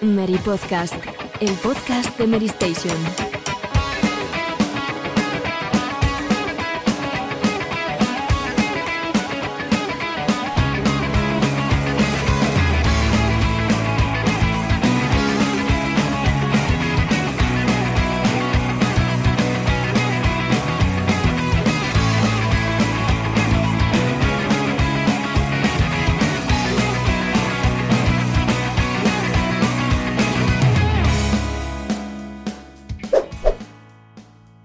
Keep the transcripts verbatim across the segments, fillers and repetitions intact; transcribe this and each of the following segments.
Mary Podcast, el podcast de Mary Station.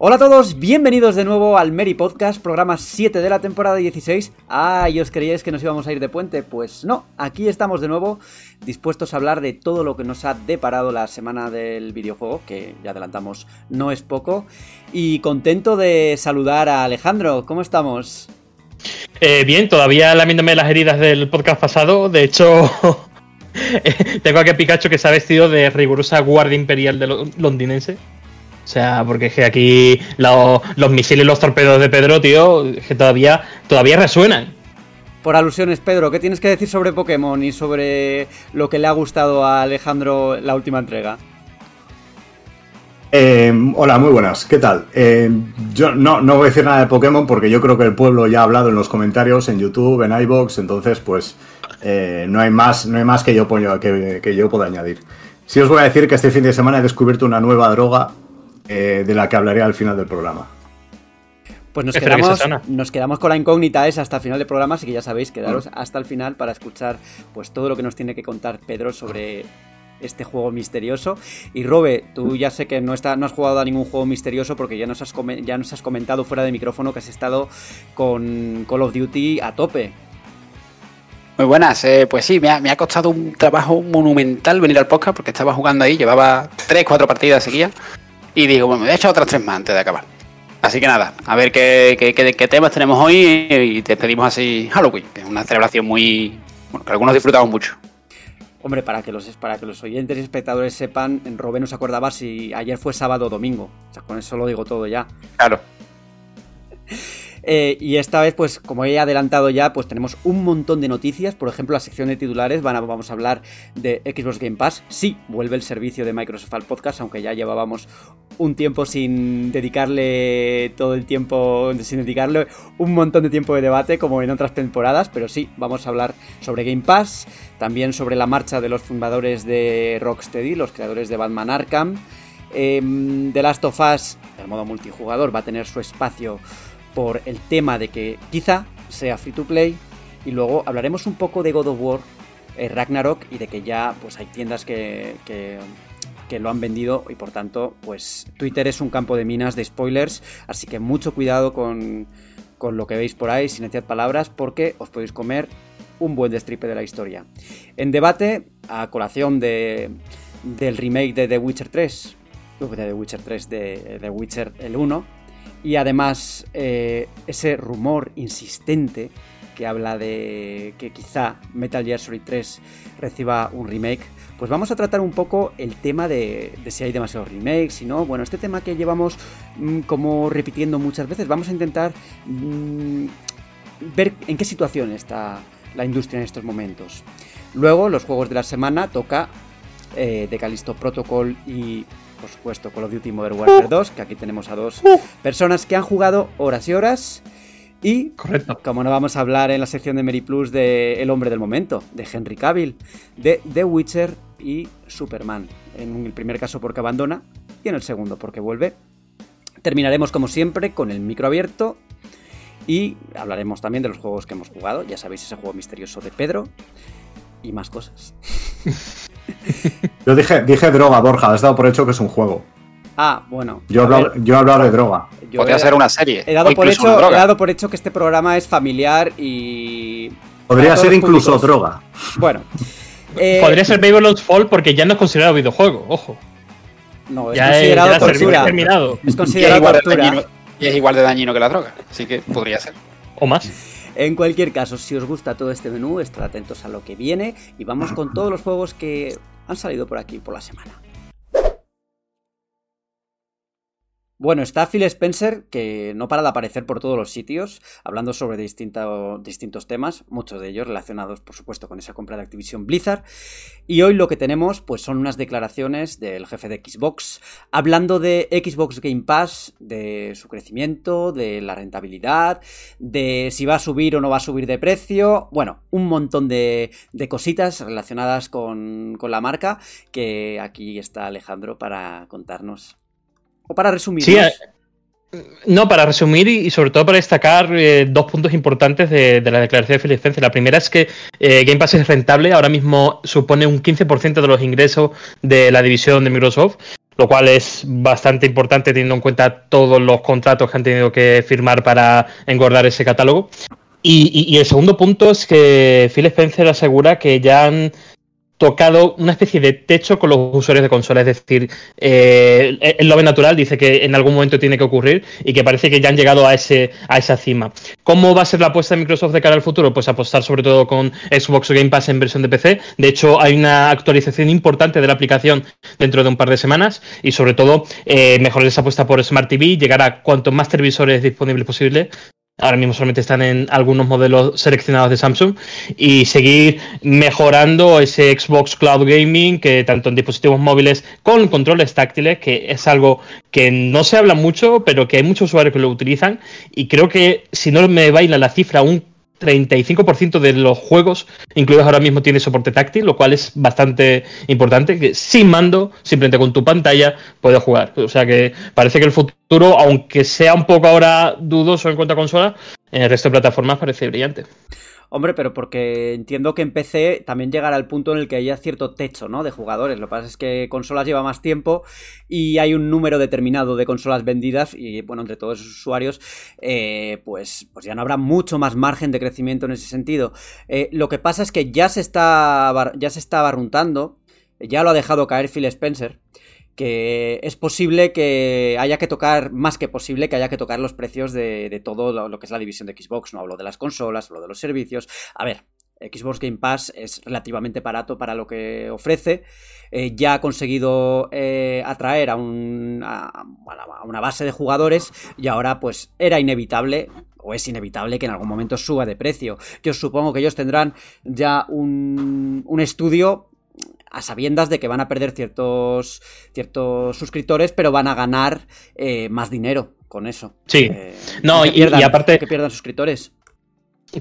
Hola a todos, bienvenidos de nuevo al Mary Podcast, programa siete de la temporada dieciséis. Ah, ¿y os creíais que nos íbamos a ir de puente? Pues no, aquí estamos de nuevo, dispuestos a hablar de todo lo que nos ha deparado la semana del videojuego, que ya adelantamos no es poco, y contento de saludar a Alejandro. ¿Cómo estamos? Eh, bien, todavía lamiéndome las heridas del podcast pasado, de hecho... tengo aquí a Pikachu que se ha vestido de rigurosa guardia imperial de lo- londinense. O sea, porque es que aquí los, los misiles y los torpedos de Pedro, tío, que todavía, todavía resuenan. Por alusiones, Pedro, ¿qué tienes que decir sobre Pokémon y sobre lo que le ha gustado a Alejandro la última entrega? Eh, hola, muy buenas, ¿qué tal? Eh, yo no, no voy a decir nada de Pokémon porque yo creo que el pueblo ya ha hablado en los comentarios, en YouTube, en iVoox, entonces pues eh, no hay más, no hay más que yo, que, que yo pueda añadir. Sí os voy a decir que este fin de semana he descubierto una nueva droga, Eh, de la que hablaré al final del programa. Pues nos quedamos, nos quedamos con la incógnita esa hasta el final del programa, así que ya sabéis, quedaros hasta el final para escuchar pues todo lo que nos tiene que contar Pedro sobre este juego misterioso. Y Robe, tú ya sé que no, está, no has jugado a ningún juego misterioso porque ya nos has, come, ya nos has comentado fuera de micrófono que has estado con Call of Duty a tope. Muy buenas, eh, pues sí, me ha, me ha costado un trabajo monumental venir al podcast porque estaba jugando ahí, llevaba tres cuatro partidas seguidas. Y digo, bueno, me voy a echar otras tres más antes de acabar. Así que nada, a ver qué, qué, qué, qué temas tenemos hoy y te pedimos así Halloween, que es una celebración muy... bueno, que algunos disfrutamos mucho. Hombre, para que los, para que los oyentes y espectadores sepan, Robé no se acordaba si ayer fue sábado o domingo. O sea, con eso lo digo todo ya. Claro. Eh, y esta vez, pues como he adelantado ya, pues tenemos un montón de noticias. Por ejemplo, la sección de titulares, van a, vamos a hablar de Xbox Game Pass. Sí, vuelve el servicio de Microsoft al podcast, aunque ya llevábamos un tiempo sin dedicarle todo el tiempo, sin dedicarle un montón de tiempo de debate, como en otras temporadas, pero sí, vamos a hablar sobre Game Pass, también sobre la marcha de los fundadores de Rocksteady, los creadores de Batman Arkham. Eh, The Last of Us, el modo multijugador, va a tener su espacio por el tema de que quizá sea free to play, y luego hablaremos un poco de God of War eh, Ragnarok y de que ya pues hay tiendas que, que, que lo han vendido y por tanto pues Twitter es un campo de minas de spoilers, así que mucho cuidado con, con lo que veis por ahí, silenciad palabras porque os podéis comer un buen destripe de la historia. En debate, a colación de, del remake de The Witcher tres, de The Witcher tres, de The Witcher el uno, y además eh, ese rumor insistente que habla de que quizá Metal Gear Solid tres reciba un remake, pues vamos a tratar un poco el tema de, de si hay demasiados remakes, si no, bueno, este tema que llevamos mmm, como repitiendo muchas veces, vamos a intentar mmm, ver en qué situación está la industria en estos momentos. Luego, los juegos de la semana, toca eh, The Callisto Protocol y... por supuesto, Call of Duty Modern Warfare dos, que aquí tenemos a dos personas que han jugado horas y horas. Y, correcto, como no vamos a hablar en la sección de Mary Plus de El Hombre del Momento, de Henry Cavill, de The Witcher y Superman. En el primer caso porque abandona y en el segundo porque vuelve. Terminaremos, como siempre, con el micro abierto y hablaremos también de los juegos que hemos jugado. Ya sabéis, ese juego misterioso de Pedro y más cosas. Yo dije, dije droga, Borja, has dado por hecho que es un juego. Ah, bueno. Yo he hablado de droga. Podría ser una serie. He dado, por hecho, he dado por hecho que este programa es familiar y... podría ser incluso públicos. Droga. Bueno. Eh... podría ser Babylon's Fall porque ya no es considerado videojuego, ojo. No, es ya considerado tortura. Terminado. Es considerado y es tortura. Dañino, y es igual de dañino que la droga, así que podría ser. O más. En cualquier caso, si os gusta todo este menú, estad atentos a lo que viene y vamos con todos los juegos que han salido por aquí por la semana. Bueno, está Phil Spencer, que no para de aparecer por todos los sitios, hablando sobre distinto, distintos temas, muchos de ellos relacionados, por supuesto, con esa compra de Activision Blizzard. Y hoy lo que tenemos pues, son unas declaraciones del jefe de Xbox, hablando de Xbox Game Pass, de su crecimiento, de la rentabilidad, de si va a subir o no va a subir de precio. Bueno, un montón de, de cositas relacionadas con, con la marca, que aquí está Alejandro para contarnos. ¿O para resumir? Sí, no, para resumir y, y sobre todo para destacar eh, dos puntos importantes de, de la declaración de Phil Spencer. La primera es que eh, Game Pass es rentable, ahora mismo supone un quince por ciento de los ingresos de la división de Microsoft, lo cual es bastante importante teniendo en cuenta todos los contratos que han tenido que firmar para engordar ese catálogo. Y, y, y el segundo punto es que Phil Spencer asegura que ya han tocado una especie de techo con los usuarios de consola, es decir, eh, él lo ve natural, dice que en algún momento tiene que ocurrir y que parece que ya han llegado a ese a esa cima. ¿Cómo va a ser la apuesta de Microsoft de cara al futuro? Pues apostar sobre todo con Xbox Game Pass en versión de P C. De hecho, hay una actualización importante de la aplicación dentro de un par de semanas y sobre todo eh, mejorar esa apuesta por Smart T V, llegar a cuantos más televisores disponibles posible. Ahora mismo solamente están en algunos modelos seleccionados de Samsung y seguir mejorando ese Xbox Cloud Gaming, que tanto en dispositivos móviles con controles táctiles, que es algo que no se habla mucho, pero que hay muchos usuarios que lo utilizan y creo que, si no me baila la cifra, un treinta y cinco por ciento de los juegos incluidos ahora mismo tiene soporte táctil, lo cual es bastante importante, que sin mando, simplemente con tu pantalla, puedes jugar. O sea que parece que el futuro, aunque sea un poco ahora dudoso en cuanto a consola, en el resto de plataformas parece brillante. Hombre, pero porque entiendo que en P C también llegará el punto en el que haya cierto techo, ¿no?, de jugadores. Lo que pasa es que consolas lleva más tiempo y hay un número determinado de consolas vendidas y, bueno, entre todos esos usuarios, eh, pues, pues ya no habrá mucho más margen de crecimiento en ese sentido. Eh, lo que pasa es que ya se está ya se está barruntando, ya lo ha dejado caer Phil Spencer, que es posible que haya que tocar, más que posible, que haya que tocar los precios de, de todo lo que es la división de Xbox. No hablo de las consolas, hablo de los servicios. A ver, Xbox Game Pass es relativamente barato para lo que ofrece. Eh, ya ha conseguido eh, atraer a, un, a, a una base de jugadores y ahora pues era inevitable, o es inevitable, que en algún momento suba de precio. Yo supongo que ellos tendrán ya un, un estudio a sabiendas de que van a perder ciertos ciertos suscriptores, pero van a ganar eh, más dinero con eso. Sí. Eh, no, que y, pierdan, y aparte que pierdan suscriptores.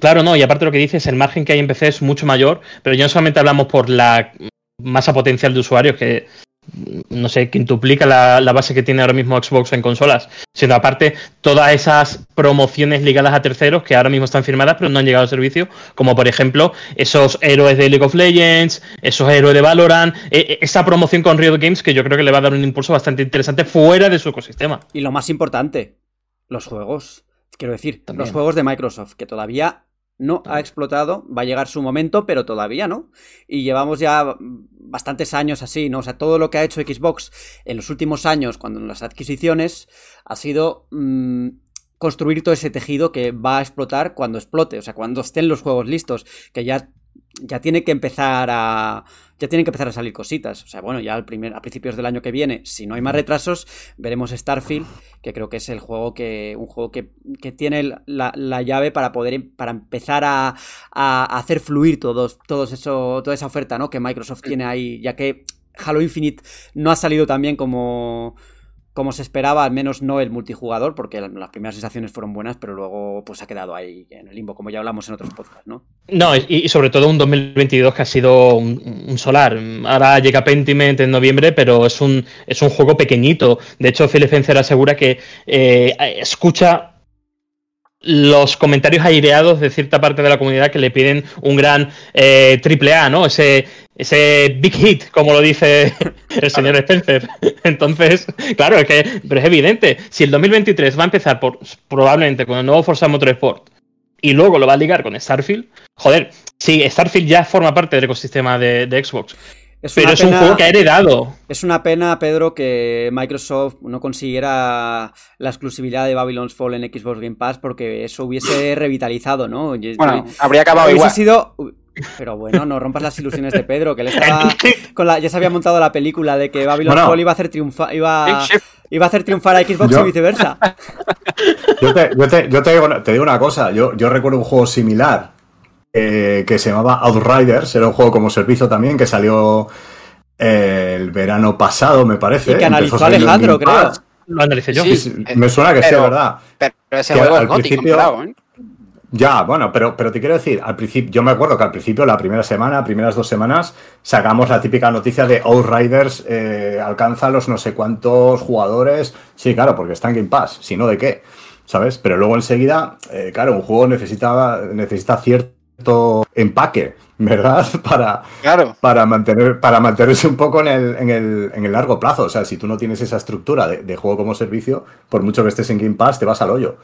Claro, no, y aparte lo que dices, el margen que hay en P C es mucho mayor, pero ya no solamente hablamos por la masa potencial de usuarios que, no sé, quintuplica la, la base que tiene ahora mismo Xbox en consolas, sino aparte todas esas promociones ligadas a terceros que ahora mismo están firmadas pero no han llegado al servicio, como por ejemplo esos héroes de League of Legends, esos héroes de Valorant, eh, esa promoción con Riot Games que yo creo que le va a dar un impulso bastante interesante fuera de su ecosistema. Y lo más importante, los juegos, quiero decir, también los juegos de Microsoft, que todavía no ha explotado, va a llegar su momento, pero todavía no. Y llevamos ya bastantes años así, ¿no? O sea, todo lo que ha hecho Xbox en los últimos años, cuando en las adquisiciones, ha sido mmm, construir todo ese tejido que va a explotar cuando explote, o sea, cuando estén los juegos listos, que ya, ya tiene que empezar a... ya tienen que empezar a salir cositas. O sea, bueno, ya al primer, a principios del año que viene, si no hay más retrasos, veremos Starfield, que creo que es el juego que un juego que, que tiene la, la llave para poder para empezar a, a hacer fluir todos, todos eso, toda esa oferta, ¿no?, que Microsoft tiene ahí, ya que Halo Infinite no ha salido tan bien como, como se esperaba, al menos no el multijugador, porque las primeras sensaciones fueron buenas, pero luego pues ha quedado ahí en el limbo, como ya hablamos en otros podcasts, ¿no? No, y, y sobre todo un dos mil veintidós que ha sido un, un solar. Ahora llega Pentiment en noviembre, pero es un, es un juego pequeñito. De hecho, Phil Spencer asegura que eh, escucha los comentarios aireados de cierta parte de la comunidad que le piden un gran eh, triple A, ¿no? Ese, ese big hit, como lo dice el señor Spencer. Entonces, claro, es que pero es evidente. Si el dos mil veintitrés va a empezar por, probablemente con el nuevo Forza Motorsport y luego lo va a ligar con Starfield, joder, sí, Starfield ya forma parte del ecosistema de, de Xbox. Es pero pena, es un juego que ha heredado. Es una pena, Pedro, que Microsoft no consiguiera la exclusividad de Babylon's Fall en Xbox Game Pass, porque eso hubiese revitalizado, ¿no? Bueno, habría acabado hubiese igual. Sido, Pero bueno, no rompas las ilusiones de Pedro, que él estaba con la, ya se había montado la película de que Babylon Fall bueno, iba a hacer triunfar iba, iba a hacer triunfar a Xbox yo, y viceversa. Yo te, yo te, yo te, digo, te digo una cosa, yo, yo recuerdo un juego similar eh, que se llamaba Outriders, era un juego como servicio también que salió eh, el verano pasado, me parece. Y que analizó Alejandro, creo. Lo analicé yo. Sí, sí, me suena que pero, sea verdad. Pero, pero ese juego al principio comprado, ¿eh? Ya, bueno, pero, pero te quiero decir, al principio, yo me acuerdo que al principio, la primera semana, primeras dos semanas, sacamos la típica noticia de Outriders eh, alcanza los no sé cuántos jugadores. Sí, claro, porque está en Game Pass, si no, ¿de qué? ¿Sabes? Pero luego enseguida, eh, claro, un juego necesita, necesita cierto empaque, ¿verdad? Para, claro. para, mantener, para mantenerse un poco en el, en, el, en el largo plazo. O sea, si tú no tienes esa estructura de, de juego como servicio, por mucho que estés en Game Pass, te vas al hoyo.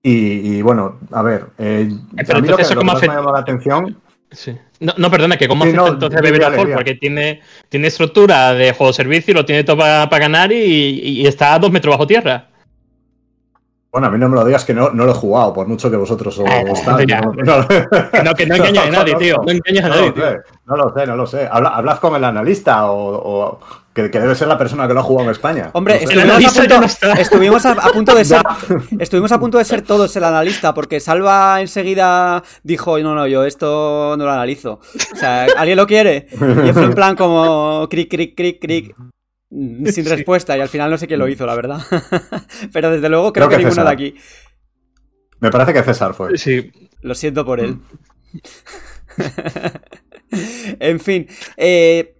Y, y bueno, a ver, eh, pero a mí lo que, eso lo que más afecta... me llama la atención... Sí. No, no, perdona, que cómo sí, afecta no, entonces Babylon Fall, porque tiene, tiene estructura de juego-servicio, lo tiene todo para pa ganar y, y está a dos metros bajo tierra. Bueno, a mí no me lo digas que no, no lo he jugado, por mucho que vosotros os gustáis. No, no, no, que no engañes a nadie, tío. No engañes a nadie, tío. No lo sé, no lo sé. Habla, hablad con el analista o, o que, que debe ser la persona que lo ha jugado en España. Hombre, no sé. estuvimos, a punto, no estuvimos a, a punto de ser, estuvimos a punto de ser todos el analista, porque Salva enseguida dijo, no, no, yo esto no lo analizo. O sea, ¿alguien lo quiere? Y fue en plan como cric, cric, cric, cric. Sin sí. respuesta, y al final no sé quién lo hizo, la verdad. Pero desde luego creo, creo que, que ninguno de aquí. Me parece que César fue. Sí. Lo siento por él. En fin. Eh,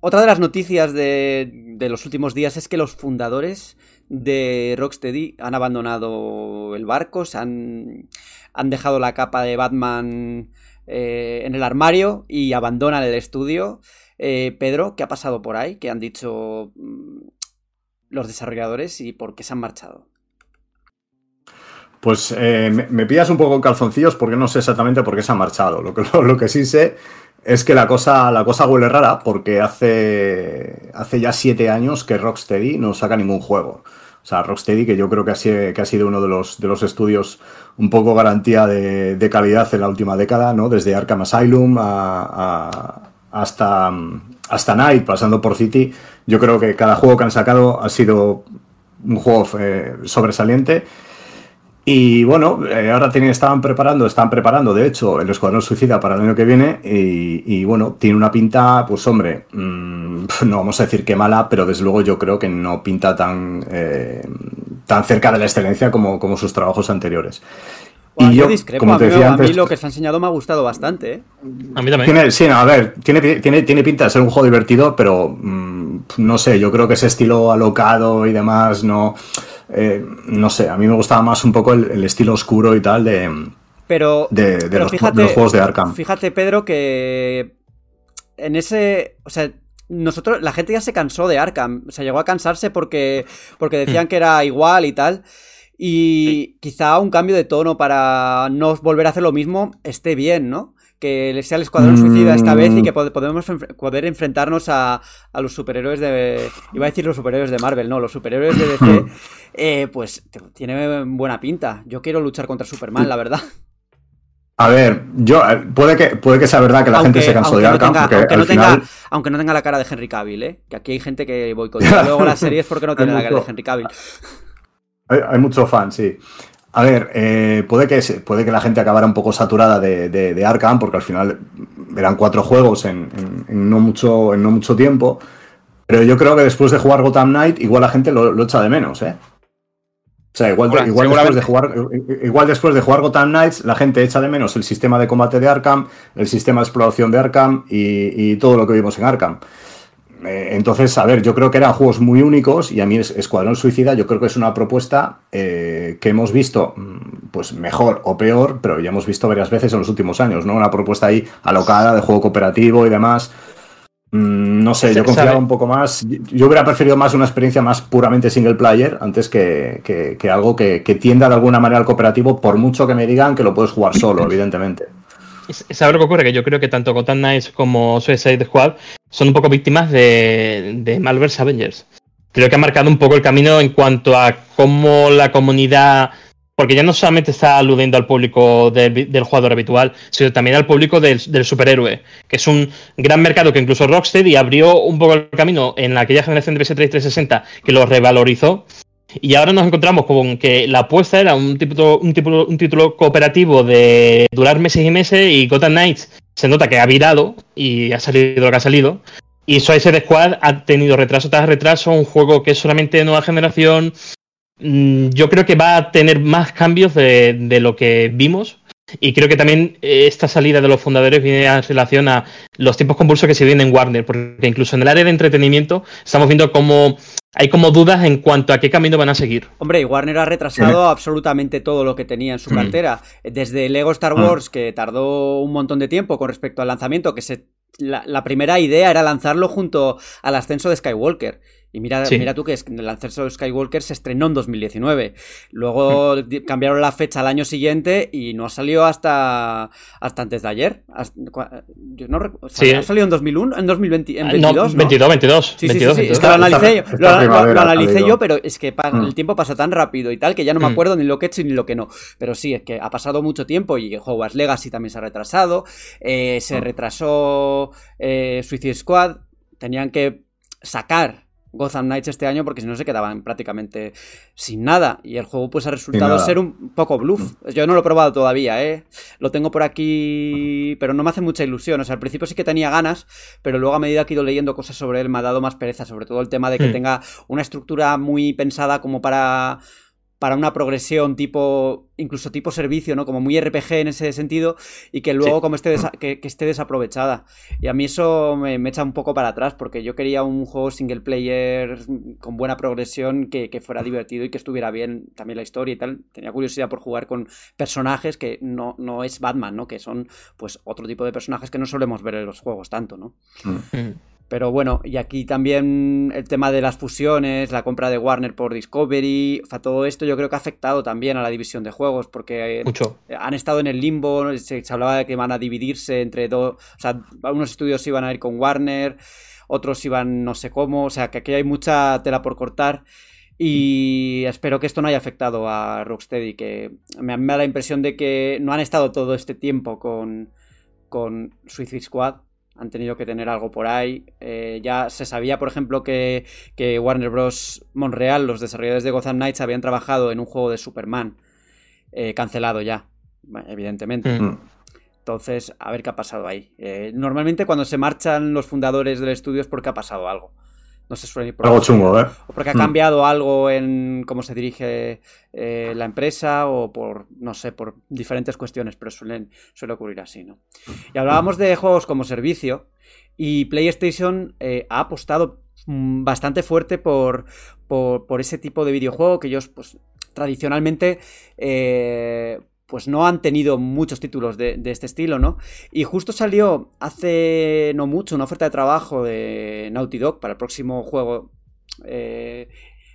otra de las noticias de, de los últimos días es que los fundadores de Rocksteady han abandonado el barco, se han, han dejado la capa de Batman eh, en el armario y abandonan el estudio. Eh, Pedro, ¿qué ha pasado por ahí? ¿Qué han dicho los desarrolladores y por qué se han marchado? Pues eh, me, me pillas un poco en calzoncillos porque no sé exactamente por qué se han marchado. Lo que, lo, lo que sí sé es que la cosa, la cosa huele rara porque hace, hace ya siete años que Rocksteady no saca ningún juego. O sea, Rocksteady, que yo creo que ha sido, que ha sido uno de los, de los estudios un poco garantía de, de calidad en la última década, ¿no? Desde Arkham Asylum a... a Hasta, hasta Night, pasando por City, yo creo que cada juego que han sacado ha sido un juego eh, sobresaliente. Y bueno, eh, ahora tienen, estaban preparando, están preparando, de hecho, el Escuadrón Suicida para el año que viene. Y, y bueno, tiene una pinta, pues hombre, mmm, no vamos a decir que mala, pero desde luego yo creo que no pinta tan, eh, tan cerca de la excelencia como, como sus trabajos anteriores. Wow, y yo, yo discrepo, como te amigo, decía antes, a mí lo que os ha enseñado me ha gustado bastante, ¿eh? A mí también. Tiene, sí, no, a ver, tiene, tiene, tiene pinta de ser un juego divertido, pero mmm, no sé, yo creo que ese estilo alocado y demás, no eh, no sé, a mí me gustaba más un poco el, el estilo oscuro y tal de, pero, de, de, pero los, fíjate, de los juegos de Arkham. Fíjate, Pedro, que en ese... O sea, nosotros, la gente ya se cansó de Arkham, o sea, llegó a cansarse porque, porque decían que era igual y tal... Y quizá un cambio de tono para no volver a hacer lo mismo esté bien, ¿no? Que sea el Escuadrón Suicida esta vez y que podemos enf- poder enfrentarnos a, a los superhéroes de... Iba a decir los superhéroes de Marvel, no, los superhéroes de D C. Eh, pues tiene buena pinta. Yo quiero luchar contra Superman, la verdad. A ver, yo puede que puede que sea verdad que la aunque, gente se cansó de Arkham. No tenga, aunque, no final... tenga, aunque no tenga la cara de Henry Cavill, ¿eh? Que aquí hay gente que boicotea luego las series porque no tiene la cara de Henry Cavill. Hay, hay mucho fan, sí. A ver, eh, puede que puede que la gente acabara un poco saturada de, de, de Arkham, porque al final eran cuatro juegos en, en, en, no mucho, en no mucho tiempo. Pero yo creo que después de jugar Gotham Knight, igual la gente lo, lo echa de menos, ¿eh? O sea, igual, Hola, igual, después de jugar, igual después de jugar Gotham Knights, la gente echa de menos el sistema de combate de Arkham, el sistema de exploración de Arkham y, y todo lo que vimos en Arkham. Entonces, a ver, yo creo que eran juegos muy únicos y a mí Escuadrón Suicida yo creo que es una propuesta eh, que hemos visto, pues mejor o peor, pero ya hemos visto varias veces en los últimos años, ¿no? Una propuesta ahí alocada de juego cooperativo y demás. Mm, no sé, yo confiaba un poco más. Yo hubiera preferido más una experiencia más puramente single player antes que, que, que algo que, que tienda de alguna manera al cooperativo, por mucho que me digan que lo puedes jugar solo, evidentemente. ¿Sabes lo que ocurre? Que yo creo que tanto Gotham Knights como Suicide Squad son un poco víctimas de, de Malverse Avengers. Creo que ha marcado un poco el camino en cuanto a cómo la comunidad Porque ya no solamente está aludiendo al público del, del jugador habitual, sino también al público del, del superhéroe, que es un gran mercado que incluso Rocksteady abrió un poco el camino en aquella generación de P S tres y trescientos sesenta que lo revalorizó. Y ahora nos encontramos con que la apuesta era un título, un título, un título cooperativo de durar meses y meses, y Gotham Knights se nota que ha virado y ha salido lo que ha salido. Y Suicide Squad ha tenido retraso tras retraso, un juego que es solamente de nueva generación. Yo creo que va a tener más cambios de, de lo que vimos, y creo que también esta salida de los fundadores viene en relación a los tiempos convulsos que se vienen en Warner, porque incluso en el área de entretenimiento estamos viendo cómo hay como dudas en cuanto a qué camino van a seguir. Hombre, y Warner ha retrasado sí. absolutamente todo lo que tenía en su cartera, desde Lego Star Wars, que tardó un montón de tiempo con respecto al lanzamiento, que se la, la primera idea era lanzarlo junto al ascenso de Skywalker. Y mira, sí. mira tú que el ascenso de Skywalker se estrenó en dos mil diecinueve. Luego sí. cambiaron la fecha al año siguiente y no salió hasta, hasta antes de ayer. Hasta, yo no recuerdo. Sí. ¿Ha salido en dos mil uno? ¿En dos mil veinte? ¿En veintidós? No, veintidós, ¿no? veintidós. Sí, sí, veintidós, sí, sí. veintidós. Es que lo analicé, esta, esta lo, lo, lo analicé yo, pero es que pa- mm. el tiempo pasa tan rápido y tal que ya no me acuerdo mm. ni lo que he hecho ni lo que no. Pero sí, es que ha pasado mucho tiempo y Hogwarts Legacy también se ha retrasado. Eh, se mm. retrasó eh, Suicide Squad. Tenían que sacar Gotham Knights este año, porque si no se quedaban prácticamente sin nada, y el juego pues ha resultado ser un poco bluff. Yo no lo he probado todavía, eh lo tengo por aquí, pero no me hace mucha ilusión. O sea, al principio sí que tenía ganas, pero luego a medida que he ido leyendo cosas sobre él me ha dado más pereza, sobre todo el tema de que mm. tenga una estructura muy pensada como para para una progresión tipo, incluso tipo servicio, ¿no? Como muy R P G en ese sentido, y que luego sí. como esté desa- que, que esté desaprovechada. Y a mí eso me, me echa un poco para atrás, porque yo quería un juego single player con buena progresión, que, que fuera divertido y que estuviera bien también la historia y tal. Tenía curiosidad por jugar con personajes que no, no es Batman, ¿no? Que son pues otro tipo de personajes que no solemos ver en los juegos tanto, ¿no? Mm. Pero bueno, y aquí también el tema de las fusiones, la compra de Warner por Discovery, o sea, todo esto yo creo que ha afectado también a la división de juegos, porque Mucho. han estado en el limbo. Se, se hablaba de que van a dividirse entre dos, o sea, algunos estudios iban a ir con Warner, otros iban no sé cómo, o sea, que aquí hay mucha tela por cortar. Y espero que esto no haya afectado a Rocksteady, que me, me da la impresión de que no han estado todo este tiempo con, con Suicide Squad. Han tenido que tener algo por ahí. Eh, ya se sabía, por ejemplo, que, que Warner Bros. Montreal, los desarrolladores de Gotham Knights, habían trabajado en un juego de Superman, eh, cancelado ya, evidentemente. Mm. Entonces, a ver qué ha pasado ahí. Eh, normalmente cuando se marchan los fundadores del estudio es porque ha pasado algo. No se suele ir por algo chungo, ¿eh? O porque ha cambiado mm. algo en cómo se dirige eh, la empresa, o por, no sé, por diferentes cuestiones, pero suelen, suele ocurrir así, ¿no? Y hablábamos de juegos como servicio, y PlayStation eh, ha apostado bastante fuerte por, por, por ese tipo de videojuego que ellos, pues, tradicionalmente... Eh, pues no han tenido muchos títulos de, de este estilo, ¿no? Y justo salió hace no mucho una oferta de trabajo de Naughty Dog para el próximo juego eh,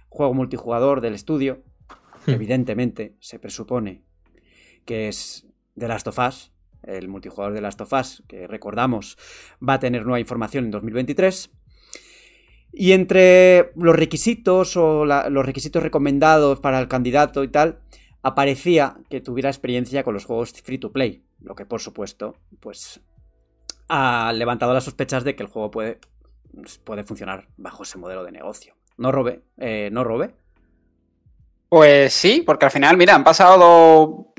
juego multijugador del estudio. Sí. Evidentemente se presupone que es The Last of Us, el multijugador de Last of Us, que recordamos va a tener nueva información en dos mil veintitrés. Y entre los requisitos o la, los requisitos recomendados para el candidato y tal, aparecía que tuviera experiencia con los juegos free to play, lo que por supuesto pues ha levantado las sospechas de que el juego puede, puede funcionar bajo ese modelo de negocio. ¿No, Robe? Eh, ¿No, Robe? Pues sí, porque al final, mira, han pasado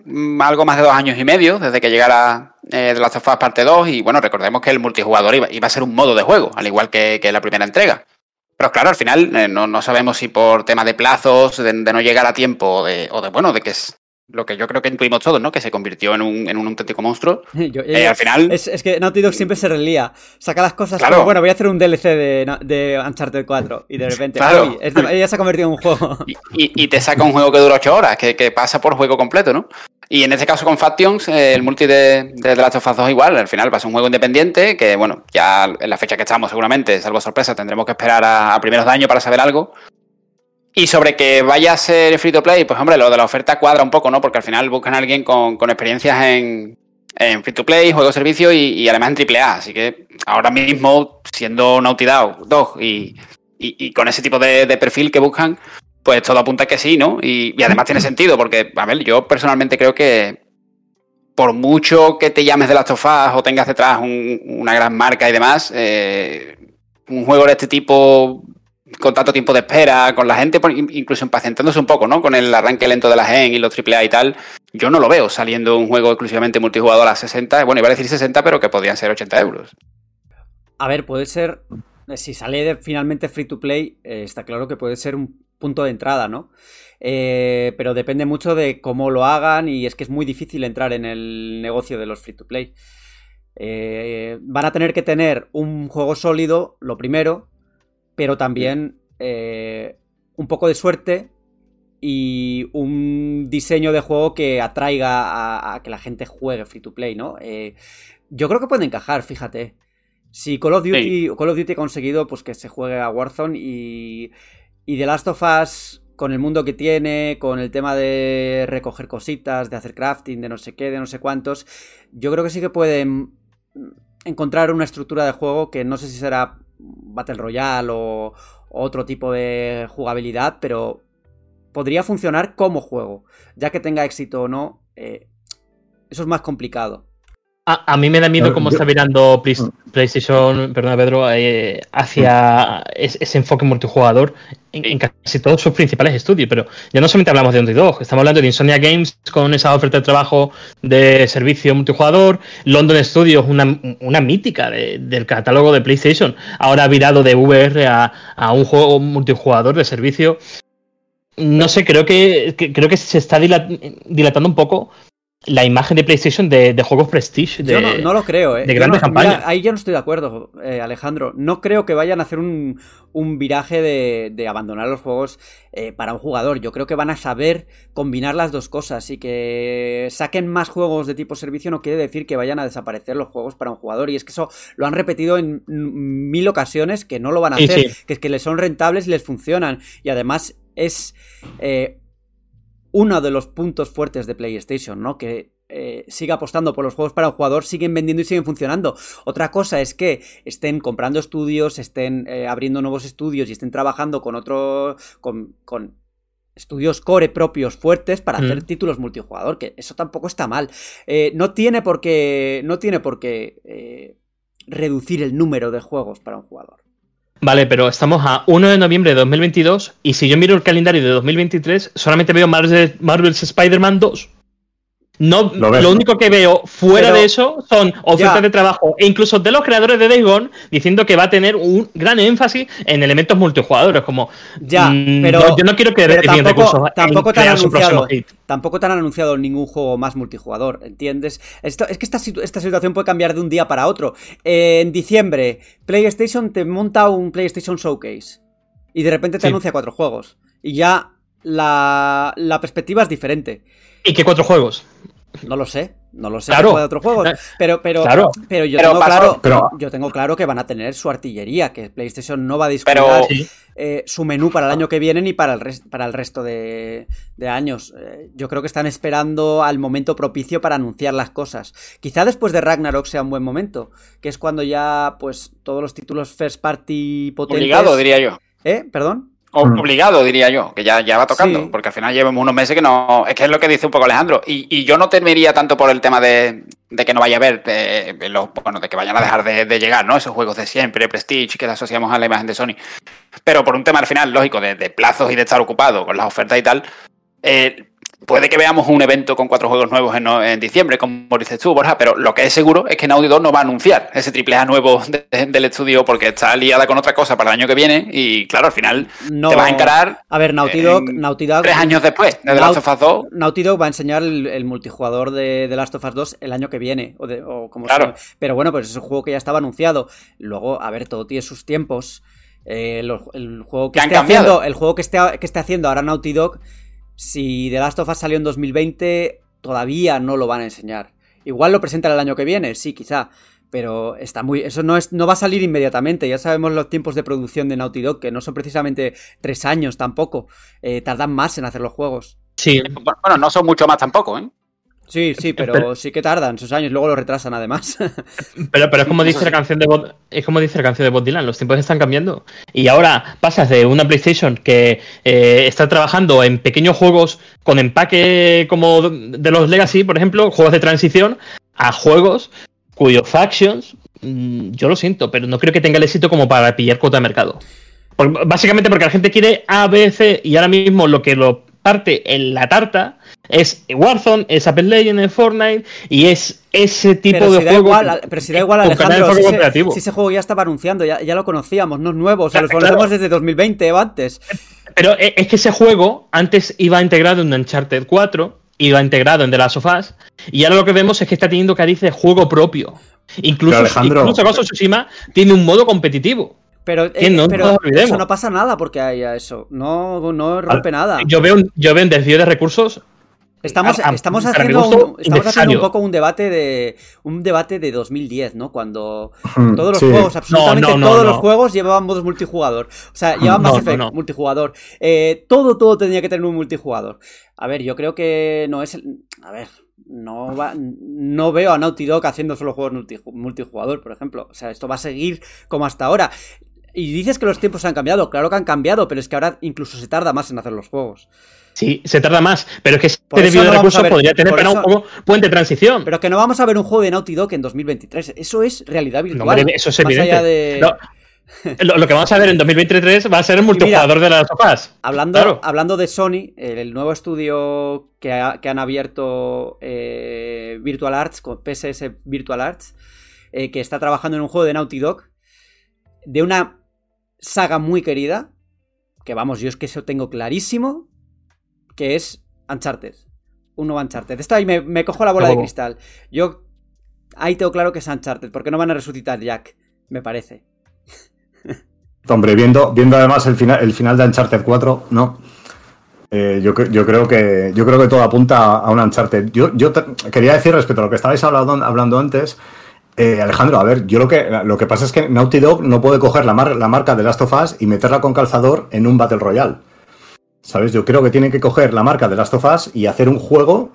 algo más de dos años y medio desde que llegara eh, The Last of Us Parte dos, y bueno, recordemos que el multijugador iba, iba a ser un modo de juego, al igual que, que la primera entrega. Pero claro, al final eh, no, no sabemos si por tema de plazos, de, de no llegar a tiempo, de, o de bueno, de que es lo que yo creo que intuimos todos, ¿no? Que se convirtió en un, en un auténtico monstruo. Yo, eh, al final... Es, es que Naughty Dog siempre se relía. Saca las cosas claro. como, bueno, voy a hacer un D L C de, de Uncharted cuatro, y de repente claro. es, ya se ha convertido en un juego. Y, y, y te saca un juego que dura ocho horas, que, que pasa por juego completo, ¿no? Y en este caso con Factions, eh, el multi de, de The Last of Us dos igual, al final va a ser un juego independiente que, bueno, ya en la fecha que estamos seguramente, salvo sorpresa, tendremos que esperar a, a primeros de año para saber algo. Y sobre que vaya a ser free to play, pues hombre, lo de la oferta cuadra un poco, ¿no? Porque al final buscan a alguien con, con experiencias en, en free to play, juego servicio y, y además en triple A. Así que ahora mismo, siendo Naughty Dog dos y, y, y con ese tipo de, de perfil que buscan... Pues todo apunta a que sí, ¿no? Y, y además tiene sentido, porque, a ver, yo personalmente creo que por mucho que te llames de Last of Us o tengas detrás un, una gran marca y demás, eh, un juego de este tipo, con tanto tiempo de espera, con la gente incluso impacientándose un poco, ¿no? Con el arranque lento de la gen y los triple A y tal, yo no lo veo saliendo un juego exclusivamente multijugador a sesenta, bueno, iba a decir sesenta, pero que podían ser ochenta euros. A ver, puede ser, si sale de, finalmente free to play, eh, está claro que puede ser un punto de entrada, ¿no? Eh, pero depende mucho de cómo lo hagan, y es que es muy difícil entrar en el negocio de los free to play. Eh, van a tener que tener un juego sólido, lo primero, pero también eh, un poco de suerte y un diseño de juego que atraiga a, a que la gente juegue free to play, ¿no? Eh, yo creo que puede encajar, fíjate. Si Call of Duty, sí. Call of Duty ha conseguido pues, que se juegue a Warzone y, y The Last of Us, con el mundo que tiene, con el tema de recoger cositas, de hacer crafting, de no sé qué, de no sé cuántos, yo creo que sí que pueden encontrar una estructura de juego que no sé si será Battle Royale o otro tipo de jugabilidad, pero podría funcionar como juego. Ya que tenga éxito o no, eh, eso es más complicado. A, a mí me da miedo cómo está mirando PlayStation, perdona Pedro, eh, hacia ese enfoque multijugador en, en casi todos sus principales estudios, pero ya no solamente hablamos de Naughty Dog, estamos hablando de Insomnia Games con esa oferta de trabajo de servicio multijugador, London Studios, una, una mítica de, del catálogo de PlayStation, ahora virado de V R a, a un juego multijugador de servicio. No sé, creo que, que, creo que se está dilatando un poco la imagen de PlayStation de, de juegos prestige, de, yo no, no lo creo, ¿eh? De grandes no, campañas. Mira, ahí yo no estoy de acuerdo, eh, Alejandro. No creo que vayan a hacer un, un viraje de, de abandonar los juegos eh, para un jugador. Yo creo que van a saber combinar las dos cosas y que saquen más juegos de tipo servicio no quiere decir que vayan a desaparecer los juegos para un jugador. Y es que eso lo han repetido en mil ocasiones que no lo van a sí, hacer, sí. que es que les son rentables y les funcionan. Y además es... Eh, uno de los puntos fuertes de PlayStation, ¿no? Que eh, sigue apostando por los juegos para un jugador, siguen vendiendo y siguen funcionando. Otra cosa es que estén comprando estudios, estén eh, abriendo nuevos estudios y estén trabajando con otros... Con, con estudios core propios fuertes para mm. hacer títulos multijugador, que eso tampoco está mal. Eh, no tiene por qué... No tiene por qué eh, reducir el número de juegos para un jugador. Vale, pero estamos a uno de noviembre de dos mil veintidós y si yo miro el calendario de dos mil veintitrés solamente veo Marvel, Marvel's Spider-Man dos. No, lo, lo único que veo fuera pero, de eso son ofertas ya. de trabajo e incluso de los creadores de Days Gone diciendo que va a tener un gran énfasis en elementos multijugadores, como ya, mmm, pero no, yo no quiero que tampoco, recursos tampoco te han anunciado tampoco te han anunciado ningún juego más multijugador, ¿entiendes? Esto, es que esta, esta situación puede cambiar de un día para otro. Eh, en diciembre PlayStation te monta un PlayStation Showcase y de repente te sí. anuncia cuatro juegos y ya la, la perspectiva es diferente. ¿Y qué cuatro juegos? No lo sé, no lo sé. Claro. De otros juegos, pero, pero, claro. pero, yo, pero, tengo pasó, claro, pero... yo tengo claro que van a tener su artillería, que PlayStation no va a disparar pero... eh, su menú para el año que viene ni para el, res- para el resto de, de años. Eh, yo creo que están esperando al momento propicio para anunciar las cosas. Quizá después de Ragnarok sea un buen momento, que es cuando ya pues todos los títulos first party potentes... Obligado, diría yo. ¿Eh? ¿Perdón? Obligado, diría yo, que ya, ya va tocando, sí. porque al final llevamos unos meses que no... Es que es lo que dice un poco Alejandro, y, y yo no temería tanto por el tema de, de que no vaya a haber, de, de los, bueno, de que vayan a dejar de, de llegar, ¿no? Esos juegos de siempre, Prestige, que asociamos a la imagen de Sony, pero por un tema al final, lógico, de, de plazos y de estar ocupado con las ofertas y tal, eh, puede que veamos un evento con cuatro juegos nuevos en, en diciembre, como dices tú, Borja, pero lo que es seguro es que Naughty Dog no va a anunciar ese triple A nuevo de, de, del estudio porque está liada con otra cosa para el año que viene y, claro, al final no, te vas a encarar... A ver, Naughty Dog... Eh, Naughty Dog tres años después de Naut- The Last of Us dos. Naughty Dog va a enseñar el, el multijugador de The Last of Us dos el año que viene, o, de, o como claro. sea. Pero bueno, pues es un juego que ya estaba anunciado. Luego, a ver, todo tiene sus tiempos. Eh, lo, el juego que, que esté haciendo, el juego que esté, que esté haciendo ahora Naughty Dog... Si The Last of Us salió en dos mil veinte, todavía no lo van a enseñar. Igual lo presentan el año que viene, sí, quizá, pero está muy, eso no es, no va a salir inmediatamente. Ya sabemos los tiempos de producción de Naughty Dog, que no son precisamente tres años tampoco. Eh, tardan más en hacer los juegos. Sí, bueno, no son mucho más tampoco, ¿eh? Sí, sí, pero, pero sí que tardan sus años, luego lo retrasan además. Pero, pero es como dice la canción de Bob, es como dice la canción de Bob Dylan, los tiempos están cambiando. Y ahora pasas de una PlayStation que eh, está trabajando en pequeños juegos con empaque como de los Legacy, por ejemplo, juegos de transición, a juegos cuyos factions, yo lo siento, pero no creo que tenga el éxito como para pillar cuota de mercado. Por, básicamente porque la gente quiere A, B, C, y ahora mismo lo que lo parte en la tarta es Warzone, es Apex Legends, Fortnite, y es ese tipo pero de si juego. Igual, que, pero si da igual, Alejandro, si ese, si ese juego ya estaba anunciando, ya, ya lo conocíamos, no es nuevo, o sea, claro, lo conocemos claro. Desde dos mil veinte o antes. Pero es que ese juego antes iba integrado en Uncharted cuatro, iba integrado en The Last of Us, y ahora lo que vemos es que está teniendo cariz de juego propio. Incluso Ghost of Tsushima tiene un modo competitivo. Pero, eh, no, pero no eso no pasa nada porque haya eso. No, no rompe Al, nada. Yo veo, yo veo un desvío de recursos. Estamos, a, a, estamos, haciendo, un, estamos haciendo un poco un debate de un debate de dos mil diez, ¿no? Cuando todos los sí. juegos, absolutamente no, no, todos no, no. los juegos llevaban modos multijugador. O sea, llevaban no, Mass Effect no, no. multijugador. Eh, todo, todo tenía que tener un multijugador. A ver, yo creo que no es... El, a ver... No va, no veo a Naughty Dog haciendo solo juegos multi, multijugador, por ejemplo. O sea, esto va a seguir como hasta ahora. Y dices que los tiempos han cambiado. Claro que han cambiado, pero es que ahora incluso se tarda más en hacer los juegos. Sí, se tarda más, pero es que por este debido no de recursos ver, podría tener para eso, un juego puente de transición. Pero que no vamos a ver un juego de Naughty Dog en dos mil veintitrés. Eso es realidad virtual. No, eso es evidente. Más allá de... no. Lo, lo que vamos a ver en dos mil veintitrés va a ser el multijugador mira, de las sopas. Hablando, claro. hablando de Sony, el nuevo estudio que, ha, que han abierto eh, Virtual Arts, con P S S Virtual Arts, eh, que está trabajando en un juego de Naughty Dog, de una saga muy querida, que vamos, yo es que eso tengo clarísimo, que es Uncharted. Un nuevo Uncharted. Esto ahí me, me cojo la bola no. de cristal. Yo ahí tengo claro que es Uncharted, porque no van a resucitar Jack, me parece. Hombre, viendo, viendo además el final, el final de Uncharted cuatro, ¿no? Eh, yo, yo creo que yo creo que todo apunta a un Uncharted. Yo, yo te, quería decir respecto a lo que estabais hablando, hablando antes, eh, Alejandro, a ver, yo lo que lo que pasa es que Naughty Dog no puede coger la, mar, la marca de Last of Us y meterla con calzador en un Battle Royale. ¿Sabes? Yo creo que tienen que coger la marca de Last of Us y hacer un juego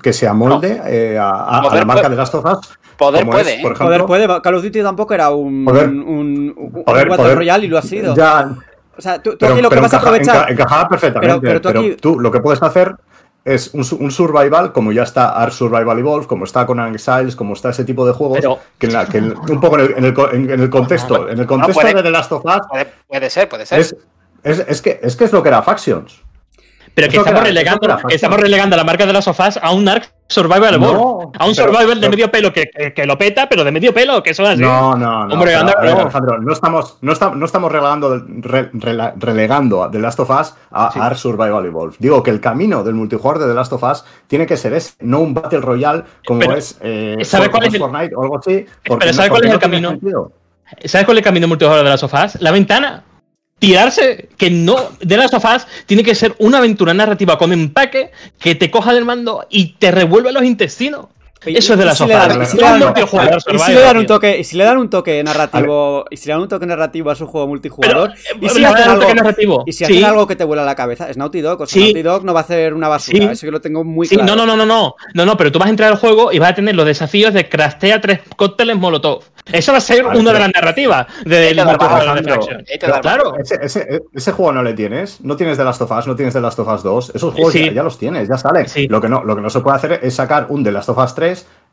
que se amolde no. eh, a, a, a la marca puede. de Last of Us. Poder puede, es, por ejemplo, poder puede. Call of Duty tampoco era un, poder, un, un, un poder, Battle Royale y lo ha sido. Ya, o sea, tú, tú pero, aquí lo que vas encaja, a aprovechar... Enca, encajaba perfectamente, pero, pero, tú, pero aquí... tú lo que puedes hacer es un, un survival, como ya está Ark Survival Evolved, como está Conan Exiles, como está ese tipo de juegos, pero... que, en la, que en, un poco en el, en el, en el contexto, en el contexto no, puede, de The Last of Us... Puede, puede ser, puede ser. Es, Es, es, que, es que es lo que era Factions. Pero que estamos, era, relegando, era estamos relegando la marca de las sofás a un Ark Survival Evolved. No, a un pero, Survival pero, de medio pelo que, que, que lo peta, pero de medio pelo, que son así. No, no, no. Hombre, pero, ver, Alejandro, no estamos, no está, no estamos relegando, re, re, relegando a The Last of Us a sí. Ark Survival Evolved. Digo que el camino del multijugador de The Last of Us tiene que ser ese, no un Battle Royale como pero, es, eh, ¿sabe cuál es el... Fortnite o algo así. Porque, pero ¿sabes cuál es el no camino? Sentido. ¿Sabes cuál es el camino multijugador de las sofás? La ventana. Tirarse, que no, de las sofás tiene que ser una aventura narrativa con empaque que te coja del mando y te revuelve los intestinos. Eso es de las sofás. Y si le dan un toque, y si le dan un toque narrativo, y si le dan un toque narrativo a su juego multijugador, pero, y si hacen algo narrativo, y si hacen sí. algo que te vuela la cabeza, es Naughty Dog, o sea, sí. Naughty Dog no va a hacer una basura, sí. eso yo lo tengo muy sí. claro. No, no, no, no, no, no, pero tú vas a entrar al juego y vas a tener los desafíos de craftear tres cócteles molotov. Eso va a ser vale, una de las narrativas de la facción. Claro. Ese, ese, ese juego no le tienes, no tienes The Last of Us, no tienes The Last of Us dos, esos juegos sí. ya, ya los tienes, ya salen. Sí. Lo que no, lo que no se puede hacer es sacar un The Last of Us tres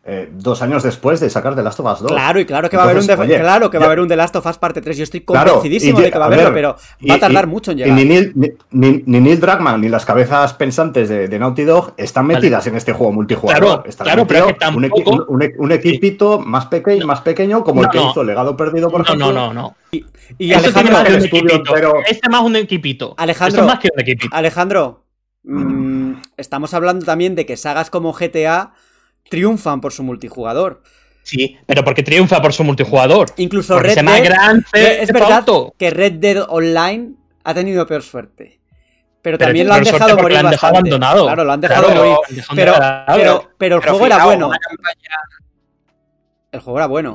eh, dos años después de sacar The Last of Us dos. Claro, y claro que Entonces, va a haber un oye, claro que ya, va a haber un The Last of Us parte tres. Yo estoy convencidísimo claro, y, de que va a haberlo, pero y, va a tardar y, mucho en llegar. Y ni, ni, ni, ni Neil Druckmann ni las cabezas pensantes de, de Naughty Dog están metidas vale. en este juego multijugador. Claro, están claro pero es que tampoco... un, un, un, un equipito sí. más pequeño, no. más pequeño como no, el que no. hizo Legado Perdido, por no, ejemplo. No, no, no. Y, y Alejandro, este es estudio, pero... este más un equipito. Alejandro, este más que un equipito. Alejandro, mmm, estamos hablando también de que sagas como G T A triunfan por su multijugador. Sí, pero porque triunfa por su multijugador. Incluso Red Dead. Es verdad que Red Dead Online ha tenido peor suerte. Pero también lo han dejado morir bastante. Claro, lo han dejado morir. Pero el juego era bueno. El juego era bueno.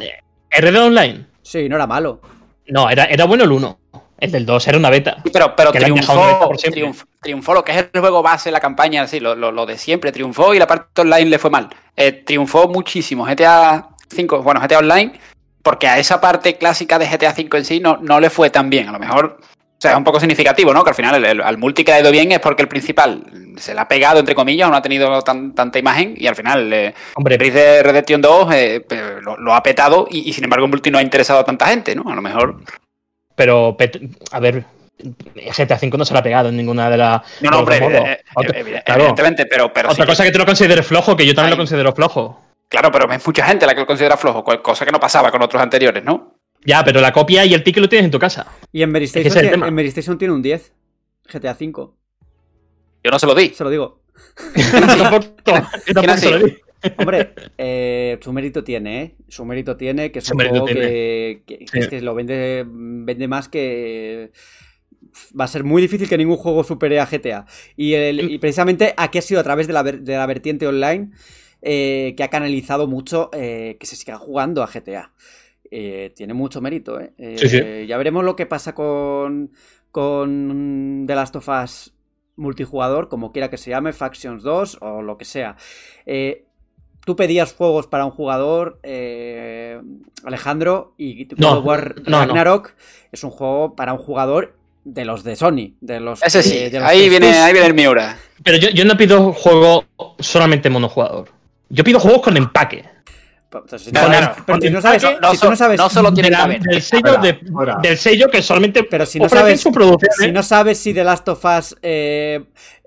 ¿Red Dead Online? Sí, no era malo. No, era, era bueno el uno. El del dos era una beta. Sí, pero pero triunfó, triunfó, triunfó lo que es el juego base, la campaña, sí, lo, lo, lo de siempre. Triunfó y la parte online le fue mal. Eh, triunfó muchísimo. G T A cinco, bueno, G T A Online, porque a esa parte clásica de G T A cinco en sí no, no le fue tan bien. A lo mejor, o sea, es un poco significativo, ¿no? Que al final el, el, al multi que ha ido bien es porque el principal se le ha pegado, entre comillas, no ha tenido tan, tanta imagen y al final eh, Hombre, Red Dead Redemption dos eh, lo, lo ha petado y, y sin embargo el multi no ha interesado a tanta gente, ¿no? A lo mejor... Pero, a ver, G T A cinco no se la ha pegado en ninguna de las... No, no, hombre, eh, Otra, evidente, claro. evidentemente, pero... pero Otra sí. cosa que tú lo consideres flojo, que yo también Ay. lo considero flojo. Claro, pero es mucha gente la que lo considera flojo, cosa que no pasaba con otros anteriores, ¿no? Ya, pero la copia y el ticket lo tienes en tu casa. Y en Mary Station, es que en Mary Station tiene un diez, G T A cinco. Yo no se lo di. Se lo digo. Yo tampoco se lo di. Hombre, eh, su mérito tiene, ¿eh? Su mérito tiene, que es un juego que, que, sí. es que lo vende, vende más que... Va a ser muy difícil que ningún juego supere a G T A. Y, el, y precisamente aquí ha sido a través de la, de la vertiente online eh, que ha canalizado mucho eh, que se siga jugando a G T A. Eh, tiene mucho mérito, ¿eh? eh sí, sí. Ya veremos lo que pasa con, con The Last of Us multijugador, como quiera que se llame, Factions dos o lo que sea. Eh... Tú pedías juegos para un jugador, eh, Alejandro, y God of War Ragnarok es un juego para un jugador de los de Sony. De los, Ese sí, eh, de los ahí, viene, ahí viene el Miura. Pero yo, yo no pido juego solamente monojugador. Yo pido juegos con empaque. Entonces, no, claro, pero si no sabes, no, si tú no sabes, no solo tiene la venta del sello, de, del sello que solamente pero si no sabes su producción, si ¿eh? no sabes si The Last of Us eh,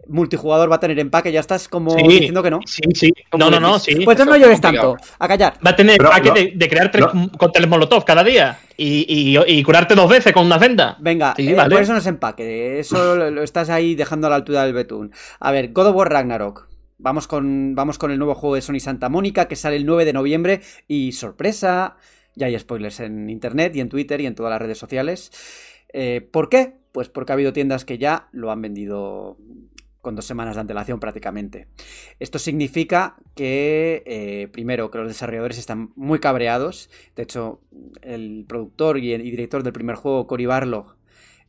multijugador va a tener empaque, ya estás como sí, diciendo que no. Sí, sí. No, no, no, sí. Pues no llores tanto. A callar. Va a tener pero, empaque no, de, de crear tres no. cócteles molotov cada día y, y, y curarte dos veces con una venda. Venga, sí, eh, vale. Por eso no es empaque. Eso lo estás ahí dejando a la altura del betún. A ver, God of War Ragnarok. Vamos con, vamos con el nuevo juego de Sony Santa Mónica que sale el nueve de noviembre y sorpresa, ya hay spoilers en internet y en Twitter y en todas las redes sociales. Eh, ¿Por qué? Pues porque ha habido tiendas que ya lo han vendido con dos semanas de antelación prácticamente. Esto significa que, eh, primero, que los desarrolladores están muy cabreados. De hecho, el productor y, el, y director del primer juego, Cory Barlog,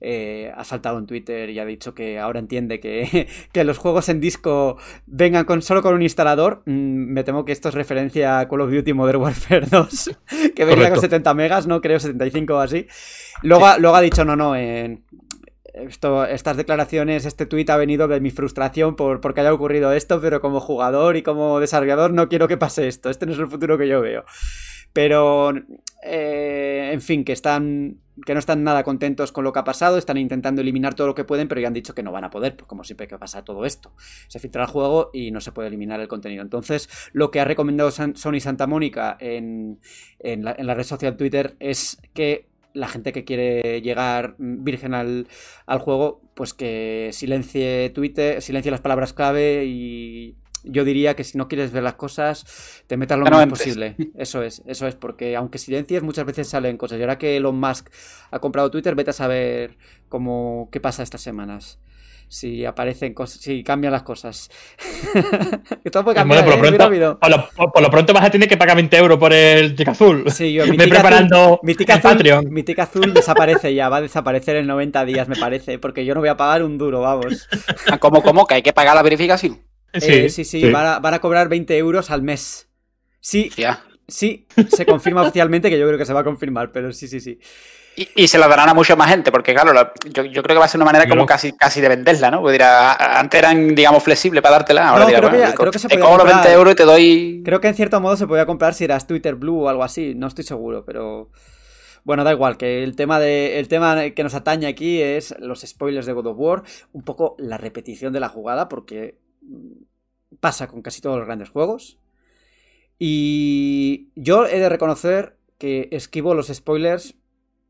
Eh, ha saltado en Twitter y ha dicho que ahora entiende que, que los juegos en disco vengan con, solo con un instalador. Mm, me temo que esto es referencia a Call of Duty Modern Warfare dos, que venía Correcto. Con setenta megas, no creo, setenta y cinco o así. Luego, sí. luego ha dicho, no, no, eh, esto, estas declaraciones, este tuit ha venido de mi frustración por, porque haya ocurrido esto, pero como jugador y como desarrollador no quiero que pase esto. Este no es el futuro que yo veo. Pero, eh, en fin, que están que no están nada contentos con lo que ha pasado, están intentando eliminar todo lo que pueden, pero ya han dicho que no van a poder, pues como siempre que pasa todo esto. Se filtra el juego y no se puede eliminar el contenido. Entonces, lo que ha recomendado San, Sony Santa Mónica en, en, la, en la red social Twitter es que la gente que quiere llegar virgen al, al juego, pues que silencie Twitter, silencie las palabras clave y... Yo diría que si no quieres ver las cosas, te metas lo no, más no posible. Eso es, eso es, porque aunque silencies, muchas veces salen cosas. Y ahora que Elon Musk ha comprado Twitter, vete a saber cómo qué pasa estas semanas. Si aparecen cosas, si cambian las cosas. Esto puede cambiar, bueno, por, ¿eh? Pronto, por, lo, por lo pronto vas a tener que pagar veinte euros por el tic azul. Sí, yo, mi tic preparando mi tic azul, Patreon. Mi tic azul desaparece ya, va a desaparecer en noventa días, me parece, porque yo no voy a pagar un duro, vamos. ¿Cómo, cómo? ¿Que hay que pagar la verificación? Sí, eh, sí, sí, sí. Van, a, van a cobrar veinte euros al mes. Sí, yeah. sí, se confirma oficialmente, que yo creo que se va a confirmar, pero sí, sí, sí. Y, y se la darán a mucha más gente, porque claro, la, yo, yo creo que va a ser una manera como no. casi casi de venderla, ¿no? Porque dirá, antes eran, digamos, flexible para dártela, ahora no, dirá, creo bueno, que ya, creo que se te cobro veinte euros y te doy... Creo que en cierto modo se podía comprar si eras Twitter Blue o algo así, no estoy seguro, pero... Bueno, da igual, que el tema de el tema que nos atañe aquí es los spoilers de God of War, un poco la repetición de la jugada, porque... pasa con casi todos los grandes juegos y yo he de reconocer que esquivo los spoilers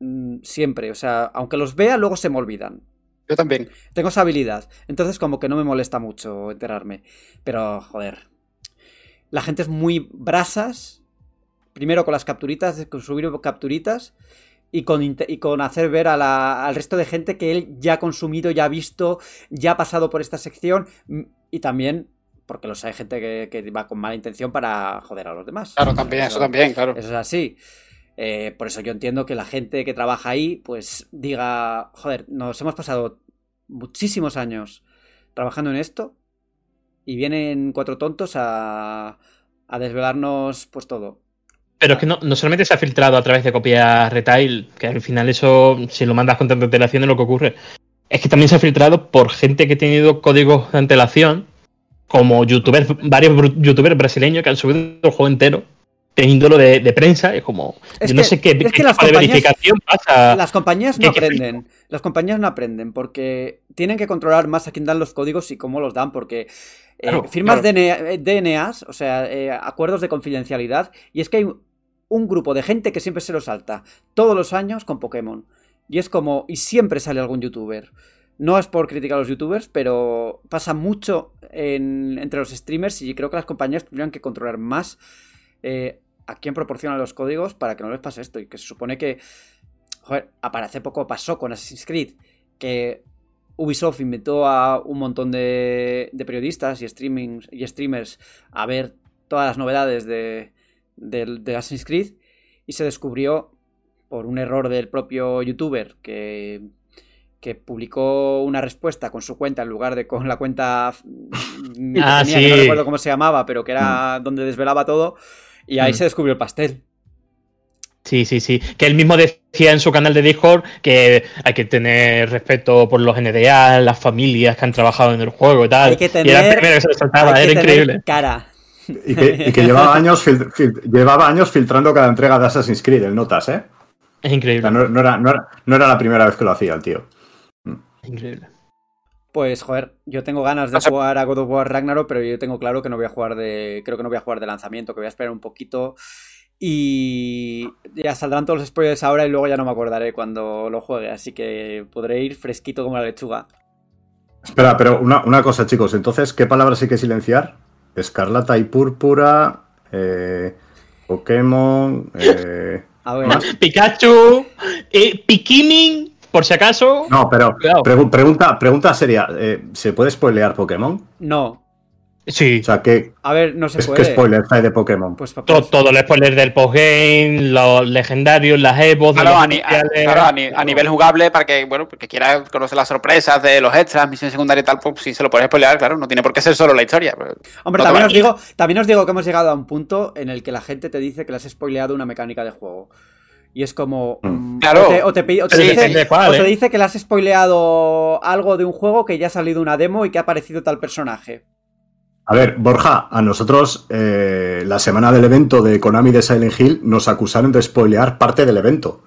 mmm, siempre, o sea, aunque los vea luego se me olvidan. Yo también. Tengo esa habilidad, entonces como que no me molesta mucho enterarme, pero joder, la gente es muy brasas, primero con las capturitas, con subir capturitas y con, y con hacer ver a la, al resto de gente que él ya ha consumido, ya ha visto, ya ha pasado por esta sección y también porque los hay gente que, que va con mala intención para joder a los demás. Claro, también, eso, eso también, claro. Eso es así. Eh, por eso yo entiendo que la gente que trabaja ahí pues diga, joder, nos hemos pasado muchísimos años trabajando en esto y vienen cuatro tontos a, a desvelarnos pues todo. Pero es que no, no solamente se ha filtrado a través de copias retail, que al final eso, si lo mandas con tanta antelación es lo que ocurre. Es que también se ha filtrado por gente que ha tenido códigos de antelación, como youtubers, varios youtubers brasileños que han subido el juego entero teniéndolo de, de prensa. Es como, es yo no que, sé qué, es qué que las de verificación pasa. Las compañías no aprenden, las compañías no aprenden porque tienen que controlar más a quién dan los códigos y cómo los dan, porque claro, eh, firmas claro. D N As, o sea, eh, acuerdos de confidencialidad, y es que hay un grupo de gente que siempre se lo salta, todos los años con Pokémon, y es como, y siempre sale algún youtuber. No es por criticar a los youtubers, pero pasa mucho en, entre los streamers, y creo que las compañías tendrían que controlar más eh, a quién proporciona los códigos para que no les pase esto. Y que se supone que, joder, hace poco pasó con Assassin's Creed, que Ubisoft invitó a un montón de, de periodistas y, streamings, y streamers a ver todas las novedades de, de, de Assassin's Creed, y se descubrió por un error del propio youtuber que, que publicó una respuesta con su cuenta en lugar de con la cuenta que ah, tenía, sí. que no recuerdo cómo se llamaba, pero que era donde desvelaba todo, y ahí mm. se descubrió el pastel. Sí, sí, sí. Que él mismo decía en su canal de Discord que hay que tener respeto por los N D A, las familias que han trabajado en el juego y tal. Hay que tener, y era el primero que se resaltaba, era increíble. Cara. Y que, y que llevaba, años fil- fil- llevaba años filtrando cada entrega de Assassin's Creed, el Notas, ¿eh? Es increíble. O sea, no, no, era, no, era, no era la primera vez que lo hacía el tío. Es increíble. Pues, joder, yo tengo ganas de jugar a God of War Ragnarok, pero yo tengo claro que no voy a jugar de... Creo que no voy a jugar de lanzamiento, que voy a esperar un poquito... Y ya saldrán todos los spoilers ahora y luego ya no me acordaré cuando lo juegue, así que podré ir fresquito como la lechuga. Espera, pero una, una cosa, chicos, entonces, ¿qué palabras hay que silenciar? Escarlata y púrpura, eh, Pokémon, eh, a ver. Pikachu, eh, Pikmin, por si acaso. No, pero pregu- pregunta, pregunta seria, eh, ¿se puede spoilear Pokémon? No. Sí. O sea, que. A ver, no se puede. ¿Qué spoilers hay de Pokémon? Pues, pues, todo, todo el spoiler del postgame, los legendarios, las Evos. Claro, a, ni, a, claro a, ni, a nivel jugable, para que, bueno, porque quieras conocer las sorpresas de los extras, misiones secundarias y tal, pues si se lo puedes spoilear, claro, no tiene por qué ser solo la historia. Hombre, no también, os digo, también os digo que hemos llegado a un punto en el que la gente te dice que le has spoileado una mecánica de juego. Y es como... Claro. O te, o te, o te, sí, dice, cuál, o te eh. dice que le has spoileado algo de un juego que ya ha salido una demo y que ha aparecido tal personaje. A ver, Borja, a nosotros eh, la semana del evento de Konami de Silent Hill nos acusaron de spoilear parte del evento.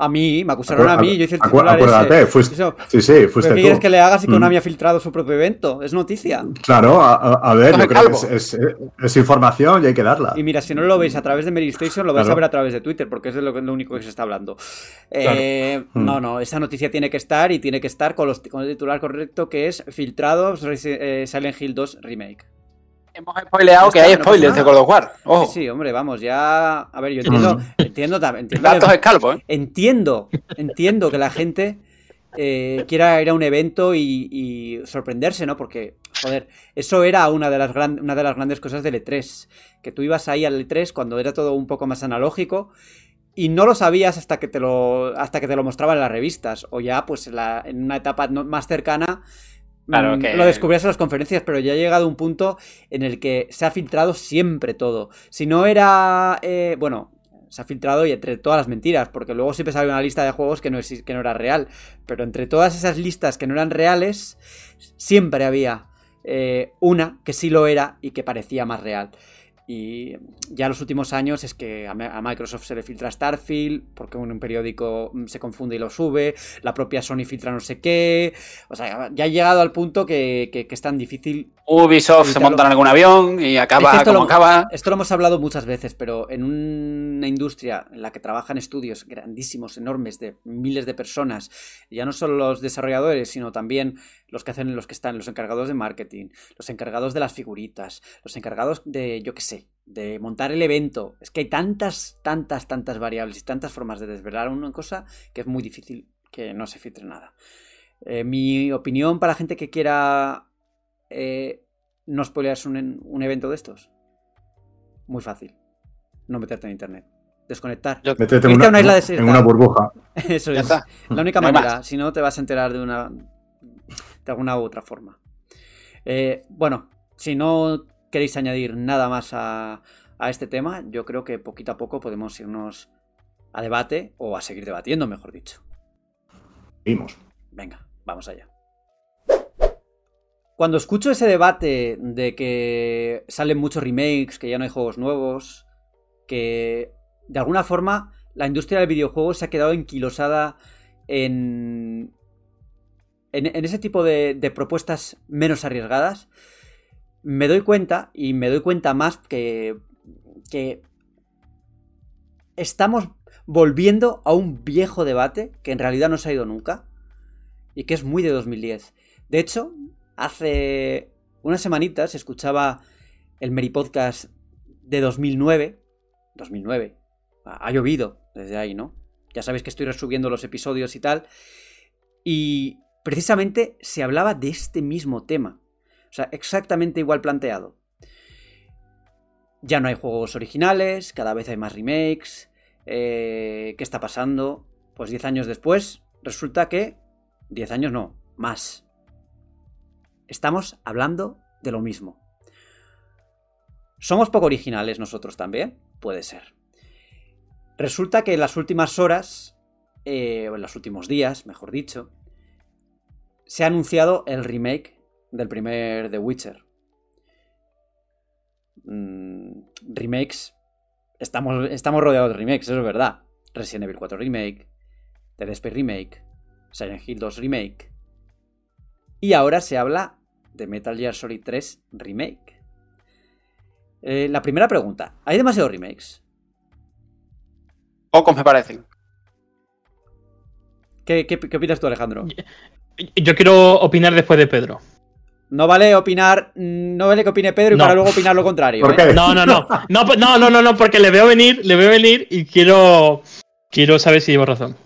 A mí, me acusaron Acu- a mí, yo hice el titular acu- Acuérdate, ese. Fuiste, eso, sí, sí, fuiste tú. ¿Qué quieres que le hagas si Konami mm. ha filtrado su propio evento? Es noticia. Claro, a, a ver, no yo creo calvo. que es, es, es información y hay que darla. Y mira, si no lo veis a través de Mary Station, lo vais claro. a ver a través de Twitter, porque es de lo, lo único que se está hablando. Claro. Eh, mm. No, no, esa noticia tiene que estar y tiene que estar con, los, con el titular correcto, que es filtrados eh, Silent Hill dos Remake. Hemos spoileado que hay spoilers de God of War. Ojo. Sí, sí, hombre, vamos, ya... A ver, yo entiendo... Entiendo también... Entiendo, entiendo, entiendo, ¿eh? entiendo, entiendo que la gente eh, quiera ir a un evento y, y sorprenderse, ¿no? Porque, joder, eso era una de las gran, una de las grandes cosas del E tres. Que tú ibas ahí al E tres cuando era todo un poco más analógico y no lo sabías hasta que te lo, hasta que te lo mostraban en las revistas. O ya, pues, en, la, en una etapa no, más cercana... Claro que... Lo descubrías en las conferencias, pero ya ha llegado un punto en el que se ha filtrado siempre todo. Si no era... Eh, bueno, se ha filtrado y entre todas las mentiras, porque luego siempre sale una lista de juegos que no, es, que no era real. Pero entre todas esas listas que no eran reales, siempre había eh, una que sí lo era y que parecía más real. Y ya en los últimos años es que a Microsoft se le filtra Starfield porque un periódico se confunde y lo sube, la propia Sony filtra no sé qué, o sea, ya ha llegado al punto que, que, que es tan difícil. Ubisoft se monta en algún avión y acaba es que como lo, acaba. Esto lo hemos hablado muchas veces, pero en una industria en la que trabajan estudios grandísimos, enormes, de miles de personas, ya no solo los desarrolladores, sino también los que hacen, los que están, los encargados de marketing, los encargados de las figuritas, los encargados de, yo qué sé, de montar el evento. Es que hay tantas, tantas, tantas variables y tantas formas de desvelar una cosa que es muy difícil que no se filtre nada. Eh, mi opinión para gente que quiera eh, no spoilearse un, un evento de estos, muy fácil. No meterte en internet. desconectar. Yo, Métete en una, una isla desierta. En una burbuja. Eso es. La única manera. Si no, te vas a enterar de una de alguna u otra forma. Eh, bueno, si no queréis añadir nada más a, a este tema, yo creo que poquito a poco podemos irnos a debate o a seguir debatiendo, mejor dicho. Vimos. Venga, vamos allá. Cuando escucho ese debate de que salen muchos remakes, que ya no hay juegos nuevos, que de alguna forma la industria del videojuego se ha quedado enquilosada en, en, en ese tipo de, de propuestas menos arriesgadas, me doy cuenta, y me doy cuenta más que, que estamos volviendo a un viejo debate que en realidad no se ha ido nunca y que es muy de dos mil diez. De hecho, hace unas semanitas escuchaba el Mary Podcast de dos mil nueve. dos mil nueve. Ha llovido desde ahí, ¿no? Ya sabéis que estoy resubiendo los episodios y tal. Y precisamente se hablaba de este mismo tema. O sea, exactamente igual planteado. Ya no hay juegos originales, cada vez hay más remakes. Eh, ¿Qué está pasando? Pues diez años después, resulta que... diez años no, más. Estamos hablando de lo mismo. ¿Somos poco originales nosotros también? Puede ser. Resulta que en las últimas horas, eh, o en los últimos días, mejor dicho, se ha anunciado el remake del primer The Witcher. Mm, remakes. Estamos, estamos rodeados de remakes, eso es verdad. Resident Evil cuatro Remake, Dead Space Remake, Silent Hill dos Remake. Y ahora se habla de Metal Gear Solid tres Remake. Eh, la primera pregunta, ¿hay demasiados remakes? Pocos me parecen. ¿Qué, qué, qué opinas tú, Alejandro? Yo quiero opinar después de Pedro. No vale opinar, no vale que opine Pedro y no. Para luego opinar lo contrario. ¿Por qué? ¿eh? No, no, no, no, no, no, no, no, porque le veo venir, le veo venir y quiero, quiero saber si llevo razón.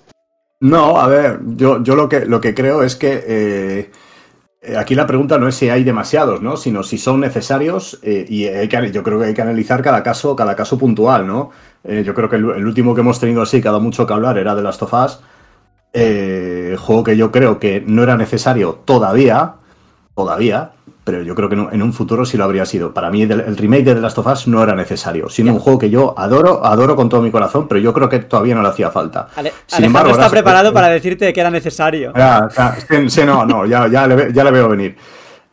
No, a ver, yo, yo lo que, lo que creo es que eh, aquí la pregunta no es si hay demasiados, ¿no? Sino si son necesarios eh, y hay que, yo creo que hay que analizar cada caso, cada caso puntual, ¿no? Eh, yo creo que el, el último que hemos tenido así, que ha dado mucho que hablar, era de Last of Us, eh, juego que yo creo que no era necesario todavía, todavía, pero yo creo que en un futuro sí lo habría sido. Para mí el, el remake de The Last of Us no era necesario, sino yeah. un juego que yo adoro, adoro con todo mi corazón, pero yo creo que todavía no le hacía falta. Ale- Sin Alejandro embargo, está ahora, preparado eh, para decirte que era necesario. Ah, ah, sí, sí, no, no, ya, ya, le, ya le veo venir.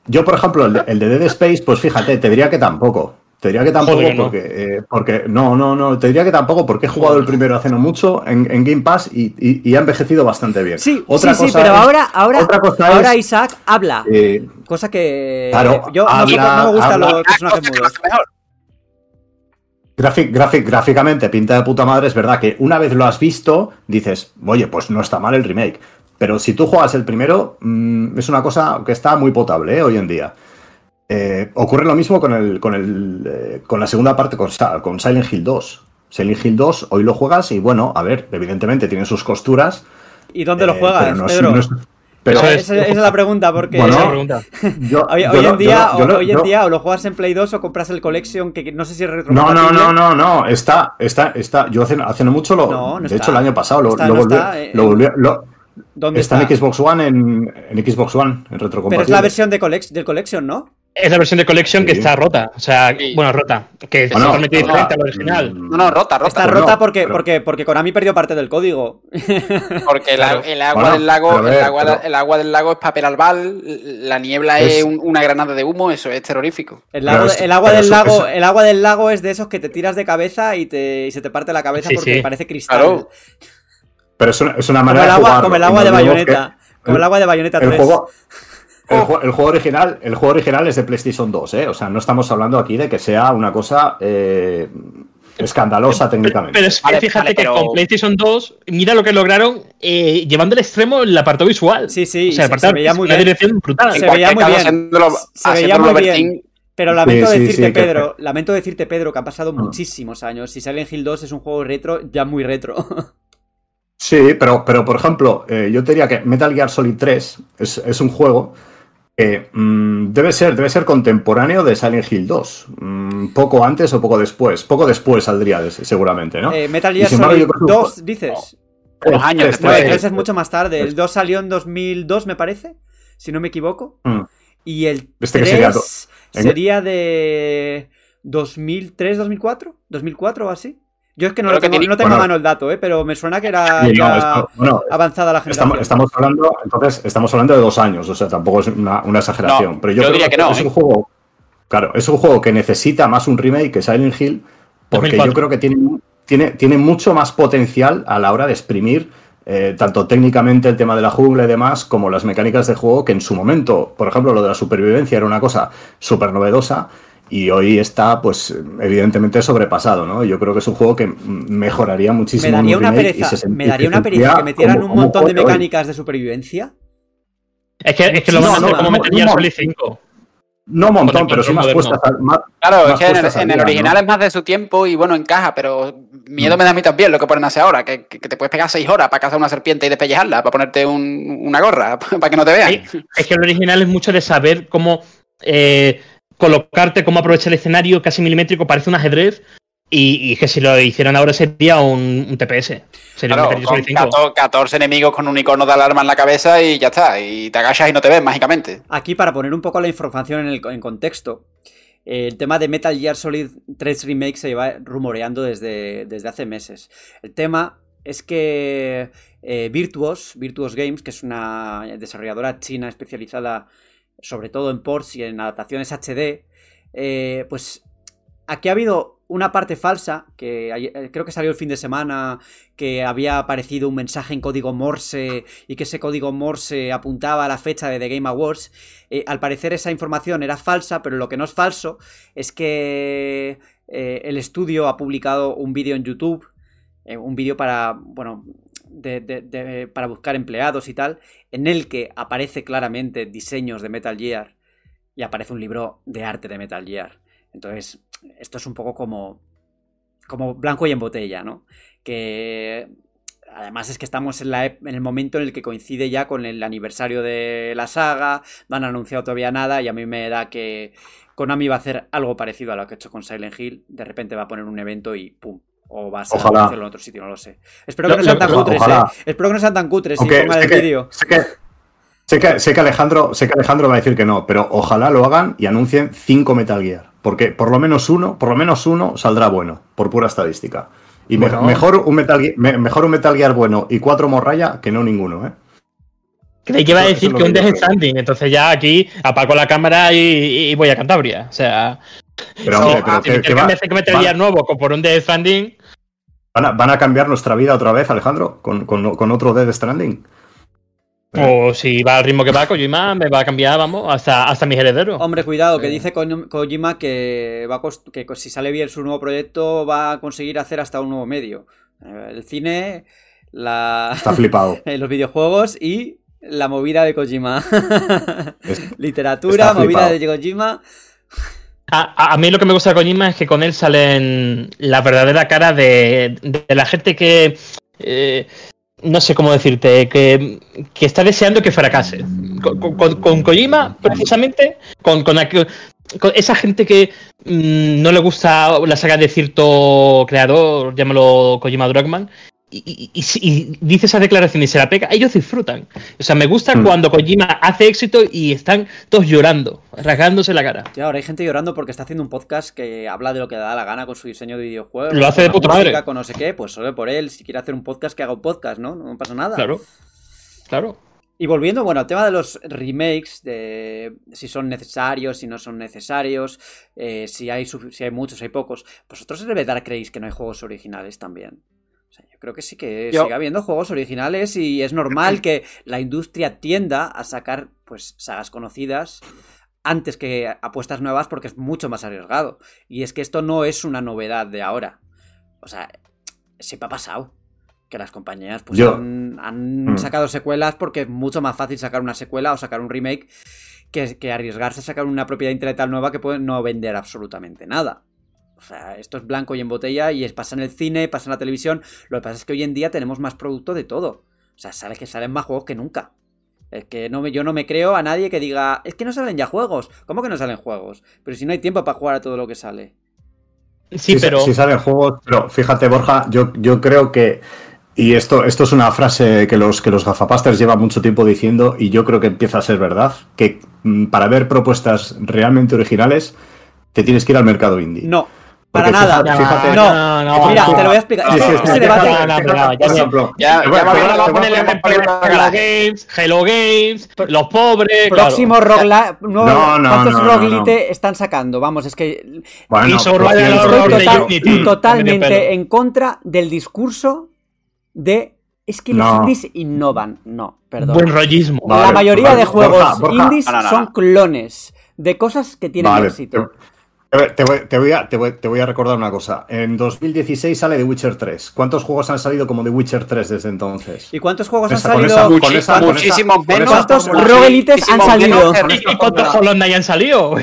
Yo, por ejemplo, el de, el de Dead Space, pues fíjate, te diría que tampoco. Te diría que tampoco Joder, porque, no. Eh, porque... No, no, no. Te diría que tampoco porque he jugado el primero hace no mucho en, en Game Pass y, y, y ha envejecido bastante bien. Sí, otra sí, cosa sí, pero es, ahora, ahora, otra cosa ahora es, Isaac habla. Eh, cosa que... Claro, yo habla, no me gustan los personajes mudos. Grafic, grafic, gráficamente, pinta de puta madre. Es verdad que una vez lo has visto, dices, oye, pues no está mal el remake. Pero si tú juegas el primero, mmm, es una cosa que está muy potable eh, hoy en día. Eh, ocurre lo mismo con el con el eh, con la segunda parte, con, con Silent Hill dos. Silent Hill dos, hoy lo juegas y bueno, a ver, evidentemente tiene sus costuras. ¿Y dónde eh, lo juegas, pero no es, Pedro? No es, pero esa, es, esa es la pregunta, porque bueno, la pregunta. Yo, hoy, yo hoy en día, yo, yo, o, yo, hoy en yo, día yo, o lo juegas en Play dos o compras el Collection, que no sé si es retrocompatible. No, no, no, no, no, está, está, está. Yo hace, hace no mucho, lo, no, no de está. hecho el año pasado lo, está, lo, no volvió, está, eh, lo volvió, lo ¿dónde está? Está en Xbox One, en, en Xbox One, en retrocompatible. Pero es la versión de collect, del Collection, ¿no? Es la versión de Collection sí. que está rota, o sea, sí. bueno, rota, que es no, totalmente no, diferente al original. No, no, rota, rota. Está rota no, porque, pero... porque, porque Konami perdió parte del código. Porque claro. el, el, agua bueno, del lago, ver, el, agua, pero... el agua del lago es papel albal, la niebla es, es un, una granada de humo, eso es terrorífico. El, lago, es, el, agua, del eso, lago, eso... el agua del lago es de esos que te tiras de cabeza y, te, y se te parte la cabeza sí, porque sí. parece cristal. Claro. Pero es una, es una manera de jugar. Como el agua de Bayonetta, como el agua de Bayonetta tres. El juego, el juego original, el juego original es de PlayStation dos, ¿eh? O sea, no estamos hablando aquí de que sea una cosa eh, escandalosa pero, técnicamente. Pero es que vale, fíjate vale, que pero... con PlayStation dos, mira lo que lograron eh, llevando al extremo el apartado visual. Sí, sí, o sea, se, apartado, se veía muy bien. Dirección brutal. Se, se veía muy bien. Haciéndolo, se veía muy bien. Pero lamento sí, sí, decirte, sí, Pedro, que... lamento decirte, Pedro, que han pasado no. muchísimos años. Si Silent Hill dos es un juego retro, ya muy retro. Sí, pero, pero por ejemplo, eh, yo te diría que Metal Gear Solid tres es, es un juego Eh, mmm, debe ser, debe ser contemporáneo de Silent Hill dos. Mm, poco antes o poco después. Poco después saldría de, seguramente, ¿no? Eh, Metal Gear Solid dos, dices. Oh, los años, tres, tres, tres es mucho más tarde. El dos salió en dos mil dos, me parece, si no me equivoco. Mm. Y el este tres sería, sería de dos mil tres, dos mil cuatro, dos mil cuatro o así. Yo es que no, lo tengo, que tiene... no tengo bueno, a mano el dato, ¿eh? Pero me suena que era no, ya esto, bueno, avanzada la generación. Estamos, estamos hablando, entonces, estamos hablando de dos años, o sea, tampoco es una, una exageración. No, pero yo, yo diría que, que no. Es ¿eh? un juego, claro, es un juego que necesita más un remake que Silent Hill, porque dos mil cuatro. Yo creo que tiene, tiene, tiene mucho más potencial a la hora de exprimir eh, tanto técnicamente el tema de la jungla y demás, como las mecánicas de juego, que en su momento, por ejemplo, lo de la supervivencia era una cosa súper novedosa. Y hoy está, pues, evidentemente sobrepasado, ¿no? Yo creo que es un juego que mejoraría muchísimo. Me daría una pereza, se me daría una pereza que metieran como, un montón de mecánicas hoy. De supervivencia. Es que, es que lo van a hacer como metería el Solid cinco. No un montón, pero sí más puestas. Claro, es que en el, en el original es más de su tiempo y bueno, encaja, pero miedo me da a mí también lo que ponen hace ahora, que, que te puedes pegar seis horas para cazar una serpiente y despellejarla, para ponerte un, una gorra, para que no te vean. Es, es que el original es mucho de saber cómo... Eh, colocarte, cómo aprovechar el escenario casi milimétrico, parece un ajedrez, y, y que si lo hicieran ahora sería un, un T P S. Sería claro, un con catorce enemigos con un icono de alarma en la cabeza y ya está, y te agachas y no te ves mágicamente. Aquí, para poner un poco la información en, el, en contexto, el tema de Metal Gear Solid tres Remake se lleva rumoreando desde, desde hace meses. El tema es que eh, Virtuos, Virtuos Games, que es una desarrolladora china especializada sobre todo en ports y en adaptaciones H D, eh, pues aquí ha habido una parte falsa, que ayer, creo que salió el fin de semana, que había aparecido un mensaje en código Morse y que ese código Morse apuntaba a la fecha de The Game Awards. Eh, al parecer esa información era falsa, pero lo que no es falso es que eh, el estudio ha publicado un vídeo en YouTube, eh, un vídeo para, bueno... De, de, de, para buscar empleados y tal, en el que aparece claramente diseños de Metal Gear y aparece un libro de arte de Metal Gear. Entonces, esto es un poco como, como blanco y en botella, ¿no? Que además es que estamos en, la, en el momento en el que coincide ya con el aniversario de la saga, no han anunciado todavía nada y a mí me da que Konami va a hacer algo parecido a lo que ha hecho con Silent Hill, de repente va a poner un evento y ¡pum! O vas ojalá. A hacerlo en otro sitio, no lo sé. Espero que no, no sean tan cutres, eh. Espero que no sean tan cutres okay, y pongan el vídeo. Sé que, sé, que, sé, que Alejandro, sé que Alejandro va a decir que no, pero ojalá lo hagan y anuncien cinco Metal Gear. Porque por lo menos uno, por lo menos uno saldrá bueno, por pura estadística. Y bueno. me, mejor, un Metal Gear, me, mejor un Metal Gear bueno y cuatro morralla que no ninguno, ¿eh? Creí que iba a decir que un Death Stranding, entonces ya aquí apago la cámara y, y voy a Cantabria. O sea... Pero, no, pero que, que, va, que meter día nuevo por un Death Stranding. ¿Van a, van a cambiar nuestra vida otra vez, Alejandro? ¿Con, con, con otro Death Stranding? O oh, si va al ritmo que va Kojima, me va a cambiar, vamos, hasta, hasta mis herederos. Hombre, cuidado, que eh. dice Kojima que, va a cost- que si sale bien su nuevo proyecto va a conseguir hacer hasta un nuevo medio. El cine, la... Está flipado. Los videojuegos y la movida de Kojima. Es... Literatura, movida de Kojima... A, a mí lo que me gusta de Kojima es que con él salen la verdadera cara de, de, de la gente que, eh, no sé cómo decirte, que, que está deseando que fracase. Con, con, con Kojima, precisamente, con, con, aqu, con esa gente que mmm, no le gusta la saga de cierto creador, llámalo Kojima Druckmann, y, y, y dice esa declaración y se la pega, ellos disfrutan. O sea, me gusta mm. cuando Kojima hace éxito y están todos llorando, rasgándose la cara. Ya, ahora hay gente llorando porque está haciendo un podcast que habla de lo que da la gana con su diseño de videojuegos. Lo hace de puta madre. Con no sé qué, pues solo por él. Si quiere hacer un podcast, que haga un podcast, ¿no? No pasa nada. Claro, claro. Y volviendo, bueno, al tema de los remakes, de si son necesarios, si no son necesarios, eh, si hay si hay muchos, si hay pocos. ¿Vosotros de verdad creéis que no hay juegos originales también? O sea, yo creo que sí que yo. sigue habiendo juegos originales y es normal que la industria tienda a sacar pues sagas conocidas antes que apuestas nuevas porque es mucho más arriesgado. Y es que esto no es una novedad de ahora. O sea, siempre ha pasado que las compañías pues han, han mm. sacado secuelas porque es mucho más fácil sacar una secuela o sacar un remake que, que arriesgarse a sacar una propiedad intelectual nueva que puede no vender absolutamente nada. O sea, esto es blanco y en botella y es, pasa en el cine, pasa en la televisión. Lo que pasa es que hoy en día tenemos más producto de todo. O sea, sabes que salen más juegos que nunca. Es que no me, yo no me creo a nadie que diga, es que no salen ya juegos. ¿Cómo que no salen juegos? Pero si no hay tiempo para jugar a todo lo que sale. Sí, sí, pero... sí salen juegos, pero fíjate, Borja, yo, yo creo que... Y esto, esto es una frase que los, que los gafapasters llevan mucho tiempo diciendo, y yo creo que empieza a ser verdad, que para ver propuestas realmente originales te tienes que ir al mercado indie. No, para nada. Fíjate, no, no, no, mira, no, te lo voy a explicar. Por ejemplo, ya, ya, ya va, va, va a poner el problema de la Games, Hello Games, los pobres. Próximo claro. Roguelite. No, no, no. ¿Cuántos no, no, Roguelite no, no. están sacando? Vamos, es que. Bueno, estoy totalmente en contra del discurso. De, es que no. Los indies innovan. No, perdón. Buen rollismo. Vale, la mayoría vale, de juegos Borja, Borja, indies no, no, no. son clones de cosas que tienen vale, éxito. Te, te, voy, te, voy a, te, voy, te voy a recordar una cosa. En dos mil dieciséis sale The Witcher tres. ¿Cuántos juegos han salido como The Witcher tres desde entonces? ¿Y cuántos juegos esa, han salido? Con esa, con muchísimo con esa, menos. ¿Cuántos roguelites han salido? Menos, ¿Y, ¿Y cuántos Hollow Knight han salido?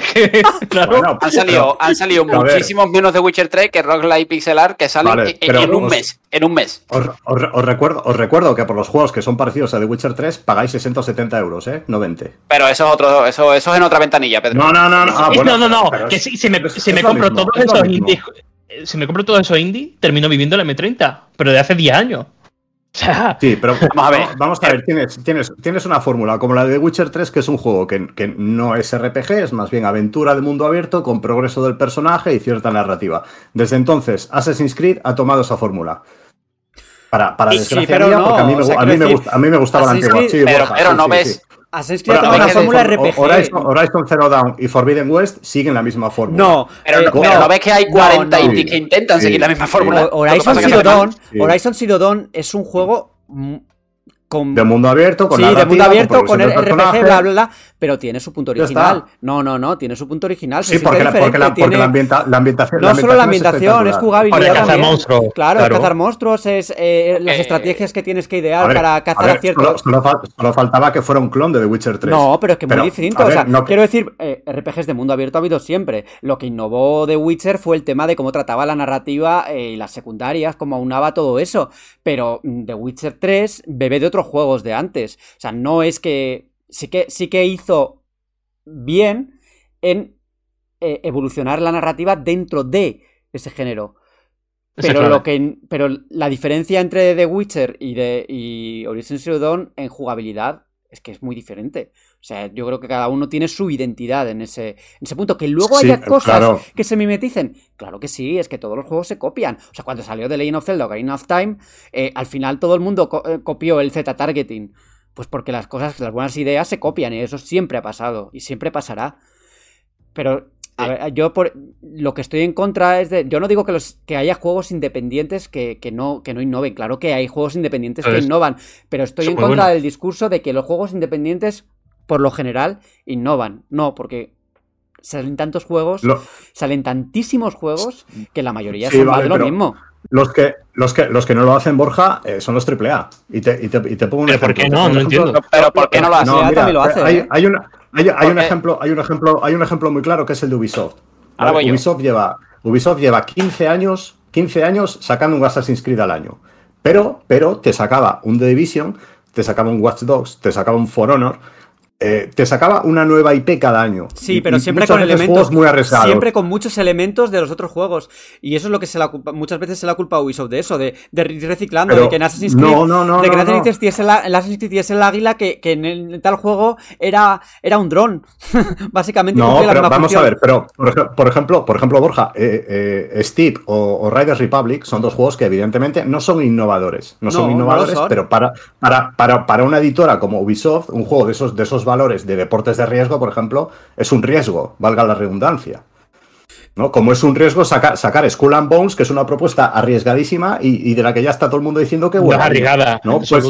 Claro. Bueno, han salido, han salido muchísimos menos The Witcher tres que Roguelite Pixel Art, que salen vale, en, en un os, mes. En un mes. Os, os, os, recuerdo, os recuerdo que por los juegos que son parecidos a The Witcher tres pagáis sesenta o setenta euros, ¿eh? noventa. Pero eso es otro, eso, eso es en otra ventanilla, Pedro. No, no, no. No, ah, bueno, no, no. no que sí, sí. Me, si, me compro mismo, todos esos indie, si me compro todos esos indies, termino viviendo el eme treinta, pero de hace diez años. O sea, sí, pero vamos a ver, vamos a ver tienes, tienes, tienes una fórmula como la de Witcher tres, que es un juego que, que no es erre pe ge, es más bien aventura de mundo abierto con progreso del personaje y cierta narrativa. Desde entonces, Assassin's Creed ha tomado esa fórmula. Para, para desgracia sí, mía, no, porque a mí, me, o sea, a mí decir, me, gusta, a mí me gustaba la antigua. Sí, pero, Borja, pero sí, no sí, ves... Sí. Assassin's Creed bueno, la fórmula R P G. Horizon, Horizon Zero Dawn y Forbidden West siguen la misma fórmula. No, pero no, pero no ves que hay cuarenta no, no, y que intentan sí, seguir la misma sí, fórmula. Horizon Zero Dawn, sí. Horizon Zero Dawn es un juego con de mundo abierto, con sí, narrativa, de mundo abierto, con, con el R P G, bla, bla, bla, pero tiene su punto original. No, no, no, tiene su punto original. Sí, porque, la, porque, la, tiene... porque la, ambienta, la ambientación. No la ambientación solo la ambientación, es, es jugabilidad. Cazar monstruos. Claro, claro. cazar monstruos es eh, las eh... estrategias que tienes que idear ver, para cazar a, ver, a ciertos. Solo, solo, solo faltaba que fuera un clon de The Witcher tres. No, pero es que es muy distinto. Ver, o sea, no... quiero decir, eh, R P Gs de mundo abierto ha habido siempre. Lo que innovó The Witcher fue el tema de cómo trataba la narrativa eh, y las secundarias, cómo aunaba todo eso. Pero The Witcher tres bebe de otro juegos de antes, o sea, no es que sí que sí que hizo bien en eh, evolucionar la narrativa dentro de ese género, pero sí, lo claro. que pero la diferencia entre The Witcher y de y Horizon Zero Dawn en jugabilidad es que es muy diferente. O sea, yo creo que cada uno tiene su identidad en ese, en ese punto. Que luego sí, haya cosas claro. que se mimeticen. Claro que sí, es que todos los juegos se copian. O sea, cuando salió The Legend of Zelda, Ocarina of Time, eh, al final todo el mundo co- copió el Z-Targeting. Pues porque las cosas, las buenas ideas se copian. Y eso siempre ha pasado. Y siempre pasará. Pero, a ver, yo por, lo que estoy en contra es de... Yo no digo que, los, que haya juegos independientes que, que, no, que no innoven. Claro que hay juegos independientes ¿sabes? Que innovan. Pero estoy en contra bueno. del discurso de que los juegos independientes... por lo general, innovan. No, porque salen tantos juegos, lo... salen tantísimos juegos que la mayoría sí, son vale, más de lo mismo. Los que, los, que, los que no lo hacen, Borja, eh, son los triple A. Y te, y te, y te pongo un ejemplo. ¿Por qué no? No entiendo. Pero ¿por qué no lo hacen? No, mira, lo hace, hay, ¿eh? hay, una, hay, hay, un ejemplo, hay, un ejemplo, hay un ejemplo muy claro que es el de Ubisoft. Ahora voy Ubisoft, lleva, Ubisoft lleva quince años sacando un Assassin's Creed al año. Pero, pero te sacaba un The Division, te sacaba un Watch Dogs, te sacaba un For Honor... Eh, te sacaba una nueva I P cada año. Sí, pero y siempre con elementos muy arriesgados. Siempre con muchos elementos de los otros juegos. Y eso es lo que se la culpa, muchas veces se la culpa a Ubisoft de eso, de, de reciclando, pero de que en Assassin's Creed no, no, no, de que no, no. Es el, el Assassin's Creed es el águila que, que en, el, en tal juego era, era un dron. Básicamente no, pero la misma vamos función. A ver, pero por ejemplo, por ejemplo Borja, eh, eh, Steep o, o Riders Republic son dos juegos que evidentemente no son innovadores. No, no son innovadores, no son. Pero para, para, para, para una editora como Ubisoft, un juego de esos, de esos valores de deportes de riesgo, por ejemplo, es un riesgo, valga la redundancia, ¿no? Como es un riesgo saca, sacar Skull and Bones, que es una propuesta arriesgadísima y, y de la que ya está todo el mundo diciendo que bueno, no es arriesgada, ¿no? Pues,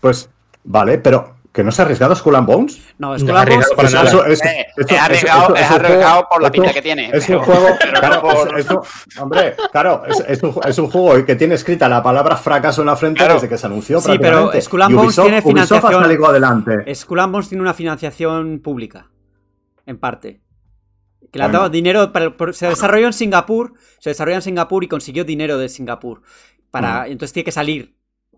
pues vale, pero ¿que no se ha arriesgado Skull and Bones? No, Skull and Bones es arriesgado, es, eh, es, es arriesgado, es arriesgado por la pinta que tiene. Es un juego, hombre, claro, es un juego que tiene escrita la palabra fracaso en la frente claro. desde que se anunció. Sí, pero Skull and Bones tiene financiación. Ubisoft ha adelante. Skull and Bones tiene una financiación pública, en parte. Que le ha dado bueno. dinero, para, se desarrolló en Singapur, se desarrolló en Singapur y consiguió dinero de Singapur. Para, mm. Entonces tiene que salir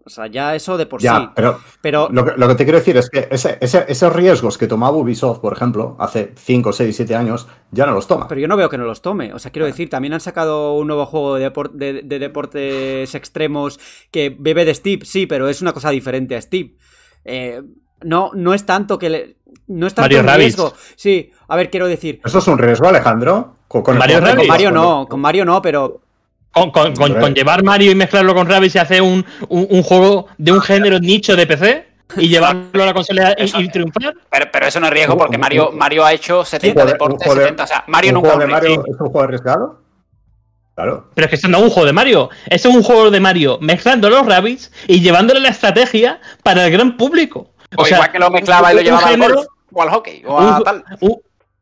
O sea, ya eso de por ya, sí. Pero, pero... Lo, que, lo que te quiero decir es que ese, ese, esos riesgos que tomaba Ubisoft, por ejemplo, hace cinco, seis, siete años, ya no los toma. Pero yo no veo que no los tome. O sea, quiero decir, también han sacado un nuevo juego de, depor- de, de deportes extremos que bebe de Steve, sí, pero es una cosa diferente a Steve. Eh, no, no es tanto que... Le... No es tanto Mario un riesgo. Rabbids. Sí, a ver, quiero decir... ¿Eso es un riesgo, Alejandro? ¿Con, con, Mario, con, con Mario no, con Mario no, pero... Con, con, con, con llevar Mario y mezclarlo con Rabbids y hacer un, un, un juego de un género nicho de P C y llevarlo a la consola y, eso, y triunfar. Pero, pero eso no es riesgo porque Mario, Mario ha hecho setenta deportes, de, setenta, o sea, Mario nunca ha hecho. ¿Es un juego arriesgado? Claro. Pero es que eso no es un juego de Mario, eso es un juego de Mario mezclando los Rabbids y llevándole la estrategia para el gran público. O, o sea, igual que lo mezclaba y lo llevaba al golf o al hockey o a un, tal. Un,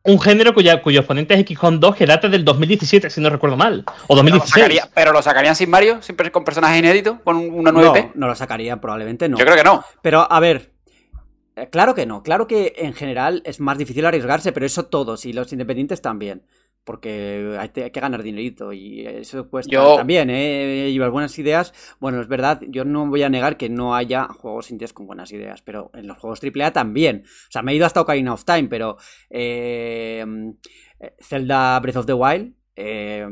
Un género cuya, cuyo oponente es equis com dos, que data del dos mil diecisiete, si no recuerdo mal, o dos mil dieciséis. ¿Pero lo, sacaría, pero lo sacarían sin Mario? ¿Siempre con personajes inéditos? ¿Con una nueva I P? No, no lo sacarían, probablemente no. Yo creo que no. Pero, a ver, claro que no. Claro que, en general, es más difícil arriesgarse, pero eso todos, y los independientes también. Porque hay que ganar dinerito y eso cuesta yo... también, ¿eh? Llevar buenas ideas. Bueno, es verdad, yo no voy a negar que no haya juegos indies con buenas ideas, pero en los juegos triple A también. O sea, me he ido hasta Ocarina of Time, pero eh, Zelda Breath of the Wild, eh,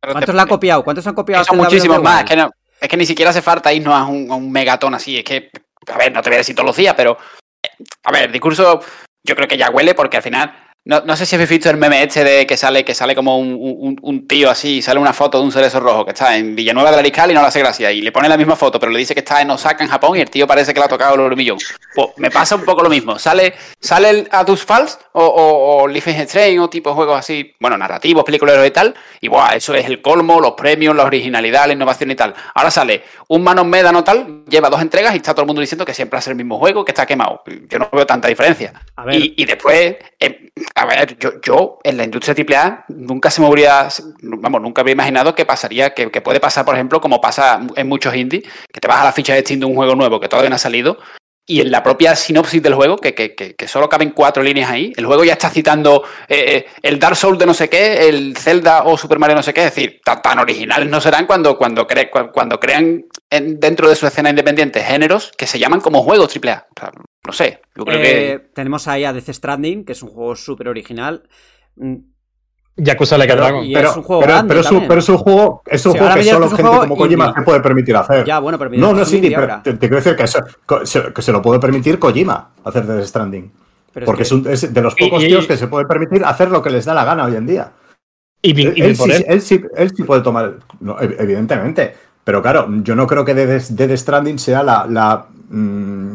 ¿cuántos te... la han copiado? ¿Cuántos han copiado? Son muchísimos más, es que, no, es que ni siquiera hace falta irnos a un, a un megatón así. Es que, a ver, no te voy a decir todos los días, pero a ver, el discurso yo creo que ya huele porque al final... No, no sé si habéis visto el meme este de que sale que sale como un, un, un tío así, sale una foto de un cerezo rojo que está en Villanueva de la Riscal y no le hace gracia. Y le pone la misma foto, pero le dice que está en Osaka, en Japón, y el tío parece que le ha tocado el hormillón. Pues me pasa un poco lo mismo. ¿Sale, sale el Adus Falls o, o, o Liechtenstein o tipo de juegos así, bueno, narrativos, películas y tal? Y buah, eso es el colmo, los premios, la originalidad, la innovación y tal. Ahora sale un Manon Médano tal, lleva dos entregas y está todo el mundo diciendo que siempre hace el mismo juego, que está quemado. Yo no veo tanta diferencia. A ver. Y, y después... Eh, A ver, yo, yo en la industria triple A nunca se me habría, vamos, nunca habría imaginado que pasaría, que, que puede pasar, por ejemplo, como pasa en muchos indies, que te vas a la ficha de Steam de un juego nuevo que todavía no ha salido y en la propia sinopsis del juego, que, que, que, que solo caben cuatro líneas ahí, el juego ya está citando eh, el Dark Souls de no sé qué, el Zelda o Super Mario no sé qué, es decir, tan, tan originales no serán cuando, cuando, cre, cuando crean en, dentro de su escena independiente géneros que se llaman como juegos triple A. O sea, no sé, yo creo eh, que... Tenemos ahí a Death Stranding, que es un juego súper original. Yakuza Like a Dragon. Pero es un juego, pero, grande pero, su, pero es un juego, es un si juego que solo gente como Kojima se puede permitir hacer. Ya, bueno, pero no, no, sí, pero te, te quiero decir que, eso, que se lo puede permitir Kojima hacer Death Stranding. Pero porque es, que... es, un, es de los pocos y, y, tíos que se puede permitir hacer lo que les da la gana hoy en día. Y, y, él, y él, sí, él. Él, sí, él sí puede tomar... No, evidentemente. Pero claro, yo no creo que Death Stranding sea la... la mmm,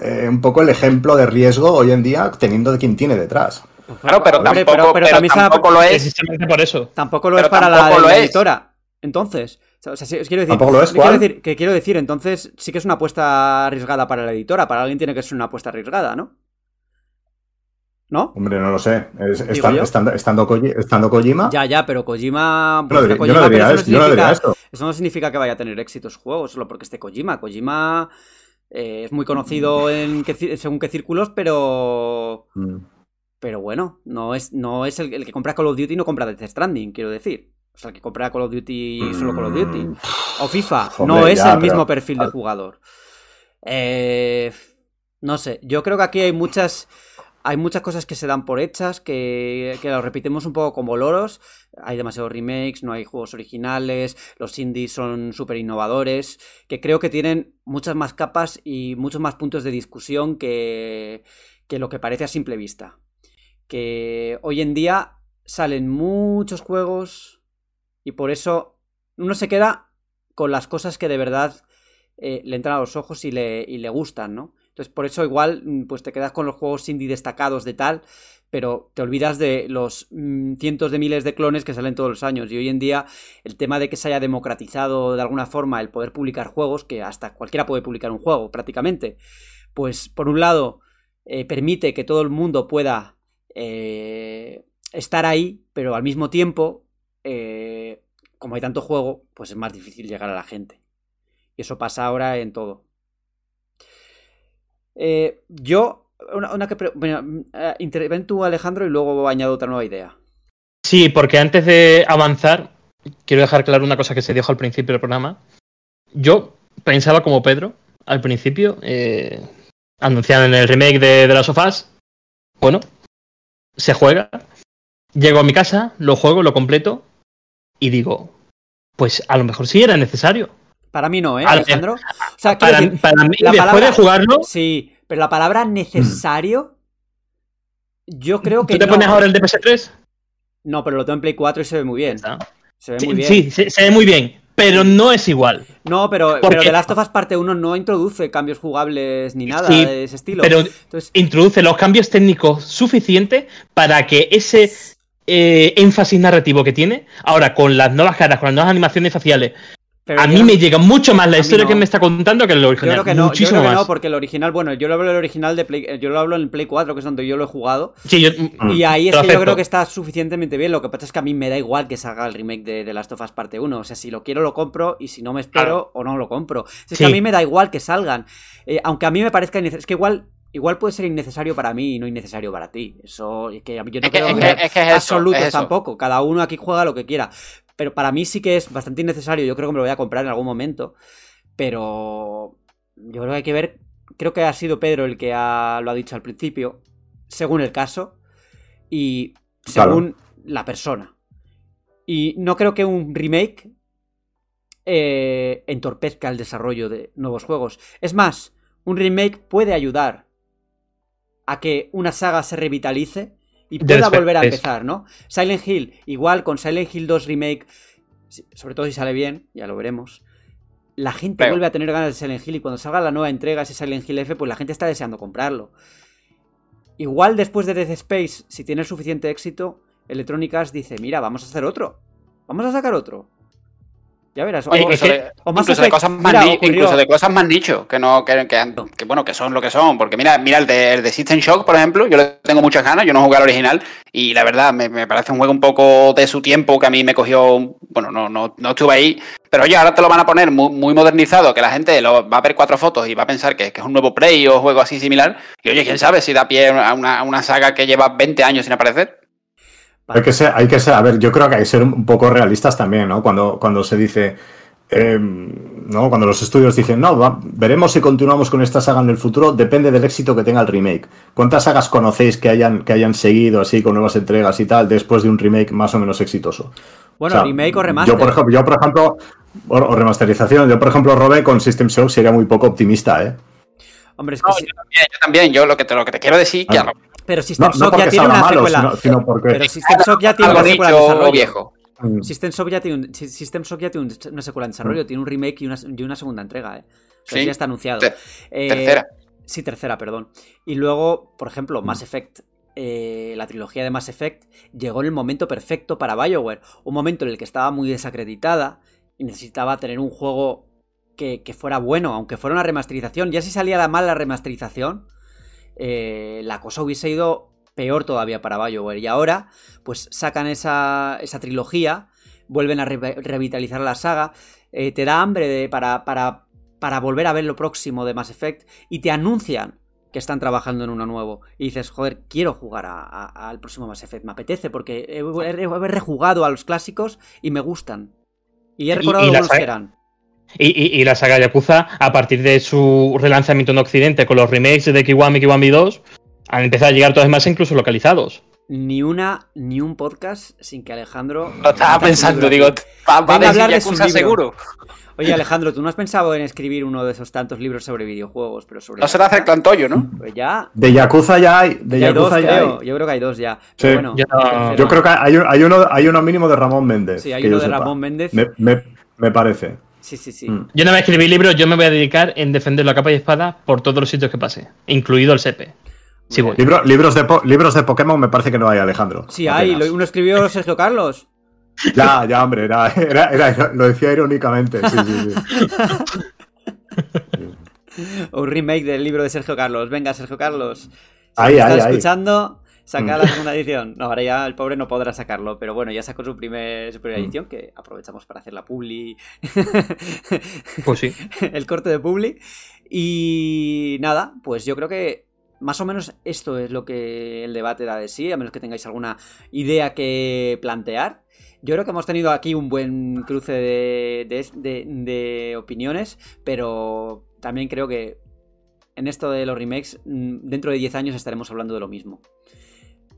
Eh, un poco el ejemplo de riesgo hoy en día teniendo de quien tiene detrás. Claro, pero tampoco, pero, pero, pero también tampoco lo es por eso. Tampoco lo pero es para la, la editora. Entonces, o sea, si, os quiero decir, tampoco lo es, quiero decir que quiero decir, entonces sí que es una apuesta arriesgada para la editora, para alguien tiene que ser una apuesta arriesgada, ¿no? ¿No? Hombre, no lo sé. Es, estando, estando, estando, Koji, estando Kojima. Ya, ya, pero Kojima. Pues, no, Kojima yo no diría, eso, no yo no esto. Eso no significa que vaya a tener éxito su juego, solo porque esté Kojima. Kojima. Eh, es muy conocido en que, según qué círculos, pero mm. pero bueno, no es no es el, el que compra Call of Duty no compra Death Stranding, quiero decir. O sea, el que compra Call of Duty mm. solo Call of Duty. O FIFA, Joder, no es ya, el pero... mismo perfil de jugador. Eh, no sé, yo creo que aquí hay muchas... Hay muchas cosas que se dan por hechas, que, que lo repetimos un poco como loros. Hay demasiados remakes, no hay juegos originales, los indies son súper innovadores, que creo que tienen muchas más capas y muchos más puntos de discusión que, que lo que parece a simple vista. Que hoy en día salen muchos juegos y por eso uno se queda con las cosas que de verdad eh, le entran a los ojos y le, y le gustan, ¿no? Entonces, por eso igual pues te quedas con los juegos indie destacados de tal, pero te olvidas de los mmm, cientos de miles de clones que salen todos los años. Y hoy en día el tema de que se haya democratizado de alguna forma el poder publicar juegos, que hasta cualquiera puede publicar un juego prácticamente, pues por un lado eh, permite que todo el mundo pueda eh, estar ahí, pero al mismo tiempo, eh, como hay tanto juego, pues es más difícil llegar a la gente. Y eso pasa ahora en todo. Eh, yo, una, una que. Pre- bueno, eh, interven tú, Alejandro, y luego añado otra nueva idea. Sí, porque antes de avanzar, quiero dejar claro una cosa que se dijo al principio del programa. Yo pensaba como Pedro al principio, eh, anunciaron el remake de, de Last of Us. Bueno, se juega. Llego a mi casa, lo juego, lo completo y digo, pues a lo mejor sí era necesario. Para mí no, ¿eh, Alejandro? O sea, para, decir, para mí, la después palabra, de jugarlo... Sí, pero la palabra necesario... Yo creo que ¿Tú te no. pones ahora el de P S tres? No, pero lo tengo en Play cuatro y se ve muy bien. ¿No? Se ve sí, muy bien. Sí, se, se ve muy bien, pero no es igual. No, pero, pero The Last of Us Parte uno no introduce cambios jugables ni nada sí, de ese estilo. Pero Entonces... introduce los cambios técnicos suficientes para que ese eh, énfasis narrativo que tiene, ahora con las nuevas caras, con las nuevas animaciones faciales... Pero a mí no, me llega mucho más la historia no. que me está contando que el original. Yo creo que no, muchísimo yo creo que más. No, porque el original, bueno, yo lo hablo del original de Play, yo lo hablo en Play cuatro, que es donde yo lo he jugado. Sí, yo, y ahí es que acepto. Yo creo que está suficientemente bien. Lo que pasa es que a mí me da igual que salga el remake de, de Last of Us Parte uno. O sea, si lo quiero lo compro y si no me espero claro. o no lo compro. Es sí. que a mí me da igual que salgan. Eh, aunque a mí me parezca innecesario. Es que igual. Igual puede ser innecesario para mí y no innecesario para ti. Eso es que yo no es creo que, que, es que es absolutos eso, es tampoco. Eso. Cada uno aquí juega lo que quiera. Pero para mí sí que es bastante innecesario. Yo creo que me lo voy a comprar en algún momento. Pero yo creo que hay que ver... Creo que ha sido Pedro el que ha, lo ha dicho al principio. Según el caso. Y según claro. la persona. Y no creo que un remake eh, entorpezca el desarrollo de nuevos juegos. Es más, un remake puede ayudar a que una saga se revitalice y pueda volver a empezar, ¿no? Silent Hill, igual con Silent Hill dos Remake, sobre todo si sale bien, ya lo veremos, la gente Pero... vuelve a tener ganas de Silent Hill y cuando salga la nueva entrega, ese Silent Hill F, pues la gente está deseando comprarlo. Igual después de Death Space, si tiene suficiente éxito, Electronic Arts dice, mira, vamos a hacer otro, vamos a sacar otro. Ya verás, o, Oye, incluso, de, o más incluso, de cosas más mira, ni, incluso de cosas más nicho, que no, que, que, que bueno, que son lo que son. Porque mira, mira el de, el de System Shock, por ejemplo, yo le tengo muchas ganas, yo no jugué al original, y la verdad, me, me parece un juego un poco de su tiempo que a mí me cogió. Bueno, no, no, no estuve ahí. Pero oye, ahora te lo van a poner muy, muy modernizado, que la gente lo va a ver cuatro fotos y va a pensar que, que es un nuevo Play o juego así similar. Y oye, quién sabe si da pie a una, a una saga que lleva veinte años sin aparecer. Hay que ser, hay que ser, a ver, yo creo que hay que ser un poco realistas también, ¿no? Cuando, cuando se dice, eh, ¿no? Cuando los estudios dicen, no, va, veremos si continuamos con esta saga en el futuro, depende del éxito que tenga el remake. ¿Cuántas sagas conocéis que hayan, que hayan seguido así con nuevas entregas y tal después de un remake más o menos exitoso? Bueno, o sea, remake o remaster. Yo, por ejemplo, yo, por ejemplo o, o remasterización, yo, por ejemplo, Robe con System Shock sería muy poco optimista, ¿eh? Hombre, es que no, sí. yo, también, yo también, yo lo que te, lo que te quiero decir que... Pero System Shock no, no ya tiene una malo, secuela. Sino, sino porque... Pero System Shock ya tiene una secuela en desarrollo. Viejo. System Shock ya tiene, un, System Shock ya tiene una secuela en desarrollo. Mm. Tiene un remake y una, y una segunda entrega. ¿eh? O sea, sí. Ya está anunciado. Te, eh, tercera. Sí, tercera, perdón. Y luego, por ejemplo, Mass Effect. Eh, la trilogía de Mass Effect llegó en el momento perfecto para BioWare. Un momento en el que estaba muy desacreditada y necesitaba tener un juego que, que fuera bueno, aunque fuera una remasterización. Ya si salía mal la remasterización... Eh, la cosa hubiese ido peor todavía para BioWare. Y ahora, pues sacan esa, esa trilogía, vuelven a re- revitalizar la saga, eh, te da hambre de, para, para, para volver a ver lo próximo de Mass Effect y te anuncian que están trabajando en uno nuevo. Y dices, joder, quiero jugar a, a, al próximo Mass Effect, me apetece porque he, he, he rejugado a los clásicos y me gustan. Y he recordado ¿Y, y algunos que eran. Y, y, y la saga Yakuza, a partir de su relanzamiento en Occidente con los remakes de Kiwami y Kiwami dos, han empezado a llegar todas más incluso localizados. Ni una, ni un podcast sin que Alejandro... Lo estaba pensando, digo, va a hablar de Yakuza seguro. Oye, Alejandro, tú no has pensado en escribir uno de esos tantos libros sobre videojuegos, pero sobre... No se te hace el Clantoyo, ¿no? Pues ya... De Yakuza ya hay, de ya Yakuza hay dos, ya creo. Hay. Yo creo que hay dos ya, pero sí. bueno... Ya no. Yo creo que hay, hay, uno, hay uno mínimo de Ramón Méndez. Sí, hay uno de sepa. Ramón Méndez. Me, me, me parece... Sí, sí, sí. Yo no voy a escribir libros, yo me voy a dedicar en defender la capa y espada por todos los sitios que pase, incluido el S E P E. Sí, voy. Libro, libros, de po- libros de Pokémon me parece que no hay, Alejandro. Sí, apenas. Hay, lo, uno escribió Sergio Carlos. Ya, ya, hombre, era, era, era, lo decía irónicamente. Sí, sí, sí. Un remake del libro de Sergio Carlos. Venga, Sergio Carlos. Si ahí, me ahí, estás ahí. escuchando, saca mm. la segunda edición. No, ahora ya el pobre no podrá sacarlo, pero bueno, ya sacó su, primer, su primera edición, que aprovechamos para hacer la publi. Pues sí. El corte de publi. Y nada, pues yo creo que Más o menos esto es lo que el debate da de sí, a menos que tengáis alguna idea que plantear. Yo creo que hemos tenido aquí un buen cruce de, de, de, de opiniones, pero también creo que en esto de los remakes, dentro de diez años estaremos hablando de lo mismo.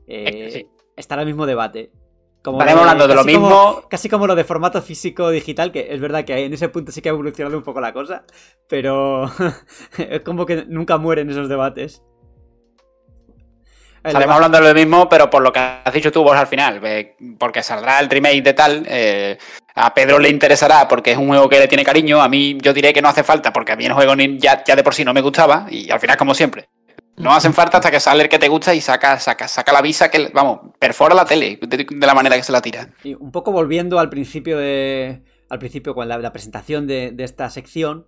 Eh, sí. Estará el mismo debate. Como estaremos de, hablando de lo mismo. Como, casi como lo de formato físico-digital, que es verdad que en ese punto sí que ha evolucionado un poco la cosa, pero es como que nunca mueren esos debates. Estaremos hablando de lo mismo, pero por lo que has dicho tú vos al final, eh, porque saldrá el remake de tal, eh, a Pedro le interesará porque es un juego que le tiene cariño, a mí yo diré que no hace falta porque a mí el juego ni, ya, ya de por sí no me gustaba y al final como siempre, no hacen falta hasta que sale el que te gusta y saca saca saca la visa que, vamos, perfora la tele de, de la manera que se la tira. Y un poco volviendo al principio de al principio con la, la presentación de, de esta sección,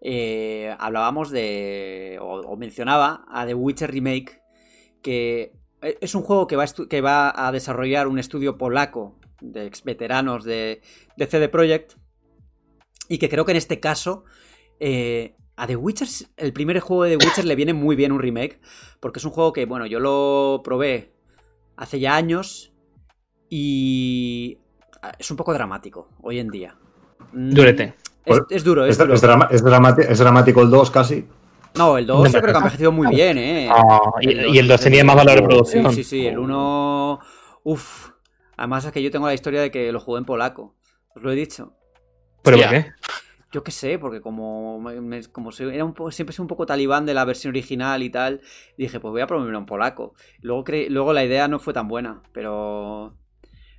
eh, hablábamos de, o, o mencionaba a The Witcher Remake, que es un juego que va, estu- que va a desarrollar un estudio polaco de ex-veteranos de, de C D Projekt, y que creo que en este caso eh, a The Witcher, el primer juego de The Witcher le viene muy bien un remake, porque es un juego que, bueno, yo lo probé hace ya años y es un poco dramático hoy en día. Durete. Es, es duro, es, es, duro. Es, drama- es, dramati- es dramático el dos casi. No, el dos yo creo que ha envejecido muy bien, ¿eh? Oh, y el dos, y el dos tenía más valor de producción. Sí, sí, sí, el uno... Uf. Además es que yo tengo la historia de que lo jugué en polaco. Os lo he dicho. ¿Pero por qué? Yo qué sé, porque como, me, como soy, era un po, siempre soy un poco talibán de la versión original y tal, dije, pues voy a probarlo en polaco. Luego, cre, luego la idea no fue tan buena, pero...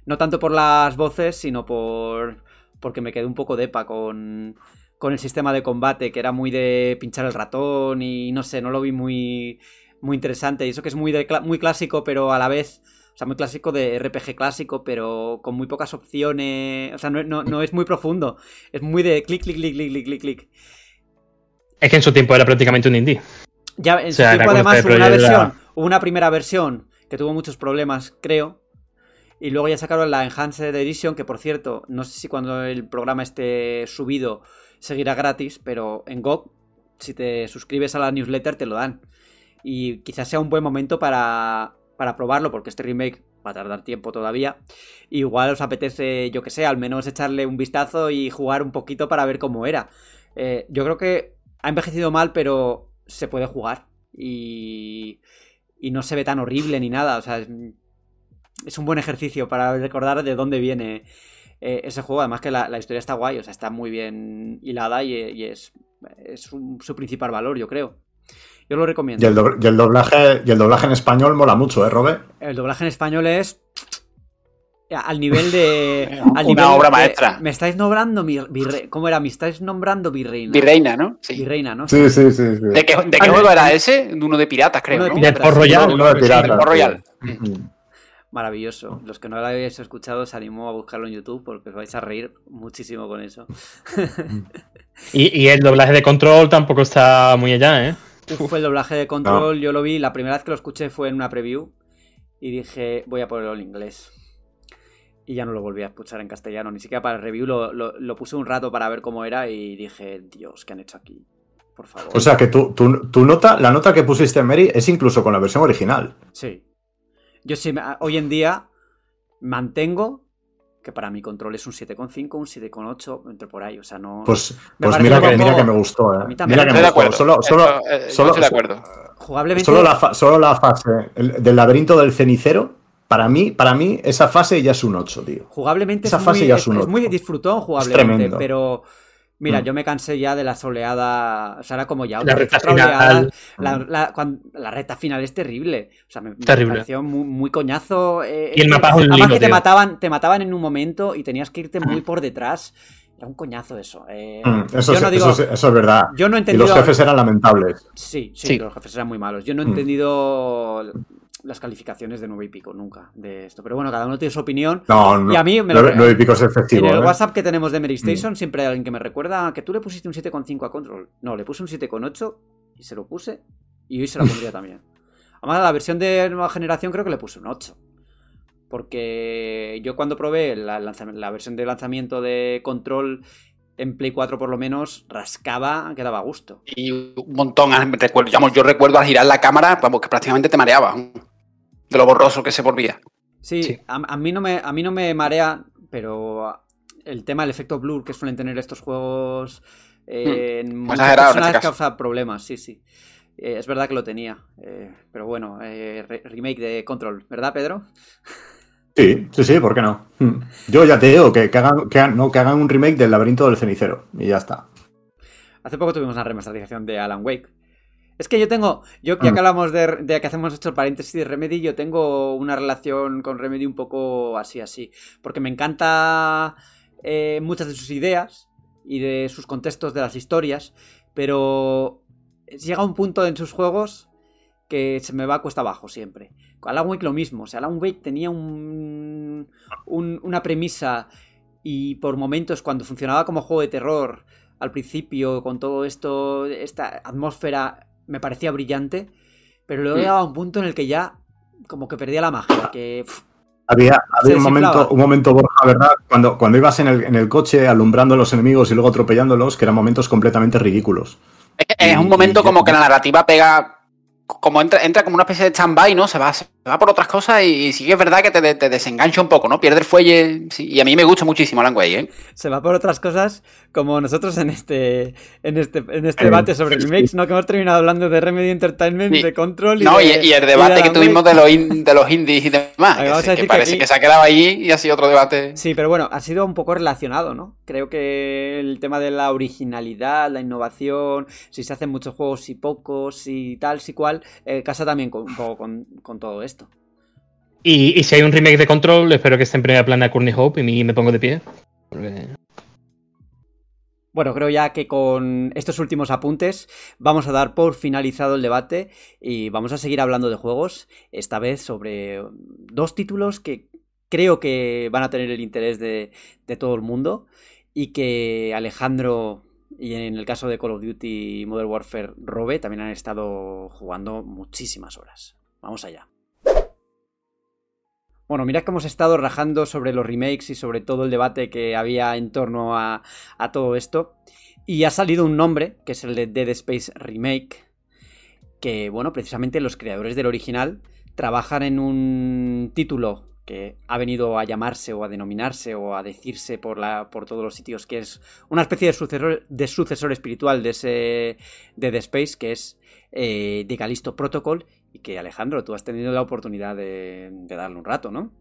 No tanto por las voces, sino por... Porque me quedé un poco depa con... con el sistema de combate, que era muy de pinchar el ratón y no sé, no lo vi muy, muy interesante. Y eso que es muy, de, muy clásico, pero a la vez, o sea, muy clásico de R P G clásico, pero con muy pocas opciones. O sea, no, no, no es muy profundo, es muy de clic, clic, clic, clic, clic, clic, clic. Es que en su tiempo era prácticamente un indie. Ya, en o sea, su tiempo además hubo una versión, la... una primera versión que tuvo muchos problemas, creo. Y luego ya sacaron la Enhanced Edition, que por cierto, no sé si cuando el programa esté subido seguirá gratis, pero en G O G, si te suscribes a la newsletter, te lo dan. Y quizás sea un buen momento para, para probarlo, porque este remake va a tardar tiempo todavía. Igual os apetece, yo que sé, al menos echarle un vistazo y jugar un poquito para ver cómo era. Eh, yo creo que ha envejecido mal, pero se puede jugar. Y, y no se ve tan horrible ni nada. O sea, es, es un buen ejercicio para recordar de dónde viene... ese juego, además que la, la historia está guay, o sea, está muy bien hilada y, y es, es un, su principal valor, yo creo. Yo lo recomiendo. Y el, doble, y, el doblaje, y el doblaje en español mola mucho, ¿eh, Robe? El doblaje en español es... Al nivel de... al nivel Una obra de, maestra. Me estáis nombrando... Virre, ¿Cómo era? Me estáis nombrando virreina. Virreina, ¿no? Sí. Virreina, ¿no? Sí, sí, sí. sí. ¿De qué, de qué ah, juego era ese? Uno de piratas, creo, uno de piratas, ¿no? De Royal. Uno de piratas. De Royal. Maravilloso. Los que no lo habéis escuchado, os animo a buscarlo en YouTube porque os vais a reír muchísimo con eso. y, y el doblaje de Control tampoco está muy allá, ¿eh? Uf, el doblaje de Control, no. Yo lo vi, la primera vez que lo escuché fue en una preview y dije, voy a ponerlo en inglés. Y ya no lo volví a escuchar en castellano, ni siquiera para el review, lo, lo, lo puse un rato para ver cómo era y dije, Dios, ¿qué han hecho aquí? Por favor. O sea, que tu, tu, tu nota, la nota que pusiste en Mary es incluso con la versión original. Sí. Yo sí, hoy en día mantengo que para mi Control es un siete coma cinco, un siete coma ocho, entre por ahí, o sea, no... Pues, pues mira, que, mira que me gustó, ¿eh? A mí también. Mira que me gustó, solo... solo, eh, solo estoy de acuerdo. Jugablemente... Solo la, fa- solo la fase el, del laberinto del cenicero, para mí, para mí, esa fase ya es un ocho, tío. Jugablemente esa es, fase muy, ya es, un ocho. Es muy disfrutón jugablemente, es pero... Mira, mm. yo me cansé ya de la soleada. O sea, era como ya. La recta final. La, la, cuando, la recta final es terrible. O sea, me, terrible. me pareció muy, muy coñazo. Eh, y el mapa es un Además lindo, que te mataban, te mataban en un momento y tenías que irte muy por detrás. Era un coñazo eso. Eh, mm, eso, yo no digo, eso, eso es verdad. Yo no he entendido, y los jefes eran lamentables. Sí, sí, sí, los jefes eran muy malos. Yo no he entendido. Mm. Las calificaciones de nueve y pico, nunca de esto. Pero bueno, cada uno tiene su opinión. No, no. Y a mí me lo nueve y pico es efectivo. En el ¿eh? WhatsApp que tenemos de Mary Station, mm. siempre hay alguien que me recuerda que tú le pusiste un siete coma cinco a Control. No, le puse un siete coma ocho y se lo puse. Y hoy se la pondría también. Además, la versión de nueva generación creo que le puse un ocho. Porque yo cuando probé la, lanzam- la versión de lanzamiento de Control en Play cuatro por lo menos rascaba, que daba gusto. Y un montón, recuerdo, digamos, yo recuerdo al girar la cámara, vamos, que prácticamente te mareaba, de lo borroso que se volvía. Sí, sí. A, a mí no me, a mí no me marea, pero el tema del efecto blur que suelen tener estos juegos eh, mm, en muchas personas este causa problemas, sí, sí. Eh, es verdad que lo tenía, eh, pero bueno, eh, re- remake de Control, ¿verdad, Pedro? Sí, sí, sí, ¿por qué no? Yo ya te digo que, que, hagan, que, no, que hagan un remake del Laberinto del Cenicero y ya está. Hace poco tuvimos una remasterización de Alan Wake. Es que yo tengo, yo ya que hablamos de, de que hacemos estos paréntesis de Remedy, yo tengo una relación con Remedy un poco así, así, porque me encanta eh, muchas de sus ideas y de sus contextos de las historias, pero llega un punto en sus juegos que se me va a cuesta abajo siempre. Alan Wake lo mismo, o sea, Alan Wake tenía un, un, una premisa y por momentos cuando funcionaba como juego de terror al principio con todo esto, esta atmósfera me parecía brillante, pero luego llegaba a un punto en el que ya como que perdía la magia, que... Pff, Había, había un momento, un momento, Borja, ¿verdad? Cuando, cuando ibas en el, en el coche alumbrando a los enemigos y luego atropellándolos, que eran momentos completamente ridículos. Es, es un momento como que la narrativa pega, como entra, entra como una especie de stand-by, ¿no? Se va, se va por otras cosas y, y sí que es verdad que te, te desengancha un poco, ¿no? Pierde el fuelle, sí, y a mí me gusta muchísimo Alan Wake, ¿eh? Se va por otras cosas como nosotros en este en este, en este eh, debate sobre remakes, ¿no? Que hemos terminado hablando de Remedy Entertainment, sí, de Control y no, de, y, y el debate y que tuvimos de los, in, de los indies y demás, que, se, que, que parece aquí... que se ha quedado ahí y ha sido otro debate. Sí, pero bueno, ha sido un poco relacionado, ¿no? Creo que el tema de la originalidad, la innovación, si se hacen muchos juegos, si pocos, si tal, si cual, eh, casa también con, un poco con, con todo esto. Y, y si hay un remake de Control, espero que esté en primera plana Courtney Hope y me, me pongo de pie. Porque... Bueno, creo ya que con estos últimos apuntes vamos a dar por finalizado el debate y vamos a seguir hablando de juegos, esta vez sobre dos títulos que creo que van a tener el interés de, de todo el mundo y que Alejandro y en el caso de Call of Duty y Modern Warfare Robe también han estado jugando muchísimas horas. Vamos allá. Bueno, mirad que hemos estado rajando sobre los remakes y sobre todo el debate que había en torno a, a todo esto. Y ha salido un nombre, que es el de Dead Space Remake, que, bueno, precisamente los creadores del original trabajan en un título que ha venido a llamarse o a denominarse o a decirse por, la, por todos los sitios que es una especie de sucesor, de sucesor espiritual de ese Dead Space, que es eh, The Callisto Protocol. Y que, Alejandro, tú has tenido la oportunidad de, de darle un rato, ¿no?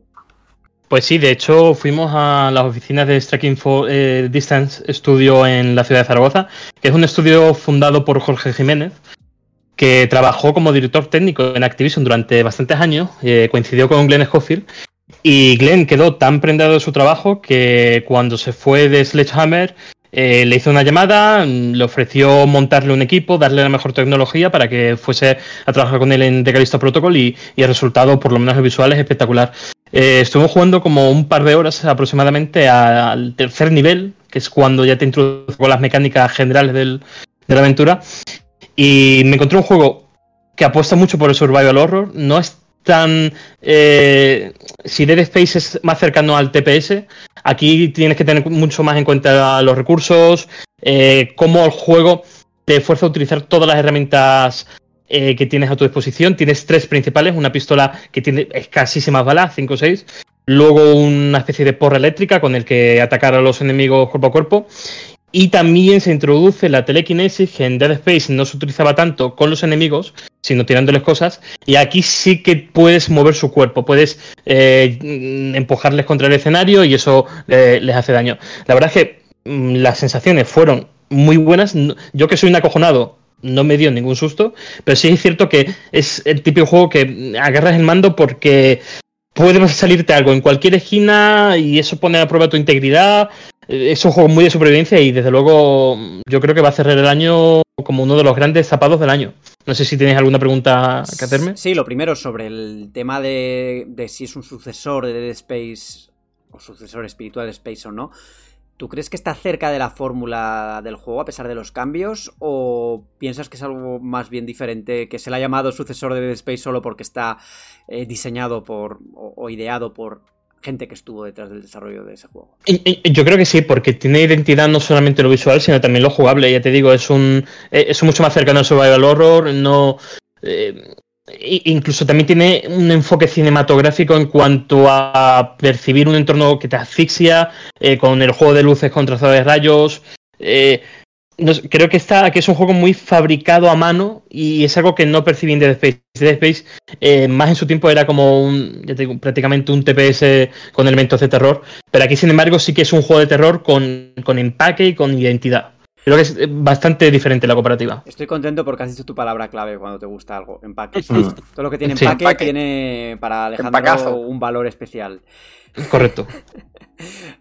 Pues sí, de hecho fuimos a las oficinas de Striking for eh, Distance Studio en la ciudad de Zaragoza, que es un estudio fundado por Jorge Jiménez, que trabajó como director técnico en Activision durante bastantes años, eh, coincidió con Glenn Schofield, y Glenn quedó tan prendado de su trabajo que cuando se fue de Sledgehammer... Eh, le hizo una llamada, le ofreció montarle un equipo, darle la mejor tecnología para que fuese a trabajar con él en The Callisto Protocol y, y el resultado, por lo menos el visual, es espectacular. Eh, estuvimos jugando como un par de horas aproximadamente al tercer nivel, que es cuando ya te introduzco las mecánicas generales del, de la aventura, y me encontré un juego que apuesta mucho por el survival horror. No es tan... Eh, si Dead Space es más cercano al T P S, aquí tienes que tener mucho más en cuenta los recursos, eh, cómo el juego te fuerza a utilizar todas las herramientas eh, que tienes a tu disposición. Tienes tres principales, una pistola que tiene escasísimas balas, cinco o seis, luego una especie de porra eléctrica con el que atacar a los enemigos cuerpo a cuerpo, y también se introduce la telequinesis, que en Dead Space no se utilizaba tanto con los enemigos, sino tirándoles cosas, y aquí sí que puedes mover su cuerpo, puedes eh, empujarles contra el escenario y eso eh, les hace daño. La verdad es que mm, las sensaciones fueron muy buenas. Yo, que soy un acojonado, no me dio ningún susto, pero sí es cierto que es el típico juego que agarras el mando porque puede salirte algo en cualquier esquina y eso pone a prueba tu integridad. Es un juego muy de supervivencia y desde luego yo creo que va a cerrar el año como uno de los grandes zapados del año. No sé si tenéis alguna pregunta que hacerme. Sí, lo primero sobre el tema de, de si es un sucesor de Dead Space o sucesor espiritual de Space o no. ¿Tú crees que está cerca de la fórmula del juego a pesar de los cambios o piensas que es algo más bien diferente, que se le ha llamado sucesor de Dead Space solo porque está eh, diseñado por o, o ideado por gente que estuvo detrás del desarrollo de ese juego. Yo creo que sí, porque tiene identidad no solamente lo visual, sino también lo jugable. Ya te digo, es un es mucho más cercano al survival horror, no eh, incluso también tiene un enfoque cinematográfico en cuanto a percibir un entorno que te asfixia, eh, con el juego de luces con trazado de rayos. Eh, Creo que está, que es un juego muy fabricado a mano y es algo que no percibí en Dead Space. Dead Space, eh, más en su tiempo, era como un, ya te digo, prácticamente un T P S con elementos de terror. Pero aquí, sin embargo, sí que es un juego de terror con, con empaque y con identidad. Creo que es bastante diferente la comparativa. Estoy contento porque has dicho tu palabra clave cuando te gusta algo, empaque. Mm. Todo lo que tiene empaque, sí, empaque. Tiene para Alejandro Empacazo. Un valor especial. Correcto.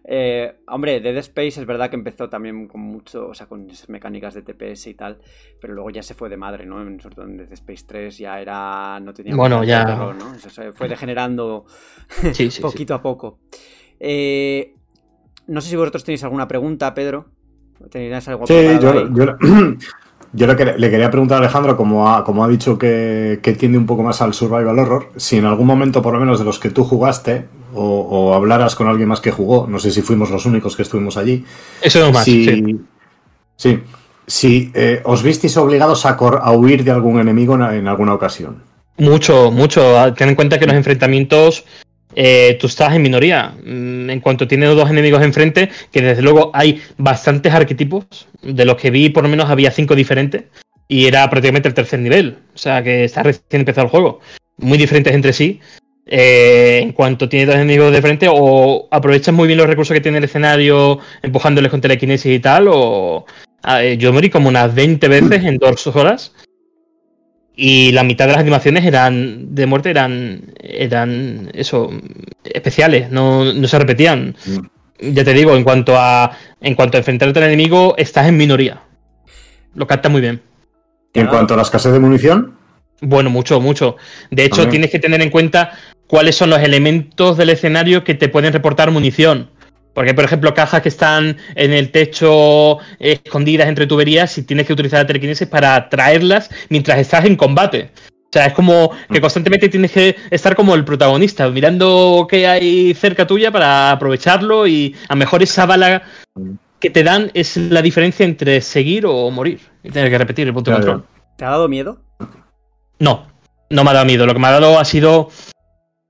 eh, hombre, Dead Space es verdad que empezó también con mucho, o sea, con esas mecánicas de T P S y tal, pero luego ya se fue de madre, ¿no? En sobre todo en Dead Space tres ya era, no tenía bueno, mucho ya... terror, ¿no? Eso se fue degenerando sí, sí, poquito sí. a poco. Eh, no sé si vosotros tenéis alguna pregunta, Pedro. ¿Tenéis algo sí, yo, yo, yo le, quería, le quería preguntar a Alejandro, como ha, como ha dicho que, que tiende un poco más al survival horror, si en algún momento, por lo menos de los que tú jugaste, o, o hablaras con alguien más que jugó, no sé si fuimos los únicos que estuvimos allí. Eso no más, si, sí. Sí, si eh, os visteis obligados a, cor, a huir de algún enemigo en, en alguna ocasión. Mucho, mucho. Ten en cuenta que los enfrentamientos... Eh, tú estás en minoría. En cuanto tienes dos enemigos enfrente, que desde luego hay bastantes arquetipos, de los que vi por lo menos había cinco diferentes, y era prácticamente el tercer nivel, o sea que está recién empezado el juego, muy diferentes entre sí. Eh, en cuanto tienes dos enemigos de frente, o aprovechas muy bien los recursos que tiene el escenario empujándoles con telequinesis y tal, o eh, yo morí como unas veinte veces en dos horas. Y la mitad de las animaciones eran de muerte, eran eran eso especiales, no, no se repetían. Ya te digo, en cuanto a en cuanto a enfrentarte al enemigo, estás en minoría. Lo captas muy bien. ¿Y en cuanto a la escasez de munición? Bueno, mucho, mucho. De hecho, tienes que tener en cuenta cuáles son los elementos del escenario que te pueden reportar munición. Porque, por ejemplo, cajas que están en el techo, eh, escondidas entre tuberías, si tienes que utilizar la telequinesis para traerlas mientras estás en combate. O sea, es como que constantemente tienes que estar como el protagonista, mirando qué hay cerca tuya para aprovecharlo, y a lo mejor esa bala que te dan es la diferencia entre seguir o morir. Y tener que repetir el punto de control. ¿Te ha dado miedo? No, no me ha dado miedo. Lo que me ha dado ha sido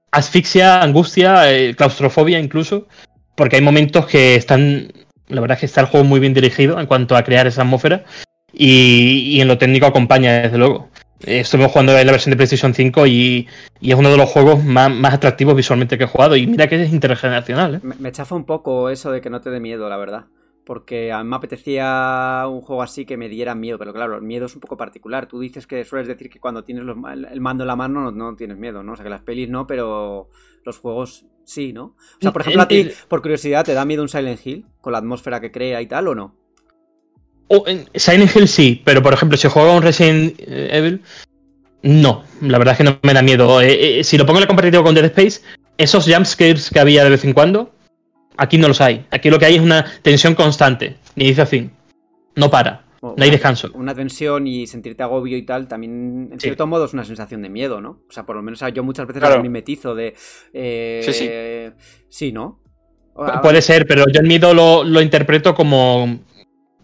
asfixia, angustia, eh, claustrofobia incluso. Porque hay momentos que están... La verdad es que está el juego muy bien dirigido en cuanto a crear esa atmósfera. Y, y en lo técnico acompaña, desde luego. Estuvimos jugando en la versión de PlayStation cinco y, y es uno de los juegos más, más atractivos visualmente que he jugado. Y mira que es intergeneracional, ¿eh? Me, me chafa un poco eso de que no te dé miedo, la verdad. Porque a mí me apetecía un juego así que me diera miedo. Pero claro, el miedo es un poco particular. Tú dices que sueles decir que cuando tienes los, el mando en la mano no, no tienes miedo, ¿no? O sea, que las pelis no, pero los juegos... Sí, ¿no? O sea, por ejemplo, a ti, por curiosidad, ¿te da miedo un Silent Hill con la atmósfera que crea y tal, o no? Oh, en Silent Hill sí, pero por ejemplo, si juego un Resident Evil, no, la verdad es que no me da miedo. Eh, eh, si lo pongo en el comparativo con Dead Space, esos jumpscares que había de vez en cuando, aquí no los hay. Aquí lo que hay es una tensión constante, de inicio a fin. No para, bueno, no hay descanso. Una tensión y sentirte agobio y tal también, en cierto sí. modo, es una sensación de miedo, ¿no? O sea, por lo menos yo muchas veces claro. me mimetizo de... Eh, sí, sí. Sí, ¿no? Ahora, puede ser, pero yo el miedo lo, lo interpreto como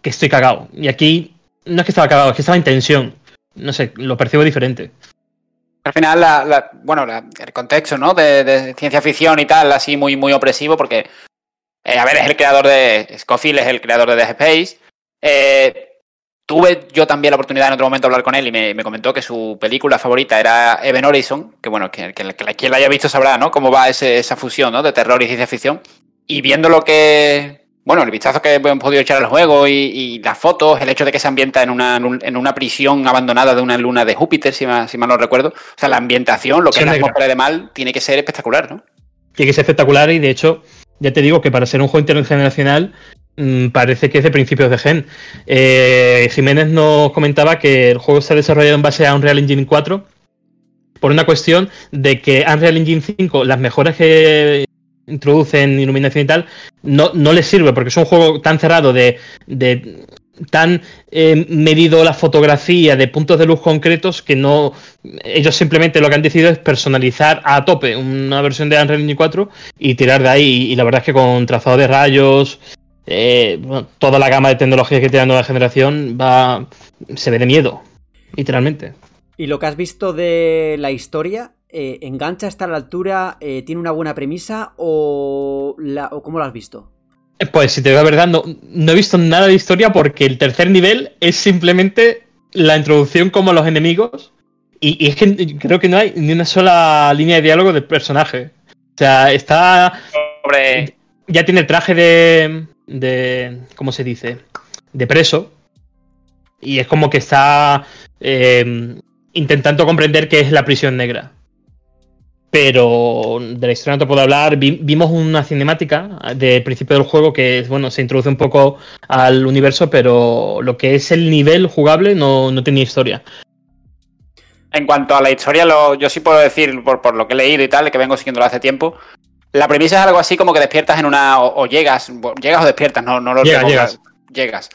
que estoy cagado. Y aquí no es que estaba cagado, es que estaba en tensión. No sé, lo percibo diferente. Al final, la, la, bueno, la, el contexto, ¿no? De, de ciencia ficción y tal, así muy, muy opresivo, porque... Eh, a ver, es el creador de... Scofield es el creador de Dead Space. Eh... Tuve yo también la oportunidad en otro momento de hablar con él y me, me comentó que su película favorita era Event Horizon, que bueno, que, que, que quien la haya visto sabrá, ¿no? Cómo va ese, esa fusión, ¿no? De terror y ciencia ficción. Y viendo lo que... Bueno, el vistazo que hemos podido echar al juego y, y las fotos, el hecho de que se ambienta en una, en una prisión abandonada de una luna de Júpiter, si mal, si mal no recuerdo. O sea, la ambientación, lo que sí, es la atmósfera de mal, tiene que ser espectacular, ¿no? Tiene que ser espectacular y, de hecho, ya te digo que para ser un juego intergeneracional... Parece que es de principios de gen. Eh, Jiménez nos comentaba que el juego se ha desarrollado en base a Unreal Engine cuatro por una cuestión de que Unreal Engine cinco, las mejoras que introducen iluminación y tal, no, no les sirve porque es un juego tan cerrado de, de tan eh, medido la fotografía de puntos de luz concretos que no, ellos simplemente lo que han decidido es personalizar a tope una versión de Unreal Engine cuatro y tirar de ahí, y, y la verdad es que con trazado de rayos, eh, bueno, toda la gama de tecnologías que tiene la nueva generación va, se ve de miedo, literalmente. Y lo que has visto de la historia, eh, ¿engancha hasta la altura? Eh, ¿tiene una buena premisa o, la, o cómo lo has visto? Pues si te digo la verdad, no, no he visto nada de historia porque el tercer nivel es simplemente la introducción como a los enemigos y, y es que creo que no hay ni una sola línea de diálogo del personaje. O sea, está... Hombre. Ya tiene el traje de... de ¿cómo se dice? De preso. Y es como que está eh, intentando comprender qué es la prisión negra. Pero de la historia no te puedo hablar. Vimos una cinemática del principio del juego que, bueno, se introduce un poco al universo, pero lo que es el nivel jugable no, no tenía historia. En cuanto a la historia, lo, yo sí puedo decir, por, por lo que he leído y tal, que vengo siguiéndolo hace tiempo, la premisa es algo así como que despiertas en una... O, o llegas, llegas o despiertas, no, no lo Llega, llegas. Llegas.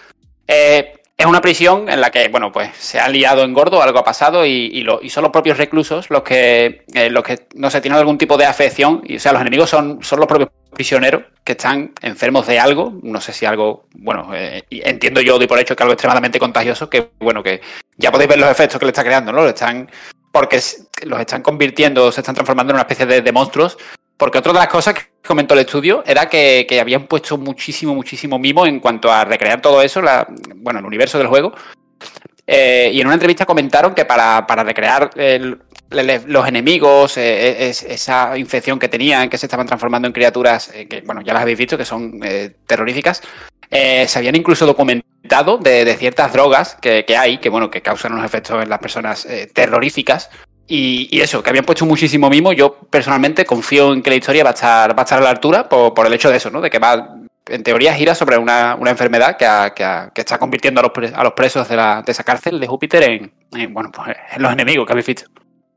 Eh... Es una prisión en la que, bueno, pues se ha liado en gordo, algo ha pasado y, y, lo, y son los propios reclusos los que, eh, los que, no sé, tienen algún tipo de afección. Y, o sea, los enemigos son, son los propios prisioneros que están enfermos de algo. No sé si algo, bueno, eh, entiendo yo de por hecho que algo extremadamente contagioso, que, bueno, que ya podéis ver los efectos que le está creando, ¿no? Lo están, porque los están convirtiendo, se están transformando en una especie de, de monstruos. Porque otra de las cosas que comentó el estudio era que, que habían puesto muchísimo, muchísimo mimo en cuanto a recrear todo eso, la, bueno, el universo del juego. Eh, y en una entrevista comentaron que para, para recrear el, el, los enemigos, eh, es, esa infección que tenían, que se estaban transformando en criaturas, eh, que bueno, ya las habéis visto, que son eh, terroríficas, eh, se habían incluso documentado de, de ciertas drogas que, que hay, que bueno, que causan unos efectos en las personas eh, terroríficas. Y, y eso, que habían puesto muchísimo mimo. Yo personalmente confío en que la historia va a estar, va a, estar a la altura por, por el hecho de eso, ¿no? De que va, en teoría gira sobre una, una enfermedad que, a, que, a, que está convirtiendo a los, pre, a los presos de, la, de esa cárcel de Júpiter en, en, bueno, pues, en los enemigos que habéis visto.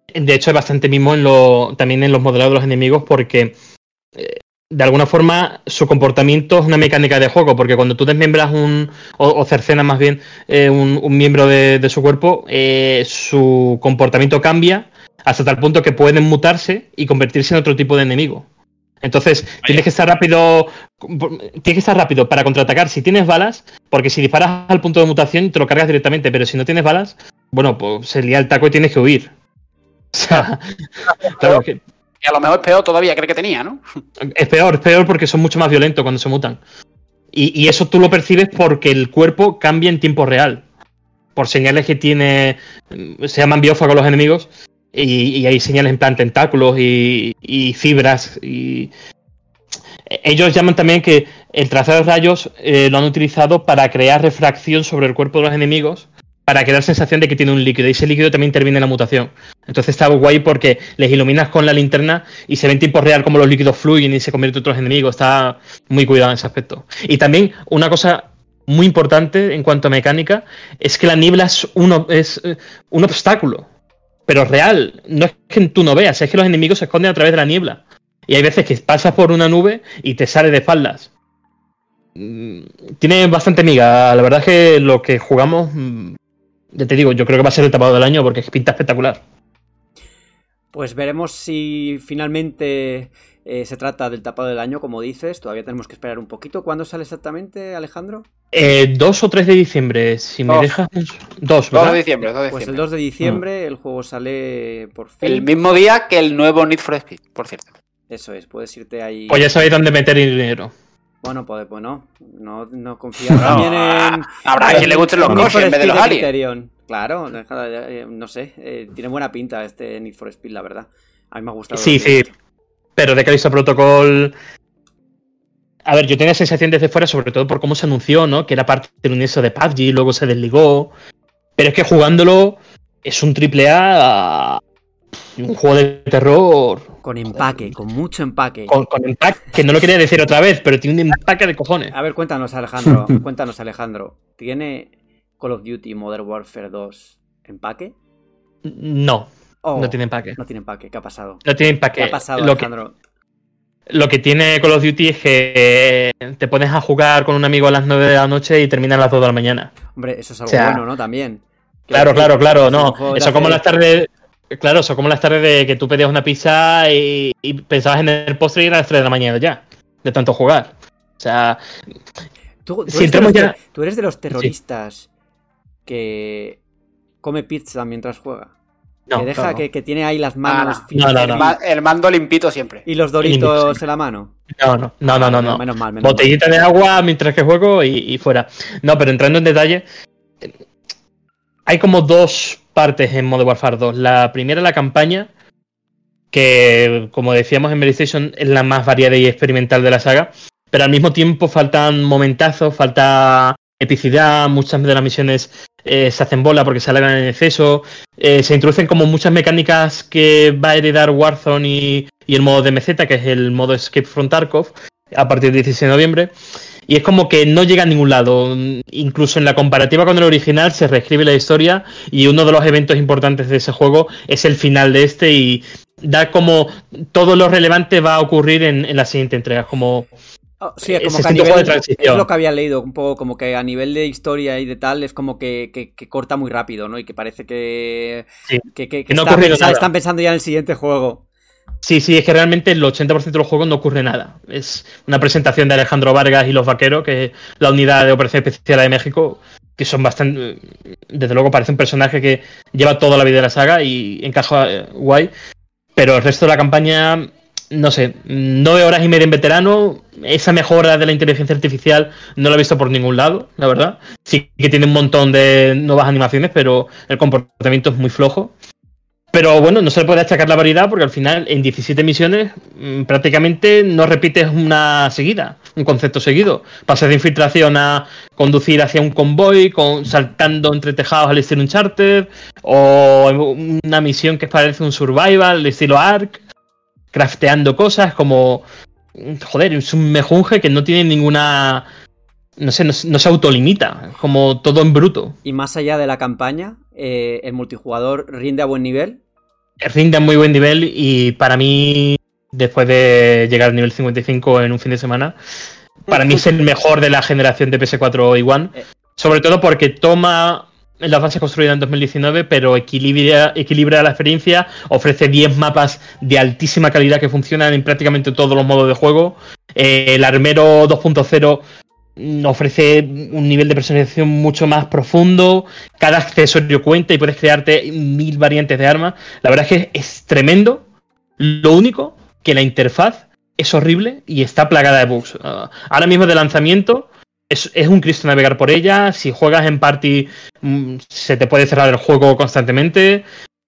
De hecho, es bastante mimo en lo, también en los modelados de los enemigos porque, eh, de alguna forma, su comportamiento es una mecánica de juego, porque cuando tú desmembras un, o, o cercenas más bien, eh, un, un miembro de, de su cuerpo, eh, su comportamiento cambia hasta tal punto que pueden mutarse y convertirse en otro tipo de enemigo. Entonces, Vaya. tienes que estar rápido tienes que estar rápido para contraatacar si tienes balas, porque si disparas al punto de mutación te lo cargas directamente, pero si no tienes balas, bueno, pues se lía el taco y tienes que huir. O sea, claro que... Y a lo mejor es peor todavía, creo que tenía, ¿no? Es peor, es peor porque son mucho más violentos cuando se mutan. Y, y eso tú lo percibes porque el cuerpo cambia en tiempo real. Por señales que tiene... Se llaman biófagos los enemigos. Y, y hay señales en plan tentáculos y, y fibras. Y ellos llaman también que el trazado de rayos eh, lo han utilizado para crear refracción sobre el cuerpo de los enemigos, para crear sensación de que tiene un líquido, y ese líquido también interviene en la mutación. Entonces está guay porque les iluminas con la linterna y se ve en tiempo real como los líquidos fluyen y se convierten en otros enemigos. Está muy cuidado en ese aspecto. Y también una cosa muy importante en cuanto a mecánica es que la niebla es un, es un obstáculo, pero real. No es que tú no veas, es que los enemigos se esconden a través de la niebla. Y hay veces que pasas por una nube y te sale de espaldas. Tiene bastante miga. La verdad es que lo que jugamos... Ya te digo, yo creo que va a ser el tapado del año porque pinta espectacular. Pues veremos si finalmente eh, se trata del tapado del año, como dices. Todavía tenemos que esperar un poquito. ¿Cuándo sale exactamente, Alejandro? Eh, dos o tres de diciembre, si me oh. dejas... dos, ¿verdad? dos de diciembre, dos de diciembre. Pues el dos de diciembre el juego sale por fin. El mismo día que el nuevo Need for Speed, por cierto. Eso es, puedes irte ahí... Pues ya sabéis dónde meter el dinero. Bueno, pues, pues no, no, no confiamos no. también en... Habrá quien le gusten los coches en vez de los aliens. Claro, no sé, eh, tiene buena pinta este Need for Speed, la verdad. A mí me ha gustado. Sí, sí, visto. Pero de Callisto Protocol... A ver, yo tenía sensación desde fuera, sobre todo por cómo se anunció, ¿no? Que era parte del universo de P U B G, luego se desligó. Pero es que jugándolo es un triple A... Un juego de terror. Con empaque, con mucho empaque. Con, con empaque, que no lo quería decir otra vez, pero tiene un empaque de cojones. A ver, cuéntanos, Alejandro. Cuéntanos, Alejandro. ¿Tiene Call of Duty Modern Warfare dos empaque? No. Oh, no tiene empaque. No tiene empaque. ¿Qué ha pasado? No tiene empaque. ¿Qué ha pasado, lo Alejandro? Que... Lo que tiene Call of Duty es que te pones a jugar con un amigo a las nueve de la noche y termina a las dos de la mañana. Hombre, eso es algo, o sea, bueno, ¿no? También. Claro, claro, claro, no. Eso como las tardes... Claro, eso como las tardes de que tú pedías una pizza y, y pensabas en el postre y era a las tres de la mañana ya, de tanto jugar. O sea... Tú, tú, si eres, de los, ya... tú eres de los terroristas sí. que come pizza mientras juega. No, que deja claro. que, que tiene ahí las manos... Ah, no, no, no. El mando limpito siempre. Y los Doritos limpito, en la mano. No, no, no, no, no. no. Menos mal, menos Botellita mal. de agua mientras que juego y, y fuera. No, pero entrando en detalle, hay como dos partes en Modern Warfare dos. La primera, la campaña, que como decíamos en Mary Station es la más variada y experimental de la saga, pero al mismo tiempo faltan momentazos, falta epicidad, muchas de las misiones... Eh, se hacen bola porque se alargan en exceso, eh, se introducen como muchas mecánicas que va a heredar Warzone y, y el modo D M Z, que es el modo Escape from Tarkov, a partir del dieciséis de noviembre, y es como que no llega a ningún lado. Incluso en la comparativa con el original se reescribe la historia, y uno de los eventos importantes de ese juego es el final de este, y da como todo lo relevante va a ocurrir en, en la siguiente entrega, como... Oh, sí, es como que a nivel, es lo que había leído, un poco como que a nivel de historia y de tal, es como que, que, que corta muy rápido, ¿no? Y que parece que, sí, que, que, que, que no están, pensando, están pensando ya en el siguiente juego. Sí, sí, es que realmente el ochenta por ciento de los juegos no ocurre nada. Es una presentación de Alejandro Vargas y los Vaqueros, que es la unidad de Operación Especial de México, que son bastante... Desde luego parece un personaje que lleva toda la vida de la saga y encaja guay, pero el resto de la campaña... No sé, nueve horas y media en veterano, esa mejora de la inteligencia artificial no la he visto por ningún lado, la verdad. Sí que tiene un montón de nuevas animaciones, pero el comportamiento es muy flojo. Pero bueno, no se le puede achacar la variedad porque al final en diecisiete misiones prácticamente no repites una seguida, un concepto seguido. Pasas de infiltración a conducir hacia un convoy, con, saltando entre tejados al estilo Uncharted, o una misión que parece un survival al estilo Ark, crafteando cosas como... Joder, es un mejunje que no tiene ninguna... No sé, no, no se autolimita, como todo en bruto. Y más allá de la campaña, eh, ¿el multijugador rinde a buen nivel? Rinde a muy buen nivel y para mí, después de llegar al nivel cincuenta y cinco en un fin de semana, para mí es el mejor de la generación de P S cuatro y One. Eh. Sobre todo porque toma... La base construida en dos mil diecinueve, pero equilibra, equilibra la experiencia, ofrece diez mapas de altísima calidad que funcionan en prácticamente todos los modos de juego. Eh, el Armero dos punto cero ofrece un nivel de personalización mucho más profundo, cada accesorio cuenta y puedes crearte mil variantes de armas. La verdad es que es tremendo, lo único que la interfaz es horrible y está plagada de bugs. Uh, ahora mismo de lanzamiento... Es, es un Cristo navegar por ella. Si juegas en party, se te puede cerrar el juego constantemente.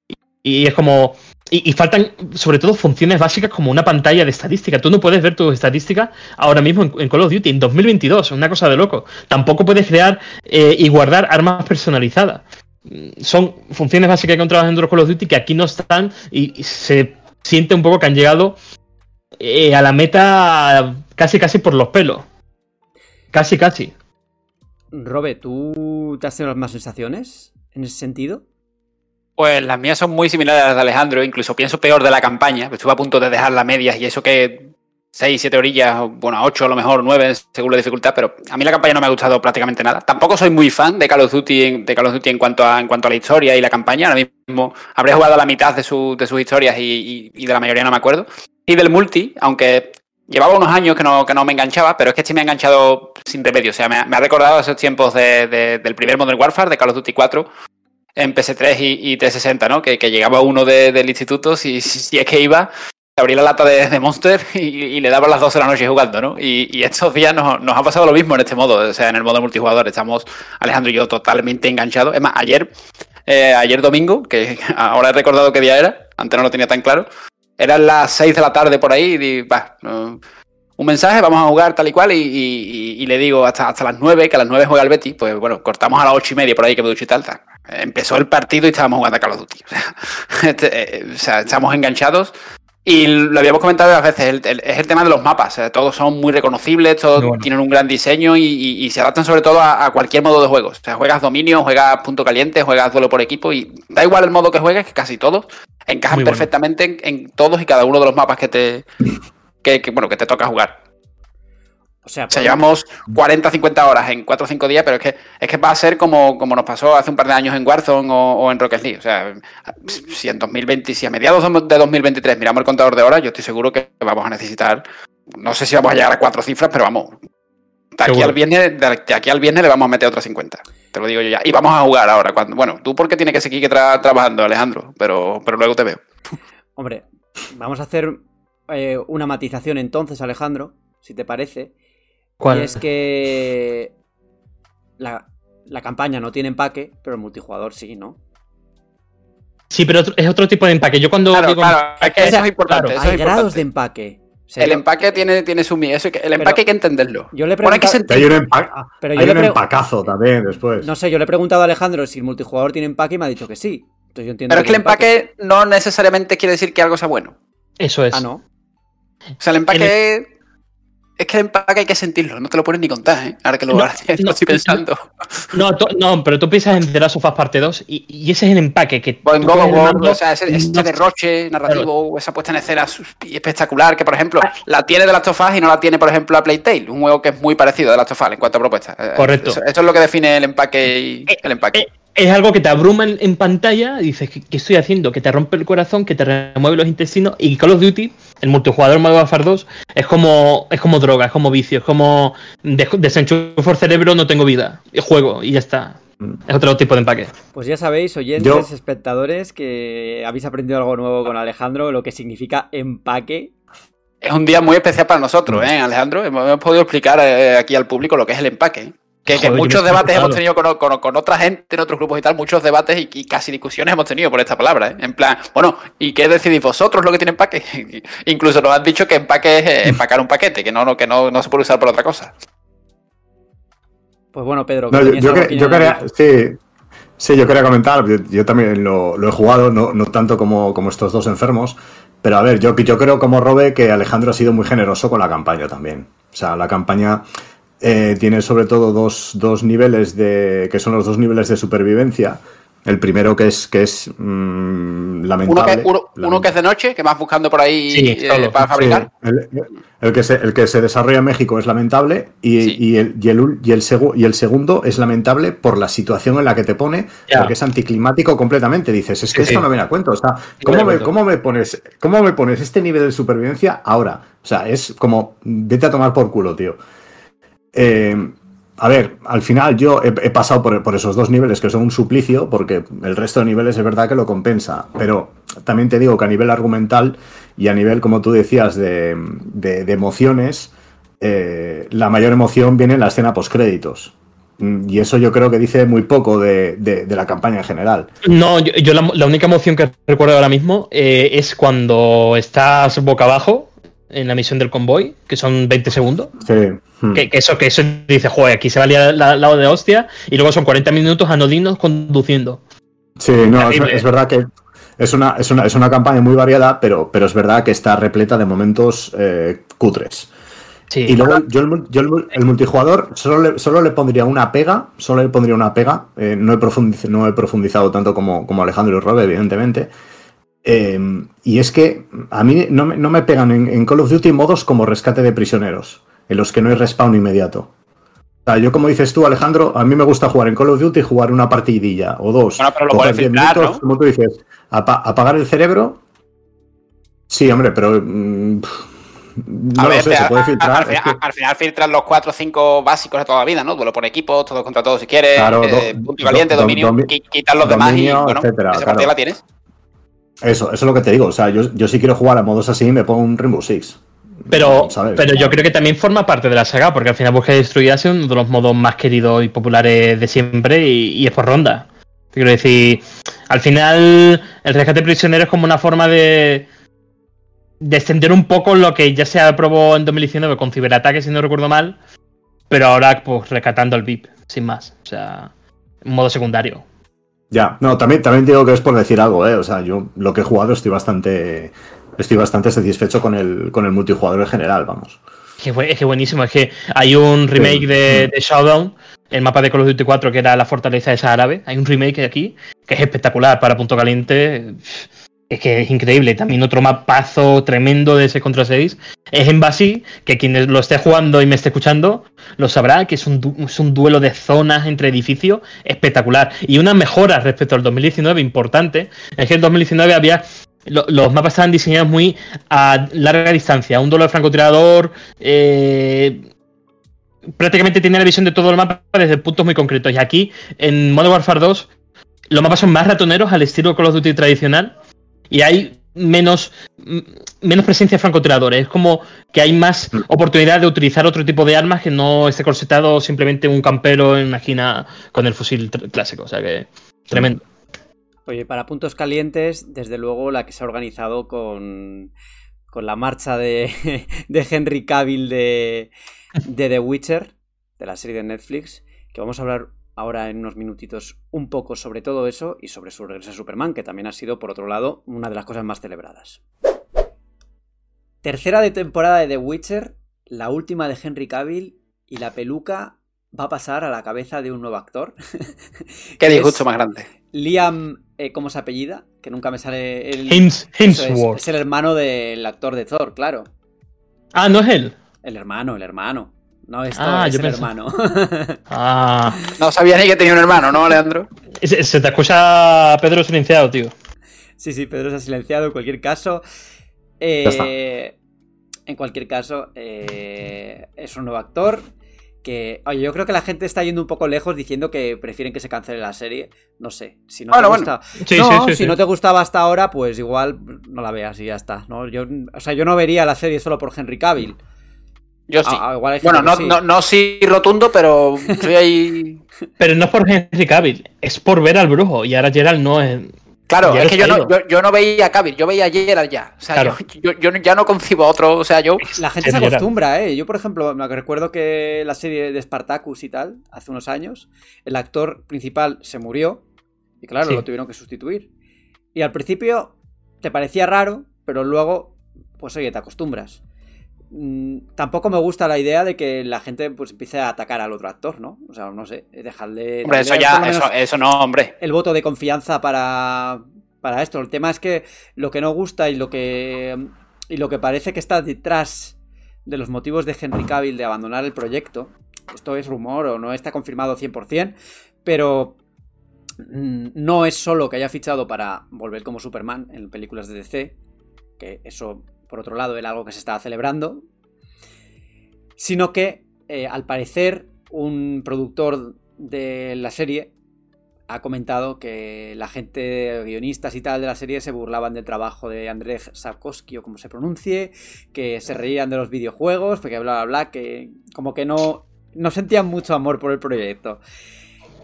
Y, y es como. Y, y faltan, sobre todo, funciones básicas como una pantalla de estadística. Tú no puedes ver tus estadísticas ahora mismo en, en Call of Duty, en dos mil veintidós. Una cosa de loco. Tampoco puedes crear eh, y guardar armas personalizadas. Son funciones básicas que encontrabas dentro de Call of Duty que aquí no están y, y se siente un poco que han llegado eh, a la meta casi, casi por los pelos. Casi, casi. Robe, ¿tú te has tenido las mismas sensaciones en ese sentido? Pues las mías son muy similares a las de Alejandro, incluso pienso peor de la campaña. Estuve a punto de dejar las medias y eso que seis, siete orillas, bueno, ocho a lo mejor, nueve, según la dificultad, pero a mí la campaña no me ha gustado prácticamente nada. Tampoco soy muy fan de Call of Duty, de Call of Duty en cuanto a en cuanto a la historia y la campaña. Ahora mismo habré jugado a la mitad de, su, de sus historias y, y, y de la mayoría no me acuerdo. Y del multi, aunque... Llevaba unos años que no, que no me enganchaba, pero es que este me ha enganchado sin remedio. O sea, me ha, me ha recordado esos tiempos de, de, del primer Modern Warfare, de Call of Duty cuatro, en P S tres y, y trescientos sesenta, ¿no? Que, que llegaba uno de, del instituto, si, si es que iba, abría la lata de, de Monster y, y le daba las doce de la noche jugando, ¿no? Y, y estos días nos, nos ha pasado lo mismo en este modo, o sea, en el modo multijugador. Estamos, Alejandro y yo, totalmente enganchados. Es más, ayer, eh, ayer domingo, que ahora he recordado qué día era, antes no lo tenía tan claro, eran las seis de la tarde por ahí, y va, uh, un mensaje, vamos a jugar tal y cual, y, y, y le digo hasta, hasta las nueve, que a las nueve juega el Betis, pues bueno, cortamos a las ocho y media por ahí, que me ducho y tal, tal. Empezó el partido y estábamos jugando a Call of Duty. este, eh, o sea, estamos enganchados, y lo habíamos comentado varias veces, el, el, es el tema de los mapas, eh, todos son muy reconocibles, todos bueno. tienen un gran diseño, y, y, y se adaptan sobre todo a, a cualquier modo de juego. O sea, juegas dominio, juegas punto caliente, juegas duelo por equipo, y da igual el modo que juegues, que casi todos encajan muy perfectamente bueno. en, en todos y cada uno de los mapas que te que, que bueno, que te toca jugar. O sea, o sea, llevamos cuarenta, cincuenta horas en cuatro o cinco días, pero es que es que va a ser como, como nos pasó hace un par de años en Warzone o, o en Rocket League. O sea, si en dos mil veinte, si a mediados de dos mil veintitrés miramos el contador de horas, yo estoy seguro que vamos a necesitar, no sé si vamos a llegar a cuatro cifras, pero vamos, de aquí, al viernes, de aquí al viernes le vamos a meter otras cincuenta, te lo digo yo ya. Y vamos a jugar ahora. Cuando, bueno, tú porque tienes que seguir tra- trabajando, Alejandro, pero, pero luego te veo. Hombre, vamos a hacer eh, una matización entonces, Alejandro, si te parece. ¿Cuál? Y es que la, la campaña no tiene empaque, pero el multijugador sí, ¿no? Sí, pero otro, es otro tipo de empaque. Yo cuando claro, digo claro, es que eso es importante. Claro, eso hay es grados importante. De empaque. ¿Serio? El empaque tiene, tiene su miedo. El empaque pero hay que entenderlo. Yo le pregunto... que hay un, empa... ah, pero yo hay le un pre... empacazo también después. No sé, yo le he preguntado a Alejandro si el multijugador tiene empaque y me ha dicho que sí. Entonces yo entiendo pero que es que el empaque... empaque no necesariamente quiere decir que algo sea bueno. Eso es. Ah, no. O sea, el empaque... El... Es que el empaque hay que sentirlo, no te lo pones ni contar, ¿eh? Ahora que lo, no, lo estoy pensando. No, to, no, pero tú piensas en The Last of Us parte dos y, y ese es el empaque que... Bueno, go, go, mando, o sea, ese, ese no, derroche narrativo, pero... esa puesta en escena espectacular que, por ejemplo, ah, la tiene The Last of Us y no la tiene, por ejemplo, a Playtale, un juego que es muy parecido a The Last of Us en cuanto a propuestas. Correcto. Eso, eso es lo que define el empaque y eh, el empaque. Eh, es algo que te abruma en, en pantalla y dices, ¿qué, ¿qué estoy haciendo? Que te rompe el corazón, que te remueve los intestinos. Y Call of Duty, el multijugador Modern Warfare dos, es como es como droga, es como vicio, es como de, desenchufo el cerebro, no tengo vida, juego y ya está. Es otro tipo de empaque. Pues ya sabéis, oyentes, ¿Yo? espectadores, que habéis aprendido algo nuevo con Alejandro, lo que significa empaque. Es un día muy especial para nosotros, ¿eh, Alejandro? Hemos, hemos podido explicar eh, aquí al público lo que es el empaque. Que, Joder, que muchos debates hemos tenido con, con, con otra gente, en otros grupos y tal, muchos debates y, y casi discusiones hemos tenido por esta palabra, ¿eh? En plan, bueno, ¿y qué decidís vosotros lo que tiene empaque? Incluso nos han dicho que empaque es eh, empacar un paquete, que no que no, no se puede usar por otra cosa. Pues bueno, Pedro, no, yo, yo, que, yo quería, sí, sí, yo quería comentar, yo, yo también lo, lo he jugado, no, no tanto como, como estos dos enfermos, pero a ver, yo, yo creo como Robe que Alejandro ha sido muy generoso con la campaña también. O sea, la campaña... Eh, tiene sobre todo dos, dos niveles de que son los dos niveles de supervivencia. El primero que es que es mmm, lamentable. Uno que, uno, lamentable. Uno que es de noche, que vas buscando por ahí sí, eh, para fabricar. Sí. El, el, que se, el que se desarrolla en México es lamentable y, sí. y, el, y, el, y, el segu, y el segundo es lamentable por la situación en la que te pone, ya. Porque es anticlimático completamente. Dices, es que sí, esto sí. no viene a cuento. O sea, ¿cómo, me, ¿cómo, me pones, ¿Cómo me pones este nivel de supervivencia ahora? O sea, es como, vete a tomar por culo, tío. Eh, a ver, al final yo he, he pasado por, por esos dos niveles que son un suplicio, porque el resto de niveles es verdad que lo compensa, pero también te digo que a nivel argumental y a nivel, como tú decías, de, de, de emociones, eh, la mayor emoción viene en la escena postcréditos. Y eso yo creo que dice muy poco de, de, de la campaña en general. No, yo, yo la, la única emoción que recuerdo ahora mismo eh, es cuando estás boca abajo en la misión del convoy, que son veinte segundos. Sí. Hmm. Que, que eso que eso dice, joder, aquí se va a liar la, la de hostia, y luego son cuarenta minutos anodinos conduciendo. Sí, no, es, es verdad que es una, es una, es una campaña muy variada, pero, pero es verdad que está repleta de momentos eh, cutres. Sí. Y luego yo, el, yo el, el multijugador solo le, solo le pondría una pega, solo le pondría una pega, eh, no, he profundizado, no he profundizado tanto como, como Alejandro y Robe, evidentemente. Eh, y es que a mí no me, no me pegan en, en Call of Duty modos como rescate de prisioneros, en los que no hay respawn inmediato. O sea, yo como dices tú, Alejandro, a mí me gusta jugar en Call of Duty y jugar una partidilla o dos. Bueno, pero lo puedes filtrar, minutos, ¿no? Como tú dices, apa- apagar el cerebro. Sí, hombre, pero... Mmm, no a ver, lo sé, a, se puede filtrar. A, al, final, que... al final filtran los cuatro o cinco básicos de toda la vida, ¿no? Duelo por equipos, todos contra todos si quieres, claro, eh, do, punto y valiente, do, dominio, domi- quitar los demás y, bueno, etcétera, esa claro. partida la tienes. Eso, eso es lo que te digo, o sea, yo, yo sí quiero jugar a modos así y me pongo un Rainbow Six. Pero, ¿sabes? Pero yo creo que también forma parte de la saga, porque al final Busca y Destruir ha sido uno de los modos más queridos y populares de siempre y, y es por ronda. Quiero decir, al final el rescate prisionero es como una forma de, de extender un poco lo que ya se aprobó en dos mil diecinueve con ciberataque, si no recuerdo mal, pero ahora pues rescatando al V I P, sin más, o sea, un modo secundario. Ya, no, también, también digo que es por decir algo, eh. O sea, yo lo que he jugado estoy bastante. Estoy bastante satisfecho con el con el multijugador en general, vamos. Es que buenísimo, es que hay un remake sí. de, de Showdown, el mapa de Call of Duty cuatro, que era la fortaleza esa árabe. Hay un remake aquí, que es espectacular para punto caliente. es que es increíble. También otro mapazo tremendo de seis contra seis es en Basi, que quien lo esté jugando y me esté escuchando lo sabrá, que es un, du- es un duelo de zonas entre edificios espectacular. Y una mejora respecto al dos mil diecinueve importante es que en dos mil diecinueve había... los mapas estaban diseñados muy a larga distancia, un duelo de francotirador, eh, prácticamente tenía la visión de todo el mapa desde puntos muy concretos. Y aquí, en Modern Warfare dos, los mapas son más ratoneros al estilo Call of Duty tradicional y hay menos, menos presencia de francotiradores. Es como que hay más oportunidad de utilizar otro tipo de armas que no esté corsetado simplemente un campero en una esquina con el fusil tr- clásico, o sea que tremendo. Oye, para puntos calientes, desde luego la que se ha organizado con, con la marcha de, de Henry Cavill de, de The Witcher, de la serie de Netflix, que vamos a hablar ahora en unos minutitos un poco sobre todo eso y sobre su regreso a Superman, que también ha sido, por otro lado, una de las cosas más celebradas. Tercera de temporada de The Witcher, la última de Henry Cavill, y la peluca va a pasar a la cabeza de un nuevo actor. Qué disgusto más grande. Liam, eh, ¿cómo se apellida? Que nunca me sale el... Hims, Hemsworth. Es, es el hermano del actor de Thor, claro. Ah, ¿no es él? El hermano, el hermano. No es Thor, ah, es yo el pensé... hermano. Ah. No sabía ni que tenía un hermano, ¿no, Alejandro? Se, se te escucha Pedro silenciado, tío. Sí, sí, Pedro se ha silenciado. En cualquier caso... Eh, en cualquier caso, eh, es un nuevo actor... Que, oye, yo creo que la gente está yendo un poco lejos diciendo que prefieren que se cancele la serie. No sé, si no, bueno, te, gusta... bueno. sí, no, sí, sí, si sí. no te gustaba hasta ahora, pues igual no la veas y ya está, ¿no? Yo, o sea, yo no vería la serie solo por Henry Cavill. Yo sí. Ah, igual bueno, no, sí. No, no sí rotundo, pero estoy ahí... Pero no es por Henry Cavill, es por ver al brujo. Y ahora Gerald no es... Claro, Gerard es que yo no, yo, yo no veía a Cavill, yo veía a Gerard ya. O sea, claro. yo, yo, yo ya no concibo a otro, o sea, yo... La gente se acostumbra, ¿eh? Yo, por ejemplo, me recuerdo que la serie de Spartacus y tal, hace unos años, el actor principal se murió y claro, sí. lo tuvieron que sustituir. Y al principio te parecía raro, pero luego, pues oye, te acostumbras. Tampoco me gusta la idea de que la gente pues empiece a atacar al otro actor, ¿no? O sea, no sé, dejarle... Hombre, eso ya, eso, eso no, hombre. El voto de confianza para, para esto. El tema es que lo que no gusta y lo que y lo que parece que está detrás de los motivos de Henry Cavill de abandonar el proyecto, esto es rumor o no está confirmado cien por ciento, pero no es solo que haya fichado para volver como Superman en películas de D C, que eso... por otro lado, era algo que se estaba celebrando, sino que, eh, al parecer, un productor de la serie ha comentado que la gente, guionistas y tal de la serie, se burlaban del trabajo de Andrzej Sapkowski, o como se pronuncie, que se reían de los videojuegos, porque bla, bla, bla, que como que no, no sentían mucho amor por el proyecto.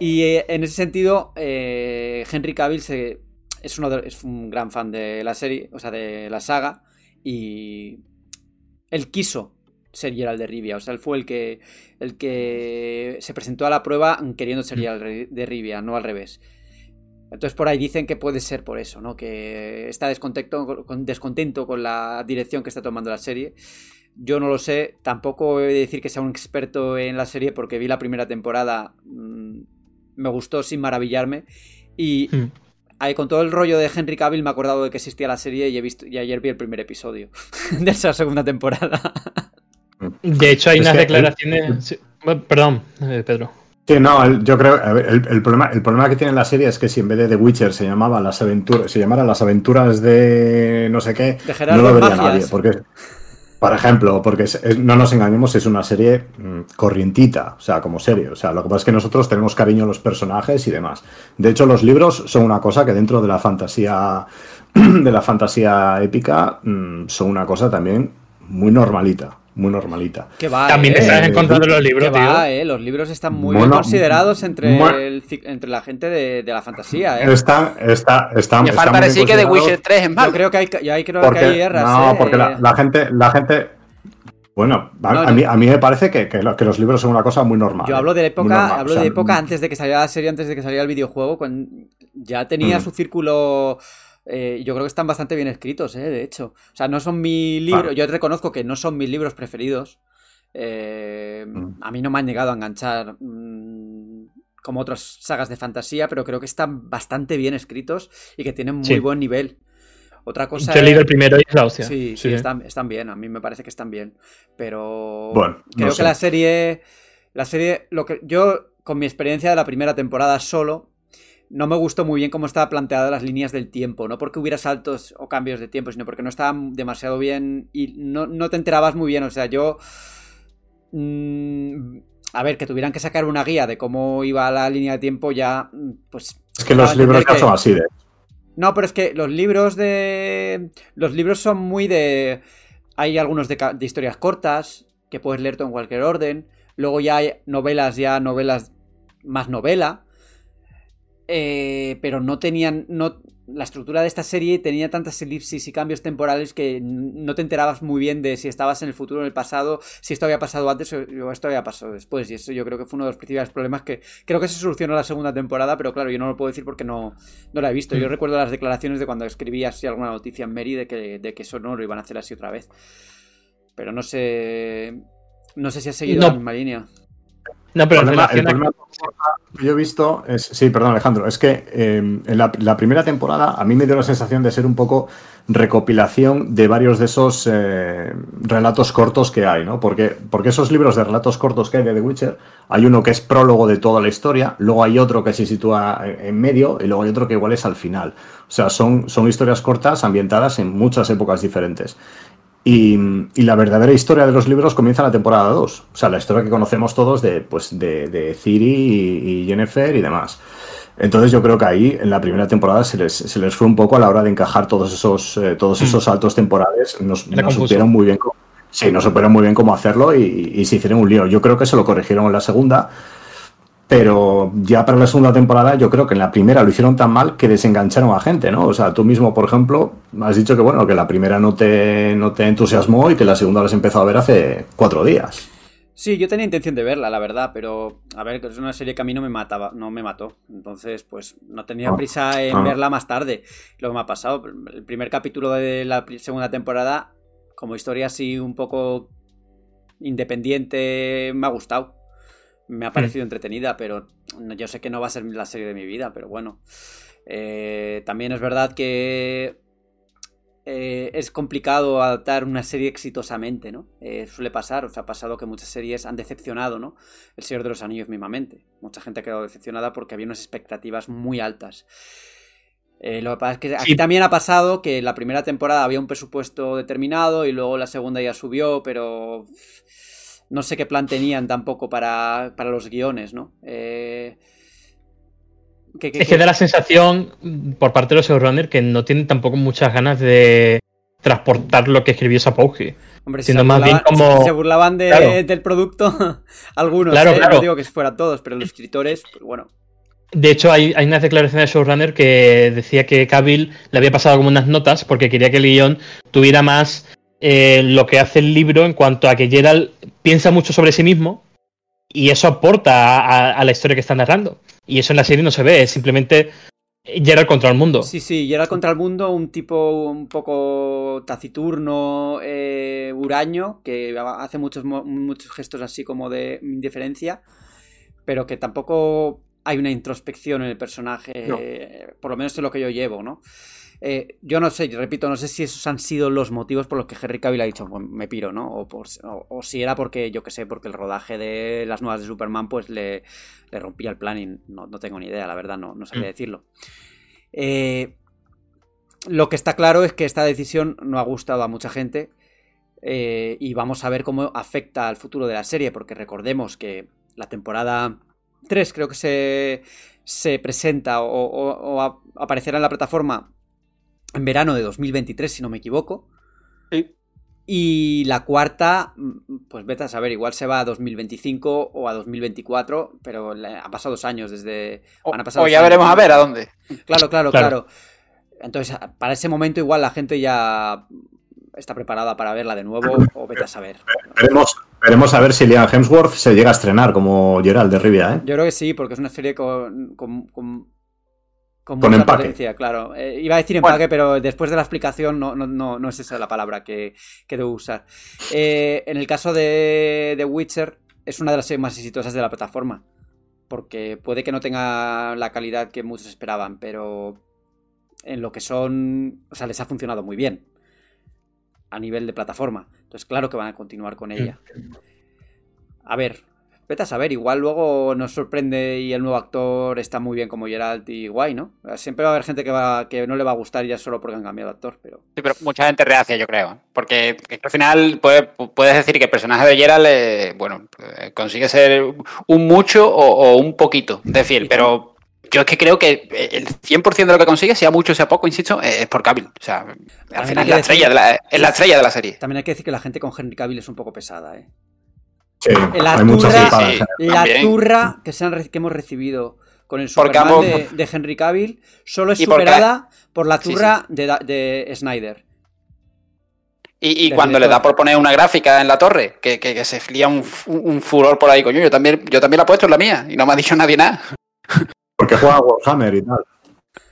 Y eh, en ese sentido, eh, Henry Cavill se, es, uno de, es un gran fan de la serie, o sea, de la saga, y él quiso ser Geralt de Rivia, o sea, él fue el que el que se presentó a la prueba queriendo ser Geralt de Rivia, no al revés. Entonces por ahí dicen que puede ser por eso, ¿no? Que está descontento, con, descontento con la dirección que está tomando la serie. Yo no lo sé, tampoco he de decir que sea un experto en la serie porque vi la primera temporada, mmm, me gustó sin maravillarme y... Mm. Ahí, con todo el rollo de Henry Cavill me he acordado de que existía la serie y he visto y ayer vi el primer episodio de esa segunda temporada. De hecho hay es unas que, declaraciones... El... Sí. Perdón, eh, Pedro. Sí, no, el, yo creo... A ver, el, el, problema, el problema que tiene la serie es que si en vez de The Witcher se llamaba las aventuras, se llamara las aventuras de no sé qué, no lo vería nadie. Porque, por ejemplo, porque es, es, no nos engañemos, es una serie mm, corrientita, o sea, como serie. O sea, lo que pasa es que nosotros tenemos cariño a los personajes y demás. De hecho, los libros son una cosa que dentro de la fantasía de la fantasía épica mm, son una cosa también muy normalita, muy normalita. Que va, también eh, te estás eh, en contra de los libros, tío. Va, eh, los libros están muy bueno, bien considerados entre, bueno, el, entre la gente de, de la fantasía, eh. Está, está, está, me falta decir que The Witcher tres es malo. Yo creo que hay, yo ahí creo porque, que hay guerras. No, eh, porque la, la gente, la gente. Bueno, a, no, no. a mí a mí me parece que, que, que los libros son una cosa muy normal. Yo hablo de la época, normal, hablo o sea, de época antes de que saliera la serie, antes de que saliera el videojuego, con, ya tenía mm. su círculo. Eh, yo creo que están bastante bien escritos, eh, de hecho. O sea, no son mi libro. Claro. Yo reconozco que no son mis libros preferidos. Eh, mm. A mí no me han llegado a enganchar mmm, como otras sagas de fantasía, pero creo que están bastante bien escritos y que tienen muy sí. buen nivel. Otra cosa. Yo he leído el primero y es la hostia. Sí, sí, sí. Están, están bien. A mí me parece que están bien. Pero bueno, creo no sé. que la serie. La serie. Lo que. Yo, con mi experiencia de la primera temporada solo, no me gustó muy bien cómo estaba planteada las líneas del tiempo. No porque hubiera saltos o cambios de tiempo, sino porque no estaban demasiado bien. Y no, no te enterabas muy bien. O sea, yo. Mmm, a ver, que tuvieran que sacar una guía de cómo iba la línea de tiempo ya. Pues. Es que los libros ya son así de. No, pero es que los libros de. Los libros son muy de. Hay algunos de, de historias cortas que puedes leer todo en cualquier orden. Luego ya hay novelas, ya novelas más novela. Eh, pero no tenían. No, la estructura de esta serie tenía tantas elipsis y cambios temporales que no te enterabas muy bien de si estabas en el futuro o en el pasado, si esto había pasado antes o esto había pasado después. Y eso yo creo que fue uno de los principales problemas que creo que se solucionó en la segunda temporada, pero claro, yo no lo puedo decir porque no, no la he visto. Yo recuerdo las declaraciones de cuando escribí así alguna noticia en Mary de que, de que eso no lo iban a hacer así otra vez. Pero no sé. No sé si has seguido no. la misma línea. No, pero el problema, el problema que yo he visto es, sí, perdón Alejandro, es que eh, en la, la primera temporada a mí me dio la sensación de ser un poco recopilación de varios de esos eh, relatos cortos que hay, ¿no? Porque, porque esos libros de relatos cortos que hay de The Witcher, hay uno que es prólogo de toda la historia, luego hay otro que se sitúa en medio y luego hay otro que igual es al final. O sea, son, son historias cortas ambientadas en muchas épocas diferentes. Y, y la verdadera historia de los libros comienza en la temporada dos. O sea, la historia que conocemos todos de, pues, de, de Ciri y, y Yennefer y demás. Entonces yo creo que ahí, en la primera temporada, se les, se les fue un poco a la hora de encajar todos esos, eh, todos esos saltos temporales. Nos, nos supieron muy bien cómo, sí, nos supieron muy bien cómo hacerlo y, y se hicieron un lío. Yo creo que se lo corrigieron en la segunda. Pero ya para la segunda temporada yo creo que en la primera lo hicieron tan mal que desengancharon a gente, ¿no? O sea, tú mismo, por ejemplo, has dicho que bueno, que la primera no te, no te entusiasmó y que la segunda la has empezado a ver hace cuatro días. Sí, yo tenía intención de verla, la verdad, pero a ver, que es una serie que a mí no me mataba, no me mató. Entonces, pues no tenía ah, prisa en ah. verla más tarde. Lo que me ha pasado, el primer capítulo de la segunda temporada, como historia así un poco independiente, me ha gustado. Me ha parecido entretenida, pero yo sé que no va a ser la serie de mi vida, pero bueno. Eh, también es verdad que eh, es complicado adaptar una serie exitosamente, ¿no? Eh, suele pasar, o sea, ha pasado que muchas series han decepcionado, ¿no? El Señor de los Anillos mismamente. Mucha gente ha quedado decepcionada porque había unas expectativas muy altas. Eh, lo que pasa es que aquí también ha pasado que en la primera temporada había un presupuesto determinado y luego la segunda ya subió, pero... No sé qué plan tenían tampoco para, para los guiones, ¿no? Eh, que, que, es que da la sensación, por parte de los showrunners, que no tienen tampoco muchas ganas de transportar lo que escribió Sapowski. Hombre, si se, más burlaban, bien como... se burlaban de, claro. del producto algunos, claro, ¿eh? claro. No digo que fueran todos, pero los escritores, pues bueno. De hecho, hay, hay unas declaraciones de showrunner que decía que Cavill le había pasado como unas notas porque quería que el guión tuviera más... Eh, lo que hace el libro en cuanto a que Geralt piensa mucho sobre sí mismo y eso aporta a, a, a la historia que está narrando. Y eso en la serie no se ve, es simplemente Geralt contra el mundo. Sí, sí, Geralt contra el mundo, un tipo un poco taciturno, eh, huraño, que hace muchos, muchos gestos así como de indiferencia, pero que tampoco hay una introspección en el personaje, no. eh, por lo menos es lo que yo llevo, ¿no? Eh, yo no sé, repito, no sé si esos han sido los motivos por los que Henry Cavill ha dicho bueno, me piro, ¿no? O, por, o, o si era porque, yo qué sé, porque el rodaje de las nuevas de Superman pues le, le rompía el plan y no, no tengo ni idea, la verdad, no, no sabía decirlo. Eh, lo que está claro es que esta decisión no ha gustado a mucha gente eh, y vamos a ver cómo afecta al futuro de la serie, porque recordemos que la temporada tres creo que se, se presenta o, o, o aparecerá en la plataforma en verano de dos mil veintitrés, si no me equivoco. Sí. Y la cuarta, pues vete a saber, igual se va a dos mil veinticinco o a dos mil veinticuatro, pero han pasado dos años desde... O, han pasado o ya años. Veremos a ver a dónde. Claro, claro, claro, claro. Entonces, para ese momento igual la gente ya está preparada para verla de nuevo o vete a saber. Veremos, veremos a ver si Liam Hemsworth se llega a estrenar como Geralt de Rivia, ¿eh? Yo creo que sí, porque es una serie con... con, con Con, con empaque. Claro. Eh, iba a decir empaque, bueno. pero después de la explicación no, no, no, no es esa la palabra que, que debo usar. Eh, en el caso de The Witcher, es una de las series más exitosas de la plataforma. Porque puede que no tenga la calidad que muchos esperaban, pero en lo que son, o sea, les ha funcionado muy bien a nivel de plataforma. Entonces, claro que van a continuar con ella. A ver, vete a saber, igual luego nos sorprende y el nuevo actor está muy bien como Geralt y guay, ¿no? Siempre va a haber gente que va que no le va a gustar ya solo porque han cambiado de actor, pero... Sí, pero mucha gente reacia, yo creo, porque al final puedes, puedes decir que el personaje de Geralt, eh, bueno, eh, consigue ser un mucho o, o un poquito de fiel, pero... Yo es que creo que el cien por ciento de lo que consigue, sea mucho o sea poco, insisto, es por Cavill. O sea, al final es la, estrella de la, es la estrella de la serie. También hay que decir que la gente con Henry Cavill es un poco pesada, ¿eh? Sí, la turra, sí, la turra que, se han, que hemos recibido con el Superman vamos... de, de Henry Cavill solo es superada porque... por la turra sí, sí. De, de Snyder. Y, y cuando le da por poner una gráfica en la torre, que, que, que se fría un, un furor por ahí, coño, yo también, yo también la he puesto en la mía y no me ha dicho nadie nada. Porque juega Warhammer y tal.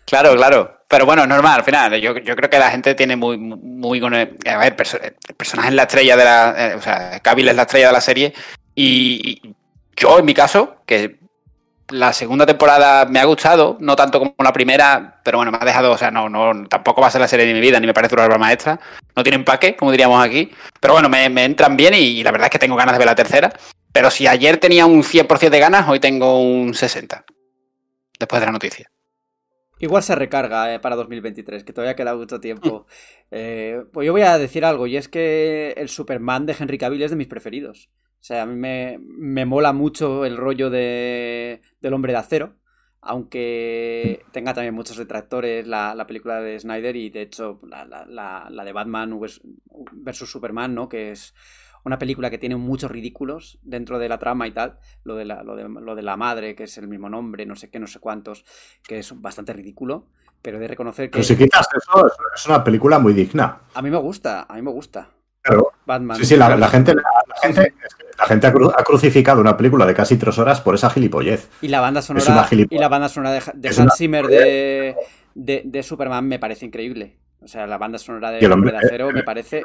Claro, claro. Pero bueno, es normal, al final. Yo, yo creo que la gente tiene muy... muy, muy a ver, perso- el personaje es la estrella de la... Eh, o sea, Cavill es la estrella de la serie. Y, y yo, en mi caso, que la segunda temporada me ha gustado, no tanto como la primera, pero bueno, me ha dejado... O sea, no, no tampoco va a ser la serie de mi vida, ni me parece una obra maestra. No tiene empaque, como diríamos aquí. Pero bueno, me, me entran bien y, y la verdad es que tengo ganas de ver la tercera. Pero si ayer tenía un cien por ciento de ganas, hoy tengo un sesenta por ciento. Después de la noticia. Igual se recarga eh, para dos mil veintitrés, que todavía queda mucho tiempo. Eh, pues yo voy a decir algo, y es que el Superman de Henry Cavill es de mis preferidos. O sea, a mí me, me mola mucho el rollo de, del Hombre de Acero, aunque tenga también muchos detractores la, la película de Snyder y, de hecho, la, la, la de Batman versus Superman, ¿no? Que es una película que tiene muchos ridículos dentro de la trama y tal, lo de la, lo de, lo de la madre, que es el mismo nombre, no sé qué, no sé cuántos, que es bastante ridículo, pero he de reconocer que... Pero si quitas eso, es una película muy digna. A mí me gusta, a mí me gusta. Claro. Batman. Sí, sí, la, la gente, la, la gente, la gente ha, cru, ha crucificado una película de casi tres horas por esa gilipollez. Y la banda sonora, y la banda sonora de, de Hans una... Zimmer de, de, de Superman me parece increíble. O sea, la banda sonora de Hombre de Acero me parece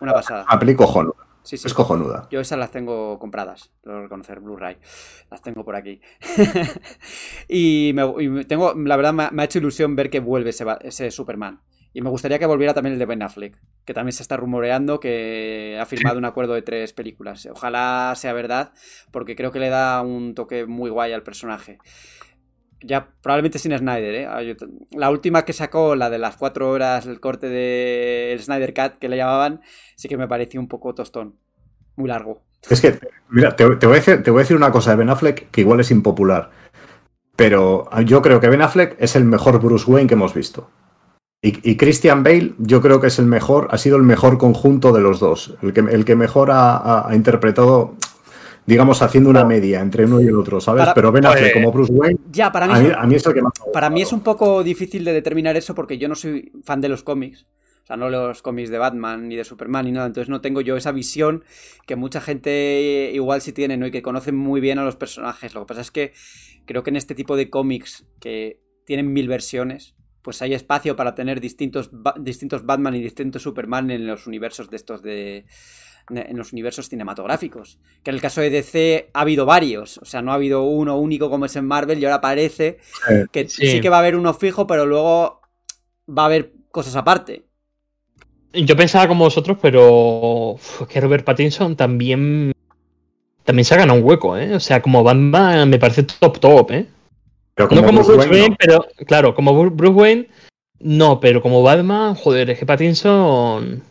una pasada. Una película cojonuda. Sí, sí. Es cojonuda. Yo esas las tengo compradas, tengo que reconocer, Blu-ray. Las tengo por aquí. y, me, y tengo, la verdad, me, me ha hecho ilusión ver que vuelve ese, ese Superman. Y me gustaría que volviera también el de Ben Affleck, que también se está rumoreando que ha firmado un acuerdo de tres películas. Ojalá sea verdad, porque creo que le da un toque muy guay al personaje. Ya probablemente sin Snyder, ¿eh? La última que sacó, la de las cuatro horas, el corte del Snyder Cut, que le llamaban, sí que me pareció un poco tostón, muy largo. Es que, mira, te, te, voy a decir, te voy a decir una cosa de Ben Affleck que igual es impopular, pero yo creo que Ben Affleck es el mejor Bruce Wayne que hemos visto. Y, y Christian Bale yo creo que es el mejor, ha sido el mejor conjunto de los dos, el que, el que mejor ha, ha, ha interpretado... Digamos, haciendo una media entre uno y el otro, ¿sabes? Para, pero Ben Affleck, eh, como Bruce Wayne, ya, para mí a, mí, a mí es el que más me ha gustado. Para mí es un poco difícil de determinar eso porque yo no soy fan de los cómics. O sea, no los cómics de Batman ni de Superman ni nada. Entonces no tengo yo esa visión que mucha gente igual sí tiene, ¿no? Y que conocen muy bien a los personajes. Lo que pasa es que creo que en este tipo de cómics que tienen mil versiones, pues hay espacio para tener distintos, distintos Batman y distintos Superman en los universos de estos de... en los universos cinematográficos, que en el caso de D C ha habido varios, o sea, no ha habido uno único como es en Marvel y ahora parece que sí, sí que va a haber uno fijo, pero luego va a haber cosas aparte. Yo pensaba como vosotros, pero uf, que Robert Pattinson también también se ha ganado un hueco, ¿eh? O sea, como Batman me parece top top, ¿eh? Pero como no como Bruce, Bruce Wayne, no. Pero claro, como Bruce Wayne no, pero como Batman, joder, es que Pattinson...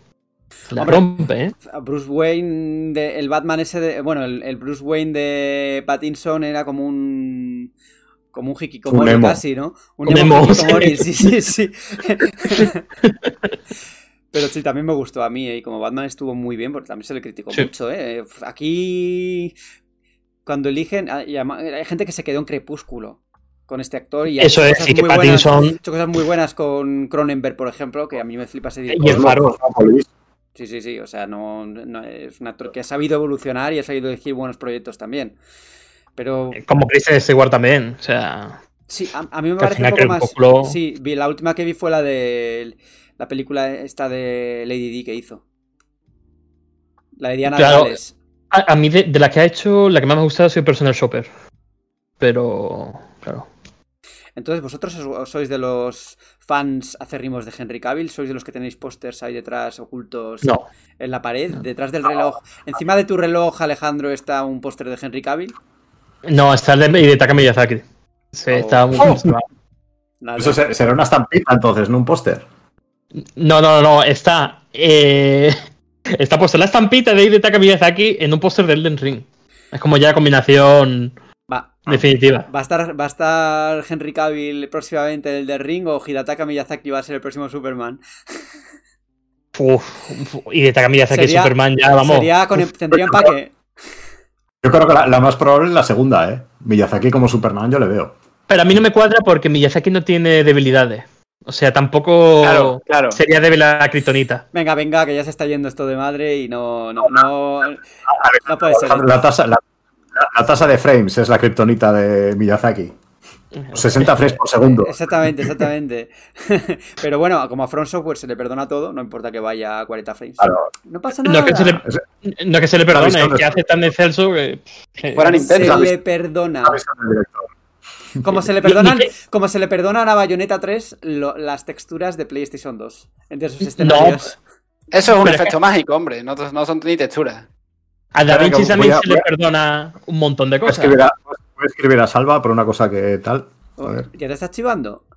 La Hombre, rompe, ¿eh? Bruce Wayne, de, el Batman ese de... Bueno, el, el Bruce Wayne de Pattinson era como un... Como un hikikomori casi, ¿no? Un, un emo, hikikomori, sí, sí, sí. Pero sí, también me gustó a mí, ¿eh? Y como Batman estuvo muy bien, porque también se le criticó sí. mucho, ¿eh? Aquí... Cuando eligen... Hay, hay gente que se quedó en Crepúsculo con este actor y ha hecho cosas, sí, cosas muy buenas con Cronenberg, por ejemplo, que a mí me flipa ese director. Y es raro, Sí, sí, sí, o sea, no, no es un actor que ha sabido evolucionar y ha sabido elegir buenos proyectos también, pero... Como Kristen Stewart también, o sea... Sí, a, a mí me parece un poco más... Poplo... Sí, vi, la última que vi fue la de... La película esta de Lady Di que hizo. La de Diana claro, Gales. A, a mí de, de la que ha hecho, la que más me ha gustado ha sido Personal Shopper, pero... Claro. Entonces, ¿vosotros sois de los fans acérrimos de Henry Cavill? ¿Sois de los que tenéis pósters ahí detrás ocultos no. en la pared? ¿Detrás del reloj? ¿Encima de tu reloj, Alejandro, está un póster de Henry Cavill? No, está el de Hidetaka Miyazaki. Sí, oh. está muy... Oh. Eso será una estampita, entonces, ¿no? Un póster. No, no, no, está... Eh... Está puesta la estampita de Hidetaka Miyazaki en un póster de Elden Ring. Es como ya combinación va. definitiva. ¿Va a estar, va a estar Henry Cavill próximamente en el Elden Ring o Hidetaka Miyazaki va a ser el próximo Superman? Uf, Hidetaka Miyazaki sería, Superman ya, vamos. Sería con el, tendría empaque. Yo creo que la, la más probable es la segunda, ¿eh? Miyazaki como Superman yo le veo. Pero a mí no me cuadra porque Miyazaki no tiene debilidades. O sea, tampoco claro, claro. sería débil la kriptonita. Venga, venga, que ya se está yendo esto de madre y no no, no, no, no puede ser. La tasa, la, la tasa de frames es la kriptonita de Miyazaki. sesenta frames por segundo. Exactamente, exactamente. Pero bueno, como a From Software se le perdona todo, no importa que vaya a cuarenta frames. Claro. No pasa nada. No que se le, no que se le perdone, es que hace tan de Celso que... que fueran intensos. Se le perdona. Como se le perdonan, como se le perdonan a Bayonetta tres lo, las texturas de PlayStation dos entre sus escenarios. No. Eso es un Pero efecto que... mágico, hombre. No, no son ni texturas. A Da Vinci también se le perdona un montón de cosas. Voy a escribir a Salva por una cosa que tal. A ver. ¿Ya te estás chivando?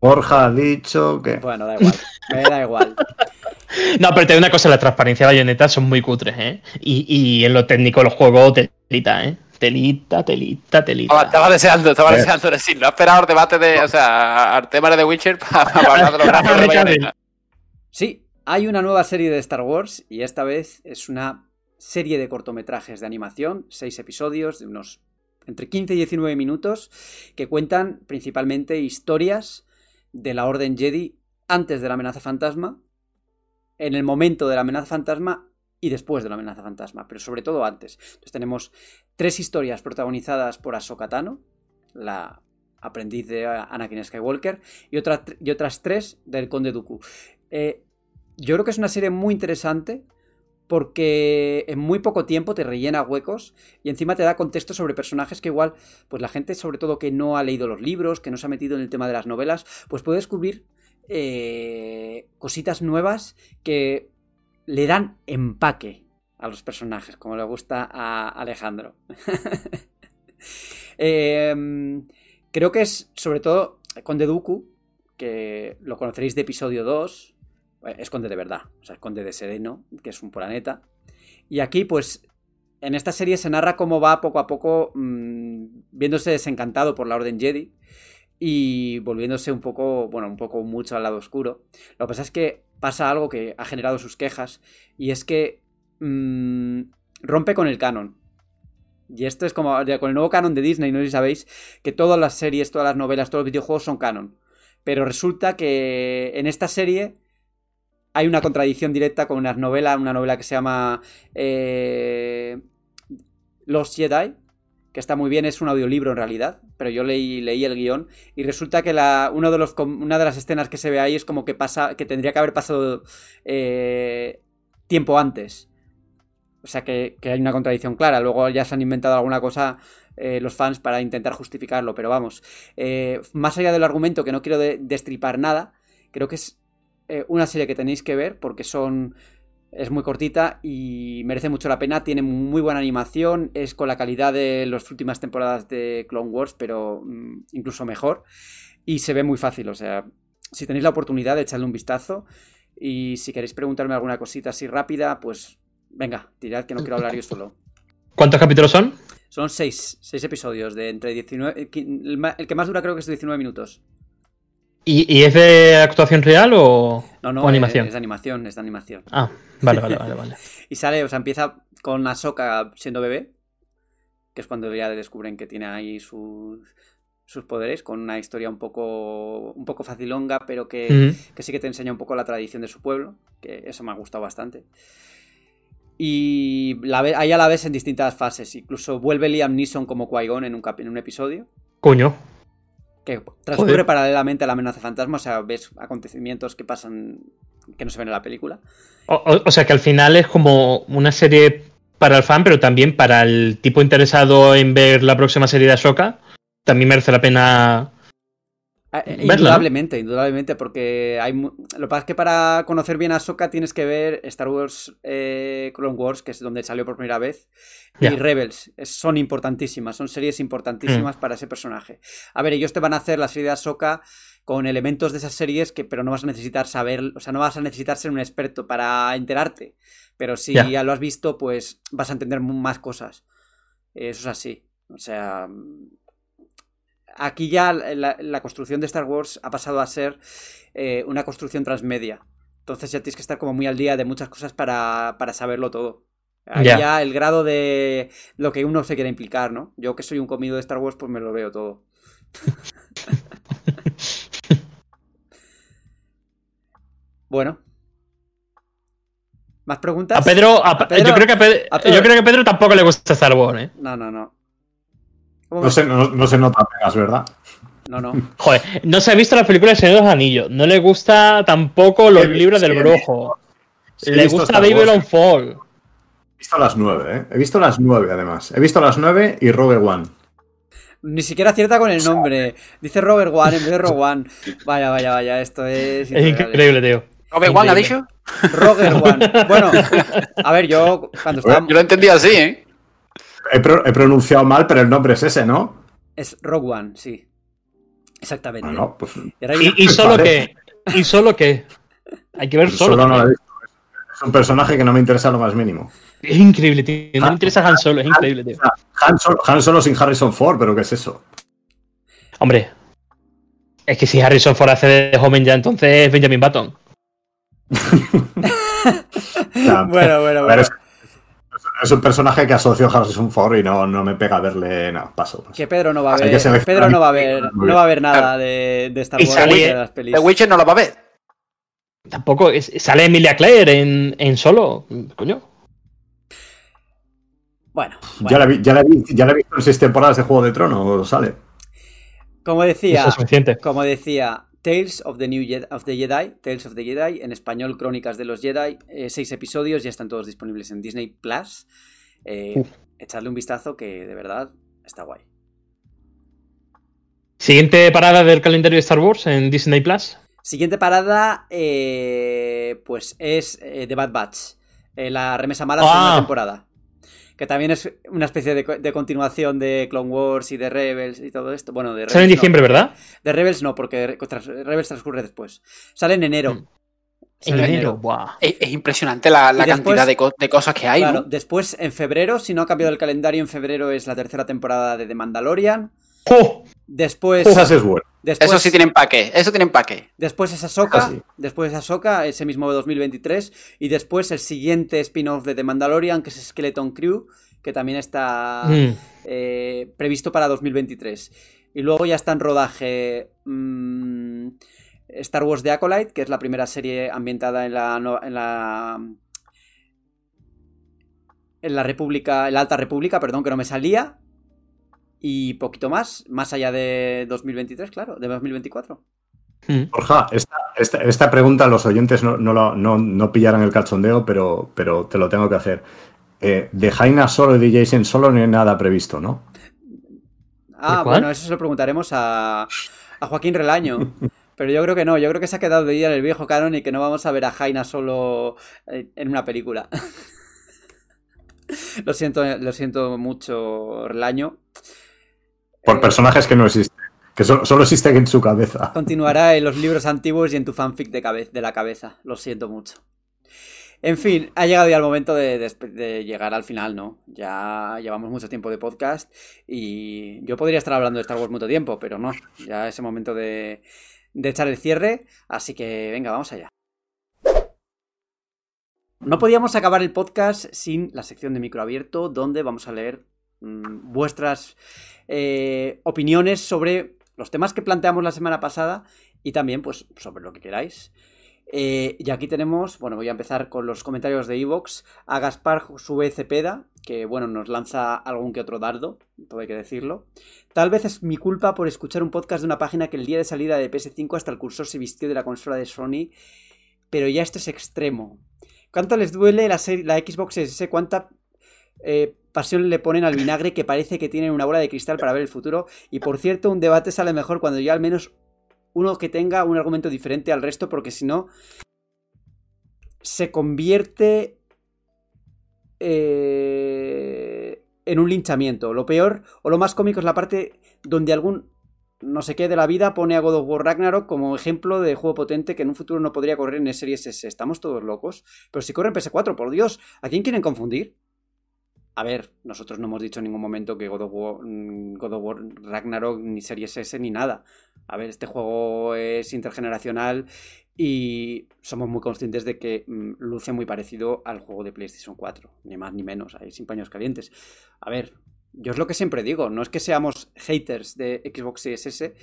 Borja ha dicho que... Bueno, da igual, me da igual. No, pero te digo una cosa, la transparencia de Bayonetta son muy cutres, ¿eh? Y, y en lo técnico los juegos te grita, ¿eh? Telita, telita, telita. Oh, estaba deseando, estaba ¿Qué? deseando decirlo. Ha esperado el debate de, o sea, al tema de The Witcher para hablar de los gráficos de Bayonetta. Sí, hay una nueva serie de Star Wars y esta vez es una serie de cortometrajes de animación, seis episodios de unos entre quince y diecinueve minutos que cuentan principalmente historias de la Orden Jedi antes de la amenaza fantasma, en el momento de la amenaza fantasma y después de la amenaza fantasma, pero sobre todo antes. Entonces tenemos tres historias protagonizadas por Ahsoka Tano, la aprendiz de Anakin Skywalker, y, otra, y otras tres del Conde Dooku. Eh, yo creo que es una serie muy interesante porque en muy poco tiempo te rellena huecos y encima te da contexto sobre personajes que igual, pues la gente sobre todo que no ha leído los libros, que no se ha metido en el tema de las novelas, pues puede descubrir eh, cositas nuevas que... le dan empaque a los personajes, como le gusta a Alejandro. eh, creo que es, sobre todo, Conde Dooku, que lo conoceréis de episodio dos. Es conde de verdad, o sea, es conde de Sereno, que es un planeta. Y aquí, pues, en esta serie se narra cómo va poco a poco mmm, viéndose desencantado por la Orden Jedi y volviéndose un poco, bueno, un poco mucho al lado oscuro. Lo que pasa es que pasa algo que ha generado sus quejas y es que mmm, rompe con el canon. Y esto es como con el nuevo canon de Disney, no sé si sabéis que todas las series, todas las novelas, todos los videojuegos son canon. Pero resulta que en esta serie hay una contradicción directa con una novela, una novela que se llama eh, Los Jedi, que está muy bien, es un audiolibro en realidad, pero yo leí, leí el guión y resulta que la, uno de los, una de las escenas que se ve ahí es como que pasa, que tendría que haber pasado eh, tiempo antes. O sea que, que hay una contradicción clara. Luego ya se han inventado alguna cosa eh, los fans para intentar justificarlo, pero vamos. Eh, más allá del argumento, que no quiero de, destripar nada, creo que es eh, una serie que tenéis que ver porque son... Es muy cortita y merece mucho la pena. Tiene muy buena animación. Es con la calidad de las últimas temporadas de Clone Wars, pero incluso mejor. Y se ve muy fácil. O sea, si tenéis la oportunidad, echadle un vistazo. Y si queréis preguntarme alguna cosita así rápida, pues venga, tirad que no quiero hablar yo solo. ¿Cuántos capítulos son? Son seis. Seis episodios de entre diecinueve... El que más dura creo que es diecinueve minutos. ¿Y es de actuación real o, no, no, o animación? Es, es de animación, es de animación. Ah, vale, vale, vale, vale. Y sale, o sea, empieza con Ahsoka siendo bebé, que es cuando ya descubren que tiene ahí sus, sus poderes, con una historia un poco un poco facilonga, pero que, mm-hmm. que sí que te enseña un poco la tradición de su pueblo, que eso me ha gustado bastante. Y la, ahí a la vez en distintas fases, incluso vuelve Liam Neeson como Qui-Gon en un, cap, en un episodio. Coño. Que transcurre Joder. paralelamente a la amenaza fantasma, o sea, ves acontecimientos que pasan que no se ven en la película. O, o, o sea, que al final es como una serie para el fan, pero también para el tipo interesado en ver la próxima serie de Ahsoka, también merece la pena Indudablemente, ¿no? Indudablemente, porque hay, lo que pasa es que para conocer bien a Ahsoka tienes que ver Star Wars, eh, Clone Wars, que es donde salió por primera vez, yeah. y Rebels, es, son importantísimas, son series importantísimas mm. para ese personaje. A ver, ellos te van a hacer la serie de Ahsoka con elementos de esas series, que pero no vas a necesitar saber, o sea, no vas a necesitar ser un experto para enterarte, pero si yeah. ya lo has visto, pues vas a entender más cosas. Eso es así, o sea... Aquí ya la, la construcción de Star Wars ha pasado a ser eh, una construcción transmedia. Entonces ya tienes que estar como muy al día de muchas cosas para, para saberlo todo. Aquí yeah. ya el grado de lo que uno se quiera implicar, ¿no? Yo que soy un comido de Star Wars, pues me lo veo todo. Bueno. ¿Más preguntas? A Pedro, a, ¿A Pedro? Yo creo que a Pedro, a Pedro. Yo creo que a Pedro tampoco le gusta Star Wars, ¿eh? No, no, no. No se, no, no se nota apenas, ¿verdad? No, no. Joder, no se ha visto la película del Señor de los Anillos. No le gusta tampoco los sí, libros sí, del Brujo. Sí, le gusta Babylon Fall. He visto las nueve, ¿eh? He visto las nueve, además. He visto las nueve y Rogue One. Ni siquiera acierta con el nombre. Dice Robert One en vez de Rogue One. Vaya, vaya, vaya. Esto es... Es increíble, tío. ¿Rogue One ha dicho? Rogue One. Bueno, a ver, yo... cuando estaba... Yo lo entendía así, ¿eh? He, pro- he pronunciado mal, pero el nombre es ese, ¿no? Es Rogue One, sí. Exactamente. Bueno, pues... ¿Y, y solo que... ¿Y solo que... Hay que ver solo. Solo no lo he visto. Es un personaje que no me interesa lo más mínimo. Es increíble, tío. No me interesa Han Solo, es increíble, tío. Han Solo, Han Solo sin Harrison Ford, pero ¿qué es eso? Hombre. Es que si Harrison Ford hace de joven ya, entonces es Benjamin Button. nah, bueno, bueno, bueno. Es un personaje que asocio a Harrison Ford y no, no me pega verle nada. No, paso, paso. Que Pedro no va a ver. Se... Pedro no va a ver, no va a ver nada de, de Star Wars. Sale, de las pelis. The Witcher no lo va a ver. Tampoco. Es, sale Emilia Clarke en, en Solo. Coño. Bueno. bueno. Ya, la vi, ya, la vi, ya la he visto en seis temporadas de Juego de Tronos. Sale. Como decía. Eso es suficiente. Como decía. Tales of the, New Je- of the Jedi, Tales of the Jedi, en español Crónicas de los Jedi, eh, seis episodios, ya están todos disponibles en Disney Plus. Eh, echadle un vistazo que de verdad está guay. Siguiente parada del calendario de Star Wars en Disney Plus. Siguiente parada, eh, pues es eh, The Bad Batch, eh, la remesa mala ah. segunda temporada, que también es una especie de, de continuación de Clone Wars y de Rebels y todo esto. Bueno, de Rebels. Sale en diciembre, no, ¿verdad? De Rebels no, porque tras, Rebels transcurre después. Sale en enero. Sale en enero, enero. Wow. Es, es impresionante la, la después, cantidad de, co- de cosas que hay. Claro, ¿no? Después en febrero, si no ha cambiado el calendario, en febrero es la tercera temporada de The Mandalorian. ¡Oh! Después, oh, eso, es bueno. después, eso sí tiene empaque, eso tiene empaque. Después es Ahsoka, ah, sí. después es Ahsoka, ese mismo dos mil veintitrés, y después el siguiente spin-off de The Mandalorian, que es Skeleton Crew, que también está mm. eh, previsto para dos mil veintitrés. Y luego ya está en rodaje mmm, Star Wars The Acolyte, que es la primera serie ambientada en la... En la en la República, en la Alta República, perdón, que no me salía. Y poquito más, más allá de dos mil veintitrés, claro, de dos mil veinticuatro. Borja, esta, esta, esta pregunta los oyentes no, no, lo, no, no pillarán el cachondeo, pero, pero te lo tengo que hacer. Eh, de Jaina Solo y de Jason Solo no hay nada previsto, ¿no? Ah, bueno, eso se lo preguntaremos a, a Joaquín Relaño. Pero yo creo que no, yo creo que se ha quedado de día en el viejo canon y que no vamos a ver a Jaina Solo en una película. Lo siento, lo siento mucho, Relaño. Por personajes que no existen, que solo, solo existen en su cabeza. Continuará en los libros antiguos y en tu fanfic de, cabe- de la cabeza. Lo siento mucho. En fin, ha llegado ya el momento de, de, de llegar al final, ¿no? Ya llevamos mucho tiempo de podcast y yo podría estar hablando de Star Wars mucho tiempo, pero no. Ya es el momento de, de echar el cierre, así que venga, vamos allá. No podíamos acabar el podcast sin la sección de micro abierto, donde vamos a leer mmm, vuestras... Eh, opiniones sobre los temas que planteamos la semana pasada y también pues sobre lo que queráis. Eh, y aquí tenemos, bueno, voy a empezar con los comentarios de iVoox, a Gaspar Sube Cepeda, que bueno, nos lanza algún que otro dardo, todo hay que decirlo. Tal vez es mi culpa por escuchar un podcast de una página que el día de salida de P S cinco hasta el cursor se vistió de la consola de Sony, pero ya esto es extremo. ¿Cuánto les duele la, serie, la Xbox S? ¿Cuánta... Eh, pasión le ponen al vinagre que parece que tienen una bola de cristal para ver el futuro? Y por cierto, un debate sale mejor cuando ya al menos uno que tenga un argumento diferente al resto, porque si no se convierte eh, en un linchamiento. Lo peor o lo más cómico es la parte donde algún no sé qué de la vida pone a God of War Ragnarok como ejemplo de juego potente que en un futuro no podría correr en Series S. Estamos todos locos. Pero si corre en P S cuatro, por Dios, ¿a quién quieren confundir? A ver, nosotros no hemos dicho en ningún momento que God of War, God of War Ragnarok ni Series S ni nada. A ver, este juego es intergeneracional y somos muy conscientes de que luce muy parecido al juego de PlayStation cuatro. Ni más ni menos, ahí sin paños calientes. A ver... Yo es lo que siempre digo, no es que seamos haters de Xbox Series S.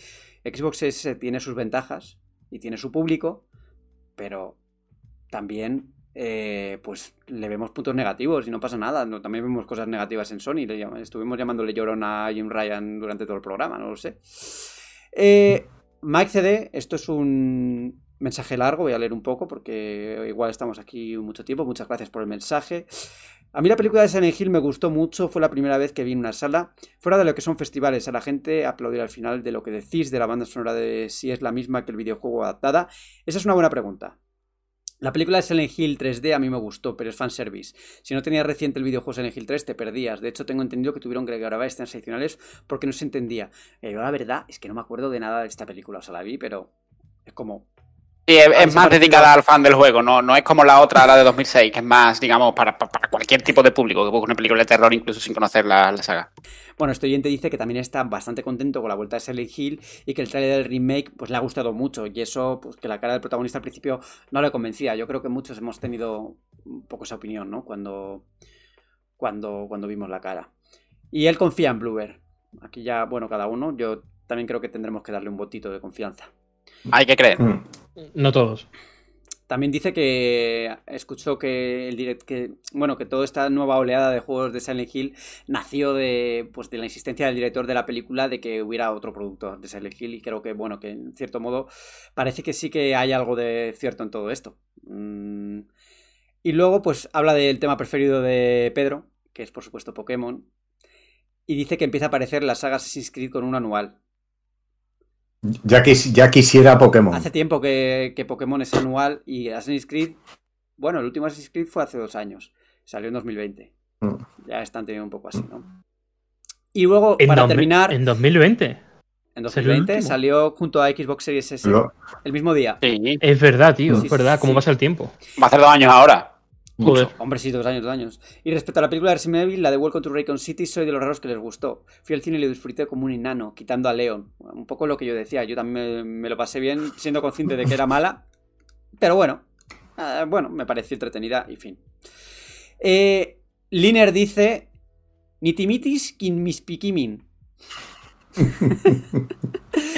Xbox Series S tiene sus ventajas y tiene su público, pero también eh, pues le vemos puntos negativos y no pasa nada. No, también vemos cosas negativas en Sony. Le llam- estuvimos llamándole llorón a Jim Ryan durante todo el programa, no lo sé. Eh, Mike C D, esto es un mensaje largo, voy a leer un poco porque igual estamos aquí mucho tiempo. Muchas gracias por el mensaje. A mí la película de Silent Hill me gustó mucho, fue la primera vez que vi en una sala. Fuera de lo que son festivales, a la gente aplaudir al final de lo que decís de la banda sonora, de si es la misma que el videojuego adaptada. Esa es una buena pregunta. La película de Silent Hill tres D a mí me gustó, pero es fanservice. Si no tenías reciente el videojuego Silent Hill tres, te perdías. De hecho, tengo entendido que tuvieron que grabar escenas adicionales porque no se entendía. Eh, yo la verdad es que no me acuerdo de nada de esta película, o sea, la vi, pero es como... Sí, es, es más dedicada al fan del juego, no, no es como la otra, la de dos mil seis, que es más, digamos, para, para cualquier tipo de público que busque una película de terror incluso sin conocer la, la saga. Bueno, este oyente dice que también está bastante contento con la vuelta de Silent Hill y que el tráiler del remake pues le ha gustado mucho, y eso, pues que la cara del protagonista al principio no le convencía. Yo creo que muchos hemos tenido un poco esa opinión, ¿no? Cuando, cuando, cuando vimos la cara. Y él confía en Bluebird. Aquí ya, bueno, cada uno. Yo también creo que tendremos que darle un votito de confianza. Hay que creer. Mm. No todos. También dice que escuchó que el direct, que bueno, que toda esta nueva oleada de juegos de Silent Hill nació de pues de la insistencia del director de la película de que hubiera otro productor de Silent Hill, y creo que bueno, que en cierto modo parece que sí que hay algo de cierto en todo esto. Y luego pues habla del tema preferido de Pedro, que es por supuesto Pokémon, y dice que empieza a aparecer la saga Assassin's Creed con un anual. Ya, quis, ya quisiera Pokémon. Hace tiempo que, que Pokémon es anual, y Assassin's Creed, bueno, el último Assassin's Creed fue hace dos años, salió en dos mil veinte. Mm. Ya están teniendo un poco así, ¿no? Y luego, para do- terminar... ¿En dos mil veinte? En dos mil veinte salió junto a Xbox Series S, no. El mismo día. Sí. Es verdad, tío, sí, es verdad, sí, cómo sí. Pasa el tiempo. Va a ser dos años ahora. Joder. Hombre, sí, dos años, dos años. Y respecto a la película de Resident Evil, la de Welcome to Raccoon City, soy de los raros que les gustó. Fui al cine y lo disfruté como un enano, quitando a Leon. Bueno, un poco lo que yo decía, yo también me lo pasé bien, siendo consciente de que era mala. Pero bueno, eh, bueno, me pareció entretenida y fin. Eh, Liner dice: Nitimitis kin mispikimin.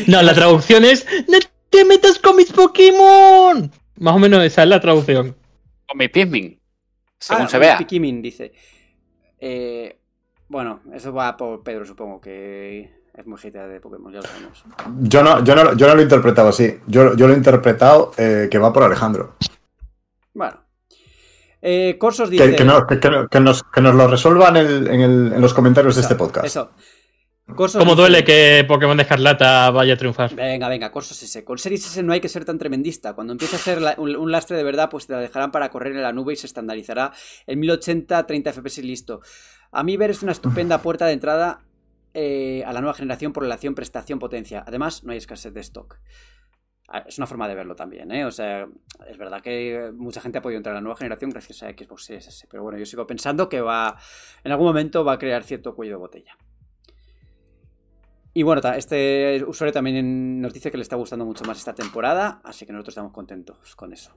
No, la traducción es: ¡No te metas con mis Pokémon! Más o menos esa es la traducción. Con mis Pikmin. Según ah, se vea. Pikmin, dice. Eh, bueno, eso va por Pedro, supongo, que es muy hater de Pokémon, ya lo sabemos. Yo no, yo no, yo no lo he interpretado así. Yo, yo lo he interpretado eh, que va por Alejandro. Bueno. Eh, Corsos dice... Que, que, no, que, que, nos, que nos lo resuelvan el, en, el, en los comentarios eso, de este podcast. Eso. Corsos ¿Cómo dice... duele que Pokémon de Escarlata vaya a triunfar? Venga, venga, Corsos ese. Con Series S no hay que ser tan tremendista. Cuando empiece a ser la, un, un lastre de verdad, pues te la dejarán para correr en la nube y se estandarizará en mil ochenta, treinta F P S y listo. A mi ver es una estupenda puerta de entrada eh, a la nueva generación por relación prestación-potencia. Además, no hay escasez de stock. Es una forma de verlo también, ¿eh? O sea, es verdad que mucha gente ha podido entrar a la nueva generación gracias a Xbox Series S. Pero bueno, yo sigo pensando que va, en algún momento va a crear cierto cuello de botella. Y bueno, este usuario también nos dice que le está gustando mucho más esta temporada, así que nosotros estamos contentos con eso.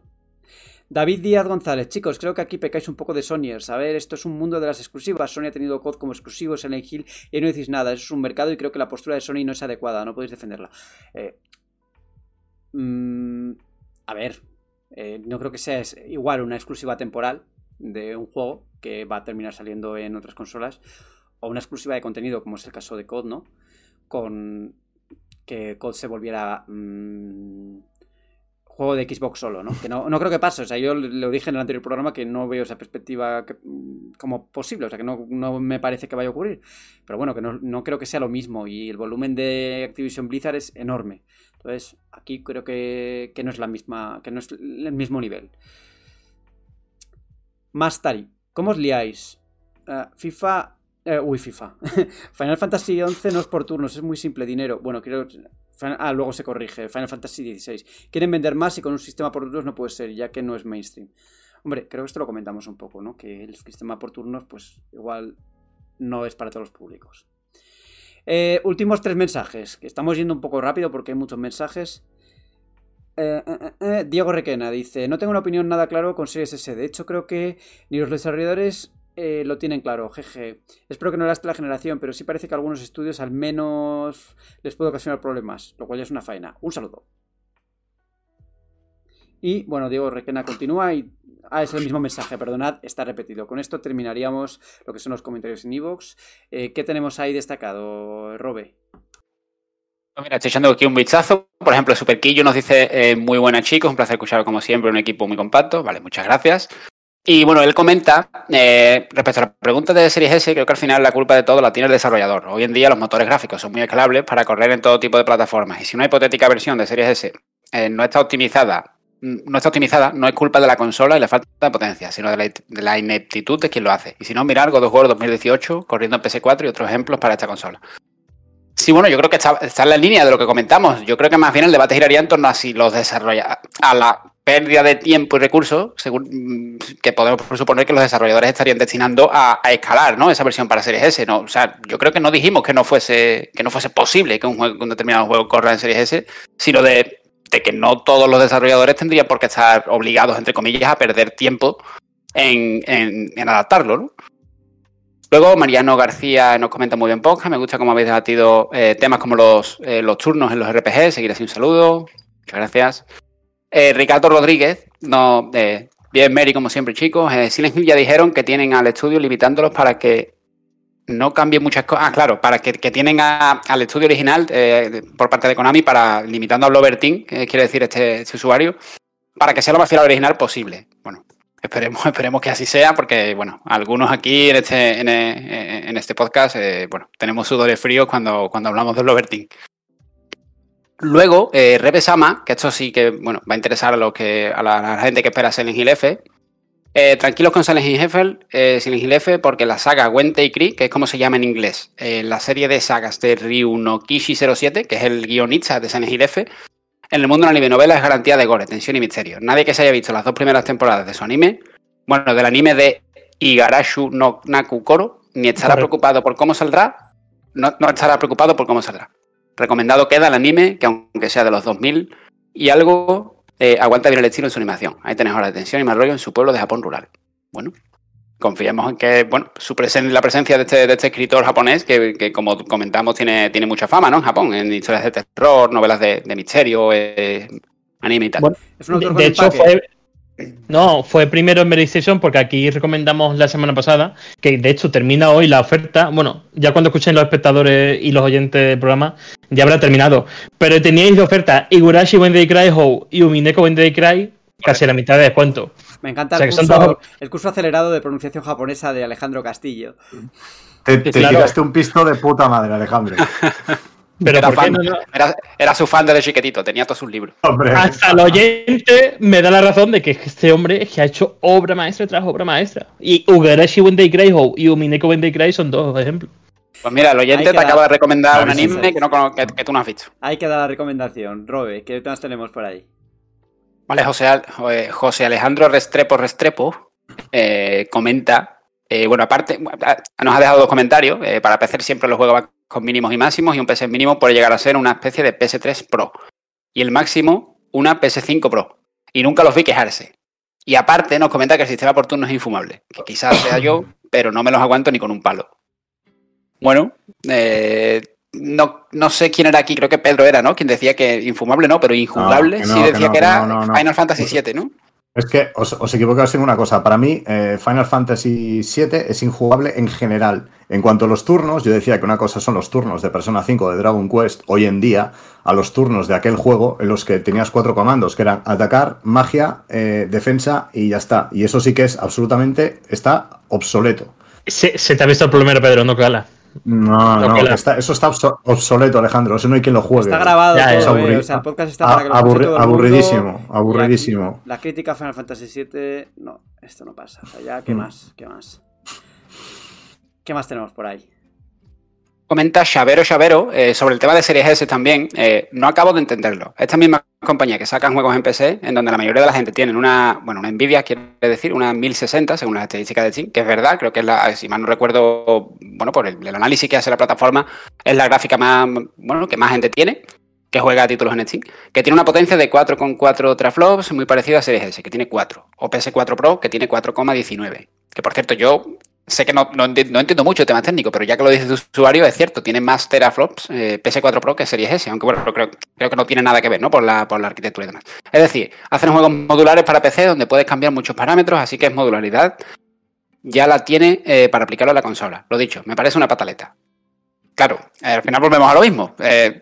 David Díaz González, chicos, creo que aquí pecáis un poco de Sonyers. A ver, esto es un mundo de las exclusivas. Sony ha tenido C O D como exclusivo, Silent Hill, y no decís nada. Eso es un mercado y creo que la postura de Sony no es adecuada, no podéis defenderla. Eh, mm, a ver, eh, no creo que sea igual una exclusiva temporal de un juego que va a terminar saliendo en otras consolas, o una exclusiva de contenido, como es el caso de C O D, ¿no? Con que C O D se volviera mmm, juego de Xbox solo, ¿no? Que no, no creo que pase. O sea, yo lo dije en el anterior programa que no veo esa perspectiva que, como posible. O sea, que no, no me parece que vaya a ocurrir. Pero bueno, que no, no creo que sea lo mismo. Y el volumen de Activision Blizzard es enorme. Entonces, aquí creo que, que no es la misma, que no es el mismo nivel. Mastari, ¿cómo os liáis? Uh, FIFA... Eh, uy, FIFA. Final Fantasy once no es por turnos, es muy simple, dinero. Bueno, creo... Ah, luego se corrige. Final Fantasy dieciséis. Quieren vender más y con un sistema por turnos no puede ser, ya que no es mainstream. Hombre, creo que esto lo comentamos un poco, ¿no? Que el sistema por turnos, pues, igual no es para todos los públicos. Eh, últimos tres mensajes, que estamos yendo un poco rápido porque hay muchos mensajes. Eh, eh, eh, Diego Requena dice: no tengo una opinión nada clara con Series S. De hecho, creo que ni los desarrolladores eh, lo tienen claro. Jeje. Espero que no laste la generación, pero sí parece que a algunos estudios al menos les puede ocasionar problemas, lo cual ya es una faena. Un saludo. Y bueno, Diego Requena continúa y... Ah, es el mismo mensaje, perdonad, está repetido. Con esto terminaríamos lo que son los comentarios en iVoox. Eh, ¿Qué tenemos ahí destacado, Robe? Pues mira, estoy echando aquí un vistazo. Por ejemplo, Superquillo nos dice, eh, muy buenas chicos, un placer escucharos como siempre, un equipo muy compacto. Vale, muchas gracias. Y bueno, él comenta, eh, respecto a la pregunta de Series S, creo que al final la culpa de todo la tiene el desarrollador. Hoy en día los motores gráficos son muy escalables para correr en todo tipo de plataformas. Y si una hipotética versión de Series S eh, no está optimizada... no está optimizada, no es culpa de la consola y la falta de potencia, sino de la, de la ineptitud de quien lo hace. Y si no, mirar God of War dos mil dieciocho corriendo en P S cuatro y otros ejemplos para esta consola. Sí, bueno, yo creo que está, está en la línea de lo que comentamos. Yo creo que más bien el debate giraría en torno a si los desarrolladores, a la pérdida de tiempo y recursos, según, que podemos suponer que los desarrolladores estarían destinando a, a escalar, ¿no? Esa versión para Series S, ¿no? O sea, yo creo que no dijimos que no fuese, que no fuese posible que un, juego, un determinado juego corra en Series S, sino de... de que no todos los desarrolladores tendrían por qué estar obligados, entre comillas, a perder tiempo en, en, en adaptarlo, ¿no? Luego Mariano García nos comenta muy bien podcast, me gusta cómo habéis debatido eh, temas como los, eh, los turnos en los R P G, seguir así un saludo, muchas gracias. Eh, Ricardo Rodríguez, no, eh, bien Mary como siempre chicos, eh, Silent Hill ya dijeron que tienen al estudio limitándolos para que no cambien muchas cosas. Ah, claro, para que, que tienen a, al estudio original eh, por parte de Konami, para limitando a Blobertin, eh, quiere decir este, este usuario, para que sea lo más fiel al original posible. Bueno, esperemos, esperemos que así sea, porque bueno, algunos aquí en este, en, en este podcast, eh, bueno, tenemos sudores fríos cuando, cuando hablamos de Blobertin. Luego, eh, Rebesama, que esto sí que bueno, va a interesar a los que, a la, a la gente que espera Silent Hill F. Eh, tranquilos con Silent Hill, eh, Silent Hill F, porque la saga Gwen Cree, que es como se llama en inglés, eh, la serie de sagas de Ryunokishi cero siete, que es el guionista de Silent Hill F, en el mundo de la novela es garantía de gore, tensión y misterio. Nadie que se haya visto las dos primeras temporadas de su anime, bueno, del anime de Igarashu no Nakukoro, ni estará vale. preocupado por cómo saldrá, no, no estará preocupado por cómo saldrá. Recomendado queda el anime, que aunque sea de los dos mil y algo... Eh, aguanta bien el estilo en su animación. Ahí tenéis ahora de tensión y más rollo en su pueblo de Japón rural. Bueno, confiamos en que, bueno, su presen- la presencia de este, de este escritor japonés, que, que como comentamos tiene, tiene mucha fama, ¿no? En Japón, en historias de terror, novelas de, de misterio, eh, anime y tal. Bueno, ¿es un autor de, de hecho, fue, no, fue primero en Mary Station, porque aquí recomendamos la semana pasada, que de hecho termina hoy la oferta. Bueno, ya cuando escuchen los espectadores y los oyentes del programa, ya habrá terminado. Pero teníais de oferta Igurashi Wendy Cry Ho y Umineko Wendy Cry casi a la mitad de descuento. Me encanta, o sea, el, curso, todos... el curso acelerado de pronunciación japonesa de Alejandro Castillo. Te, te claro. tiraste un pisto de puta madre, Alejandro. Pero era, fan, no, no? Era, era su fan desde chiquitito, tenía todos sus libros. Hombre. Hasta el oyente me da la razón de que este hombre es que ha hecho obra maestra tras obra maestra. Y Igurashi Wendy Cry Ho y Umineko Wendy Cry son dos ejemplos. Pues mira, el oyente te acaba de recomendar un anime que, no, que, que tú no has visto. Hay que dar la recomendación. Robe, ¿qué más tenemos por ahí? Vale, José, José Alejandro Restrepo Restrepo eh, comenta... Eh, bueno, aparte, nos ha dejado dos comentarios. Eh, para P C siempre los juegos van con mínimos y máximos, y un P S mínimo puede llegar a ser una especie de P S tres Pro. Y el máximo, una P S cinco Pro. Y nunca los vi quejarse. Y aparte nos comenta que el sistema por turno es infumable. Que quizás sea yo, pero no me los aguanto ni con un palo. Bueno, eh, no, no sé quién era aquí, creo que Pedro era, ¿no? Quien decía que infumable no, pero injugable no, no, sí decía que, no, que era no, no, no. Final Fantasy siete, ¿no? Es que os, os equivocáis en una cosa. Para mí, eh, Final Fantasy siete es injugable en general. En cuanto a los turnos, yo decía que una cosa son los turnos de Persona cinco, de Dragon Quest, hoy en día, a los turnos de aquel juego en los que tenías cuatro comandos, que eran atacar, magia, eh, defensa y ya está. Y eso sí que es absolutamente, está obsoleto. Se, se te ha visto el plumero, Pedro, no cala. No, no, no la... está, eso está obsoleto, Alejandro. Eso no hay quien lo juegue. Está grabado ya, todo, es aburri... o sea, el podcast está para que lo aburri... todo el mundo. Aburridísimo, aburridísimo. La, la crítica Final Fantasy siete, no, esto no pasa. O sea, ya, ¿qué mm. más? ¿Qué más? ¿Qué más tenemos por ahí? Comenta Xavero Xavero eh, sobre el tema de Series S también. Eh, no acabo de entenderlo. Estas mismas compañías que sacan juegos en P C, en donde la mayoría de la gente tienen una, bueno, una Nvidia, quiere decir, una mil sesenta, según las estadísticas de Steam, que es verdad, creo que es la, si mal no recuerdo, bueno, por el, el análisis que hace la plataforma, es la gráfica más, bueno, que más gente tiene, que juega a títulos en Steam, que tiene una potencia de cuatro coma cuatro teraflops, muy parecida a Series S, que tiene cuatro, o P S cuatro Pro, que tiene cuatro coma diecinueve. Que, por cierto, yo... Sé que no, no, no entiendo mucho el tema técnico, pero ya que lo dice tu usuario, es cierto, tiene más teraflops eh, P S cuatro Pro que Series S, aunque bueno, creo, creo que no tiene nada que ver, ¿no? Por la, por la arquitectura y demás. Es decir, hacen juegos modulares para P C donde puedes cambiar muchos parámetros, así que es modularidad. Ya la tiene eh, para aplicarlo a la consola. Lo dicho, me parece una pataleta. Claro, eh, al final volvemos a lo mismo. Eh,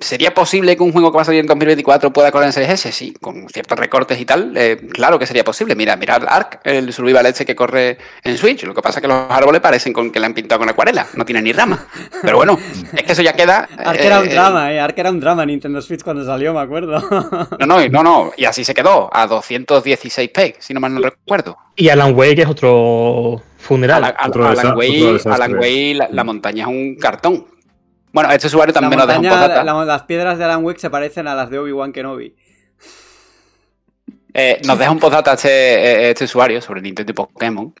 ¿Sería posible que un juego que va a salir en dos mil veinticuatro pueda correr en Series S? Sí, con ciertos recortes y tal, eh, claro que sería posible. Mira, mirad Ark, el Survival ese que corre en Switch. Lo que pasa es que los árboles parecen con que le han pintado con acuarela, no tienen ni rama. Pero bueno, es que eso ya queda... Ark eh, era un drama, eh. Ark era un drama en Nintendo Switch cuando salió, me acuerdo. No, no, no, no. Y así se quedó, a doscientos dieciséis p, si no mal no recuerdo. Y Alan Wake es otro funeral. Alan, Alan, Alan Wake, Alan Wake la, la montaña es un cartón. Bueno, este usuario también nos deja un patata. La, las piedras de Alan Wake se parecen a las de Obi-Wan Kenobi. Eh, nos deja un postdata este, este usuario sobre Nintendo y Pokémon.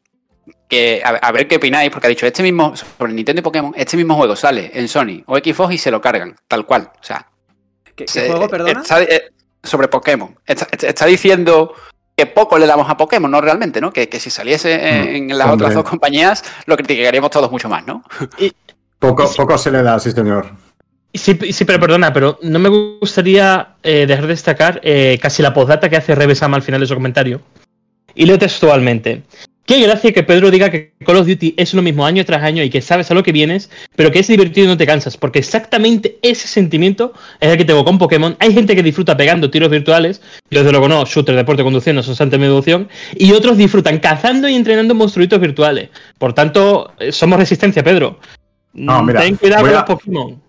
Que, a, a ver qué opináis, porque ha dicho este mismo sobre Nintendo y Pokémon, este mismo juego sale en Sony o Xbox y se lo cargan, tal cual. O sea, ¿Qué, se, ¿qué juego, perdona? Está, eh, sobre Pokémon. Está, está diciendo... que poco le damos a Pokémon, ¿no? Realmente, ¿no? Que, que si saliese en, en las Hombre. otras dos compañías, lo criticaríamos todos mucho más, ¿no? Y... Poco, poco se le da, sí, señor. Sí, sí, pero perdona, pero no me gustaría eh, dejar de destacar eh, casi la postdata que hace Rebesama al final de su comentario. Y leo textualmente. Qué gracia que Pedro diga que Call of Duty es lo mismo año tras año y que sabes a lo que vienes, pero que es divertido y no te cansas, porque exactamente ese sentimiento es el que tengo con Pokémon. Hay gente que disfruta pegando tiros virtuales, yo desde luego no, shooter, deporte, conducción, no son santos de mi devoción, y otros disfrutan cazando y entrenando monstruitos virtuales. Por tanto, somos resistencia, Pedro. No, mira, ten cuidado con los Pokémon.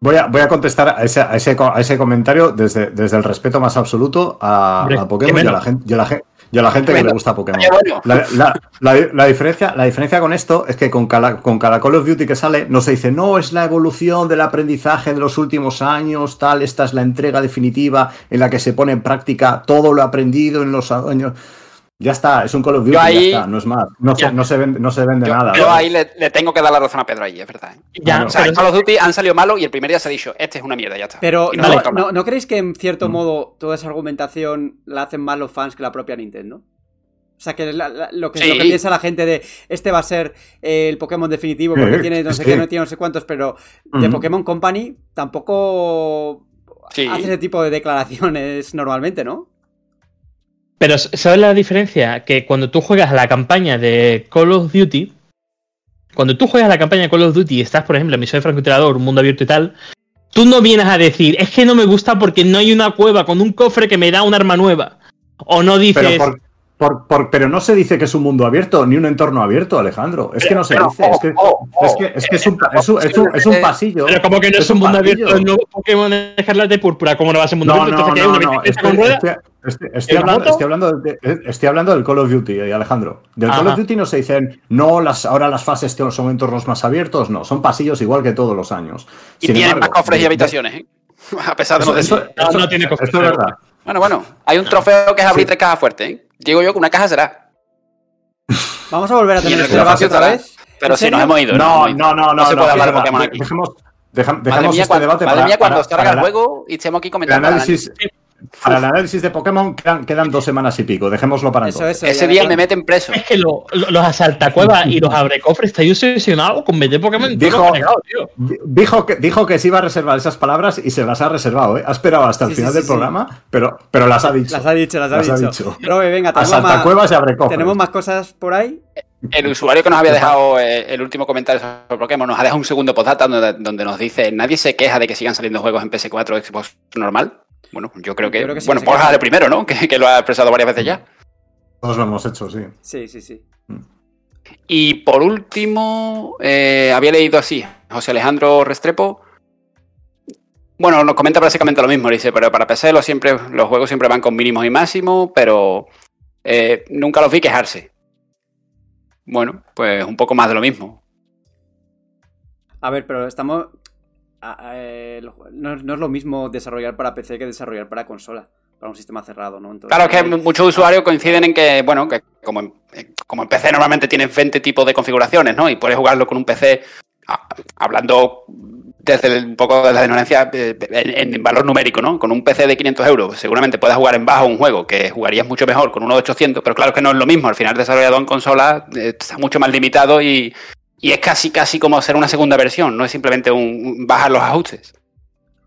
Voy a, voy a contestar a ese, a ese, a ese comentario desde, desde el respeto más absoluto a, Hombre, a Pokémon y a la gente... Y a la gente Y a la gente que le gusta Pokémon. La, la, la, la, diferencia, la diferencia con esto es que con cada, con cada Call of Duty que sale no se dice, no, es la evolución del aprendizaje de los últimos años, tal, esta es la entrega definitiva en la que se pone en práctica todo lo aprendido en los años... Ya está, es un Call of Duty, ahí, ya está, no es más. No, se, no, se, vende, no se vende yo, nada. Yo ahí le, le tengo que dar la razón a Pedro ahí, es verdad. Ya, o sea, en Call of Duty han salido malos y el primer día se ha dicho, este es una mierda, ya está. Pero no, no, no, ¿no creéis que en cierto mm. modo toda esa argumentación la hacen más los fans que la propia Nintendo? O sea, que la, la, lo que, sí. lo que piensa la gente de este va a ser eh, el Pokémon definitivo porque sí, tiene no sé sí. qué, no tiene no sé cuántos, pero mm. de Pokémon Company tampoco sí. hace ese tipo de declaraciones normalmente, ¿no? Pero ¿sabes la diferencia? Que cuando tú juegas a la campaña de Call of Duty, cuando tú juegas a la campaña de Call of Duty y estás, por ejemplo, en misión de francotirador, un mundo abierto y tal, tú no vienes a decir, es que no me gusta porque no hay una cueva con un cofre que me da un arma nueva. O no dices... Pero, por, por, por, pero no se dice que es un mundo abierto, ni un entorno abierto, Alejandro. Es que no se pero, dice. Oh, es, que, oh, oh, es, que, es que es un, es un, es un, es un pasillo. Pero como que no es, es un mundo pasillo. abierto, no Pokémon Escarlate Púrpura, como no va a ser mundo no, abierto. Entonces, no, no, es no. Estoy, estoy, hablando, estoy, hablando de, estoy hablando del Call of Duty, Alejandro. Del Ajá. Call of Duty no se dicen, no, las, ahora las fases que son entornos más abiertos, no, son pasillos igual que todos los años. Y Sin tienen embargo, más cofres y habitaciones, ¿eh? A pesar de eso, no decir. Esto, esto, no, no tiene cofres. Esto es verdad. Bueno, bueno, hay un trofeo que es abrir sí. tres cajas fuertes, ¿eh? Digo yo que una caja será. Vamos a volver a tener el debate otra vez. Pero si nos hemos ido. No, no, no, no. No, no se puede no, hablar de Pokémon aquí. Dejemos, dejamos madre mía, este cuando, debate madre para, mía, cuando para, os carga el juego y estemos aquí comentando. Análisis. Para el análisis de Pokémon quedan, quedan dos semanas y pico. Dejémoslo para entonces. Eso, eso, Ese día me meten preso. Es que lo, lo, los asaltacuevas y los abrecofres estáis obsesionados con meter Pokémon. Dijo, negado, tío. Dijo, que, dijo que se iba a reservar esas palabras y se las ha reservado, ¿eh? Ha esperado hasta el sí, final sí, del sí, programa, sí. Pero, pero las ha dicho. Las ha dicho, las ha, las dicho. ha dicho. Robe, venga, asaltacuevas y abrecofres. ¿Tenemos más cosas por ahí? El usuario que nos había dejado el último comentario sobre Pokémon nos ha dejado un segundo postdata donde, donde nos dice nadie se queja de que sigan saliendo juegos en P S cuatro o Xbox normal. Bueno, yo creo que... Yo creo que sí, bueno, Borja de primero, ¿no? Que, que lo ha expresado varias veces ya. Todos lo hemos hecho, sí. Sí, sí, sí. Mm. Y por último, eh, había leído así, José Alejandro Restrepo. Bueno, nos comenta básicamente lo mismo, dice, pero para P C lo siempre, los juegos siempre van con mínimos y máximos, pero eh, nunca los vi quejarse. Bueno, pues un poco más de lo mismo. A ver, pero estamos... Eh, no, no es lo mismo desarrollar para P C que desarrollar para consola, para un sistema cerrado, ¿no? Entonces, claro, es que muchos usuarios coinciden en que, bueno, que como en, como en P C normalmente tienes veinte tipos de configuraciones, ¿no? Y puedes jugarlo con un P C, hablando desde el, un poco de la ignorancia en, en valor numérico, ¿no? Con un P C de quinientos euros seguramente puedes jugar en bajo un juego que jugarías mucho mejor con uno de ochocientos, pero claro que no es lo mismo. Al final, desarrollado en consola eh, está mucho más limitado y, y es casi casi como hacer una segunda versión, no es simplemente un bajar los ajustes.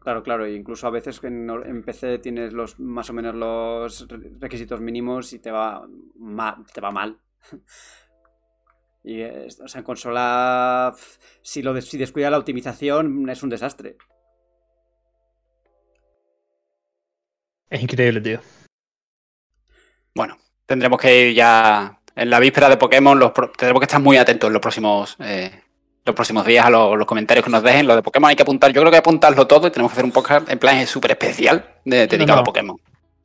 Claro, claro, e incluso a veces en, en P C tienes los más o menos los requisitos mínimos y te va mal, te va mal. Y o sea, en consola, si lo si descuida la optimización, es un desastre. Es increíble, tío. Bueno, tendremos que ir ya en la víspera de Pokémon, los pro- tendremos que estar muy atentos en los próximos eh, los próximos días a los, los comentarios que nos dejen. Lo de Pokémon hay que apuntar, yo creo que hay que apuntarlo todo y tenemos que hacer un podcast en plan súper especial de, dedicado no, no. a Pokémon.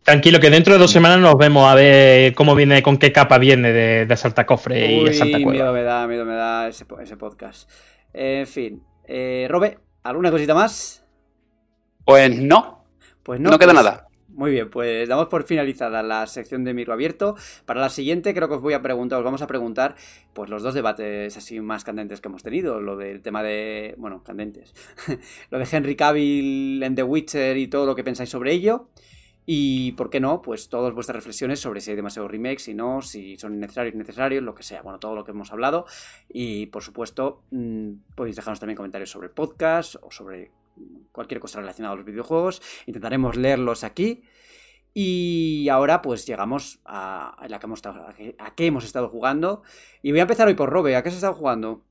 Tranquilo, que dentro de dos semanas nos vemos a ver cómo viene, con qué capa viene de, de Saltacofre y de Saltacueva. Miedo me da, miedo me da ese, ese podcast. Eh, en fin. Eh, Robe, ¿alguna cosita más? Pues no. Pues no. No queda pues, nada. Muy bien, pues damos por finalizada la sección de micro abierto. Para la siguiente creo que os voy a preguntar, os vamos a preguntar pues los dos debates así más candentes que hemos tenido. Lo del tema de... bueno, candentes. Lo de Henry Cavill en The Witcher y todo lo que pensáis sobre ello. Y, ¿por qué no? Pues todas vuestras reflexiones sobre si hay demasiados remakes, si no, si son necesarios, necesarios, lo que sea. Bueno, todo lo que hemos hablado. Y, por supuesto, mmm, podéis dejarnos también comentarios sobre el podcast o sobre cualquier cosa relacionada a los videojuegos. Intentaremos leerlos aquí. Y ahora, pues, llegamos a, a la que hemos estado, a, que, a qué hemos estado jugando. Y voy a empezar hoy por Robe. ¿A qué has estado jugando?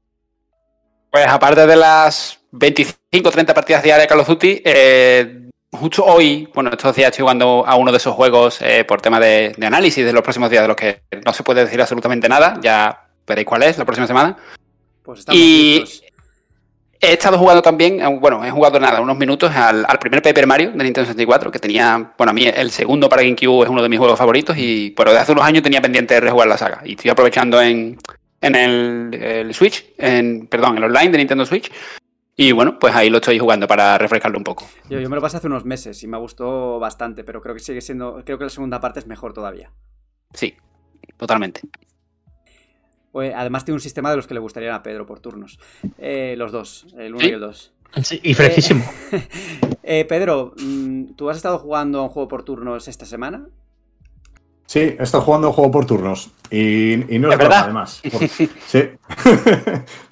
Pues, aparte de las veinticinco o treinta partidas diarias de Call of Duty, eh... justo hoy, bueno, estos días estoy jugando a uno de esos juegos eh, por tema de, de análisis de los próximos días, de los que no se puede decir absolutamente nada, ya veréis cuál es la próxima semana. Pues estamos y listos. He estado jugando también, bueno, he jugado nada, unos minutos al, al primer Paper Mario de Nintendo sesenta y cuatro, que tenía, bueno, a mí el segundo para GameCube es uno de mis juegos favoritos, y pero desde hace unos años tenía pendiente de rejugar la saga, y estoy aprovechando en, en el, el Switch, en perdón, el online de Nintendo Switch. Y bueno, pues ahí lo estoy jugando para refrescarlo un poco. Yo, yo me lo pasé hace unos meses y me gustó bastante, pero creo que sigue siendo, creo que la segunda parte es mejor todavía. Sí, totalmente. Oye, además tiene un sistema de los que le gustaría a Pedro por turnos. Eh, los dos, el uno ¿Sí? y el dos. Sí, y fresquísimo. Eh, eh, Pedro, ¿tú has estado jugando a un juego por turnos esta semana? Sí, he estado jugando a un juego por turnos. Y, y no es broma, además. Porque, sí.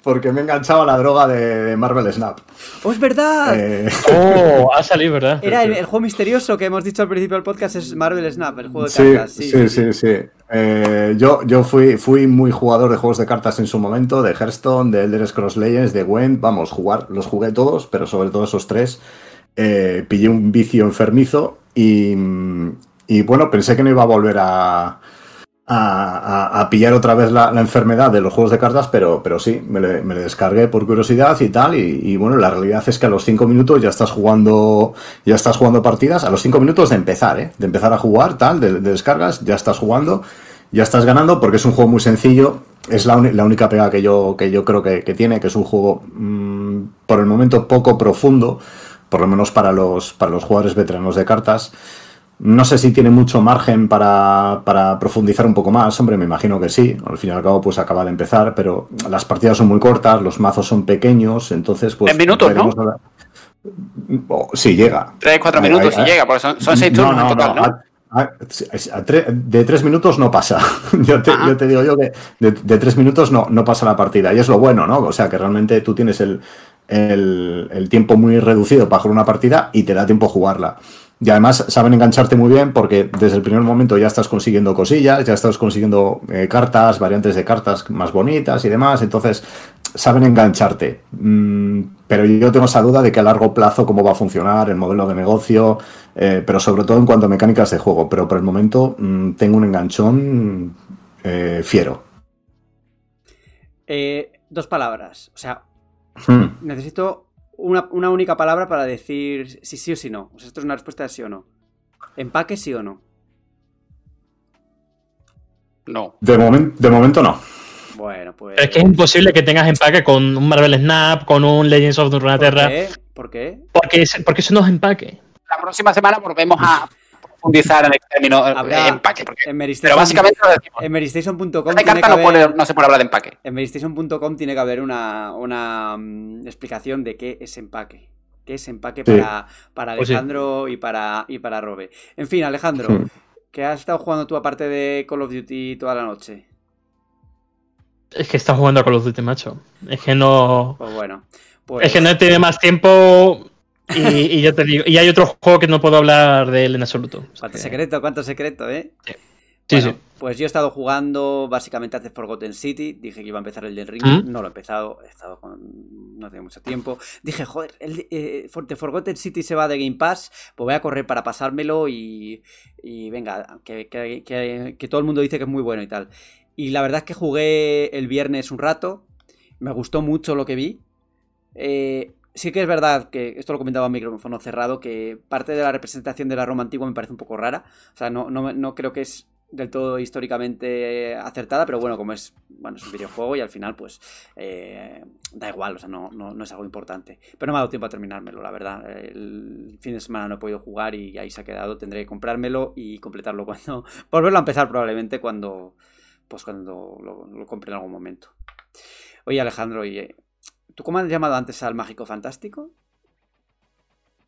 Porque me he enganchado a la droga de Marvel Snap. ¡Oh, es verdad! Eh... ¡Oh, ha salido, verdad! Era el, el juego misterioso que hemos dicho al principio del podcast, es Marvel Snap, el juego de sí, cartas. Sí, sí, sí. sí, sí. Eh, yo yo fui, fui muy jugador de juegos de cartas en su momento, de Hearthstone, de Elder Scrolls Legends, de Gwent. Vamos, jugar, los jugué todos, pero sobre todo esos tres. Eh, pillé un vicio enfermizo y... Y bueno, pensé que no iba a volver a, a, a, a pillar otra vez la, la enfermedad de los juegos de cartas, pero, pero sí, me le, me le descargué por curiosidad y tal. Y, y bueno, la realidad es que a los cinco minutos ya estás jugando ya estás jugando partidas. A los cinco minutos de empezar, ¿eh? De empezar a jugar, tal, de, de descargas, ya estás jugando, ya estás ganando, porque es un juego muy sencillo. Es la, un, la única pega que yo, que yo creo que, que tiene, que es un juego, mmm, por el momento, poco profundo, por lo menos para los, para los jugadores veteranos de cartas. No sé si tiene mucho margen para, para profundizar un poco más, hombre, me imagino que sí. Al fin y al cabo, pues acaba de empezar, pero las partidas son muy cortas, los mazos son pequeños, entonces pues... En minutos, ¿no? La... Oh, sí, llega. Tres, cuatro ahí, minutos, si llega, porque son, son seis turnos no, no, en total, ¿no? ¿no? A, a, a tre, de tres minutos no pasa. Yo te, yo te digo yo que de, de tres minutos no, no pasa la partida, y es lo bueno, ¿no? O sea, que realmente tú tienes el, el, el tiempo muy reducido para jugar una partida y te da tiempo a jugarla. Y además saben engancharte muy bien porque desde el primer momento ya estás consiguiendo cosillas, ya estás consiguiendo eh, cartas, variantes de cartas más bonitas y demás. Entonces, saben engancharte. Mm, pero yo tengo esa duda de que a largo plazo cómo va a funcionar el modelo de negocio, eh, pero sobre todo en cuanto a mecánicas de juego. Pero por el momento mm, tengo un enganchón eh, fiero. Eh, dos palabras. O sea, hmm. necesito una, una única palabra para decir si sí o si no. O sea, esto es una respuesta de sí o no. ¿Empaque sí o no? No. De, momen- de momento no. Bueno, pues... Pero es que es imposible que tengas empaque con un Marvel Snap, con un Legends of Runeterra. ¿Por qué? ¿Por qué? Porque, es, porque eso no es empaque. La próxima semana volvemos a profundizar en el término Habrá, empaque. Porque, en Mary Station, pero básicamente lo decimos. En Mary Station punto com tiene que haber, no, pone, no se puede hablar de empaque. En Mary Station punto com tiene que haber una, una um, explicación de qué es empaque. Qué es empaque sí. para, para Alejandro pues sí. y, para, y para Robe. En fin, Alejandro, sí. ¿qué has estado jugando tú aparte de Call of Duty toda la noche? Es que está jugando a Call of Duty, macho. Es que no. Pues bueno. Pues... Es que no tiene más tiempo. Y, y ya te digo. Y hay otro juego que no puedo hablar de él en absoluto. Cuánto que... secreto, cuánto secreto, ¿eh? Sí, sí, bueno, sí. Pues yo he estado jugando básicamente hace Forgotten City. Dije que iba a empezar el del Ring. ¿Mm? No lo he empezado. He estado con... No tengo mucho tiempo. Dije, joder, el eh, The Forgotten City se va de Game Pass. Pues voy a correr para pasármelo y. Y venga, que, que, que, que todo el mundo dice que es muy bueno y tal. Y la verdad es que jugué el viernes un rato. Me gustó mucho lo que vi. Eh, sí que es verdad que, esto lo comentaba a micrófono cerrado, que parte de la representación de la Roma antigua me parece un poco rara. O sea, no, no, no creo que es del todo históricamente acertada, pero bueno, como es, bueno, es un videojuego y al final, pues, eh, da igual. O sea, no, no, no es algo importante. Pero no me ha dado tiempo a terminármelo, la verdad. El fin de semana no he podido jugar y ahí se ha quedado. Tendré que comprármelo y completarlo cuando... Volverlo a empezar probablemente cuando... Pues cuando lo, lo compré en algún momento. Oye, Alejandro, oye, ¿tú cómo has llamado antes al mágico fantástico?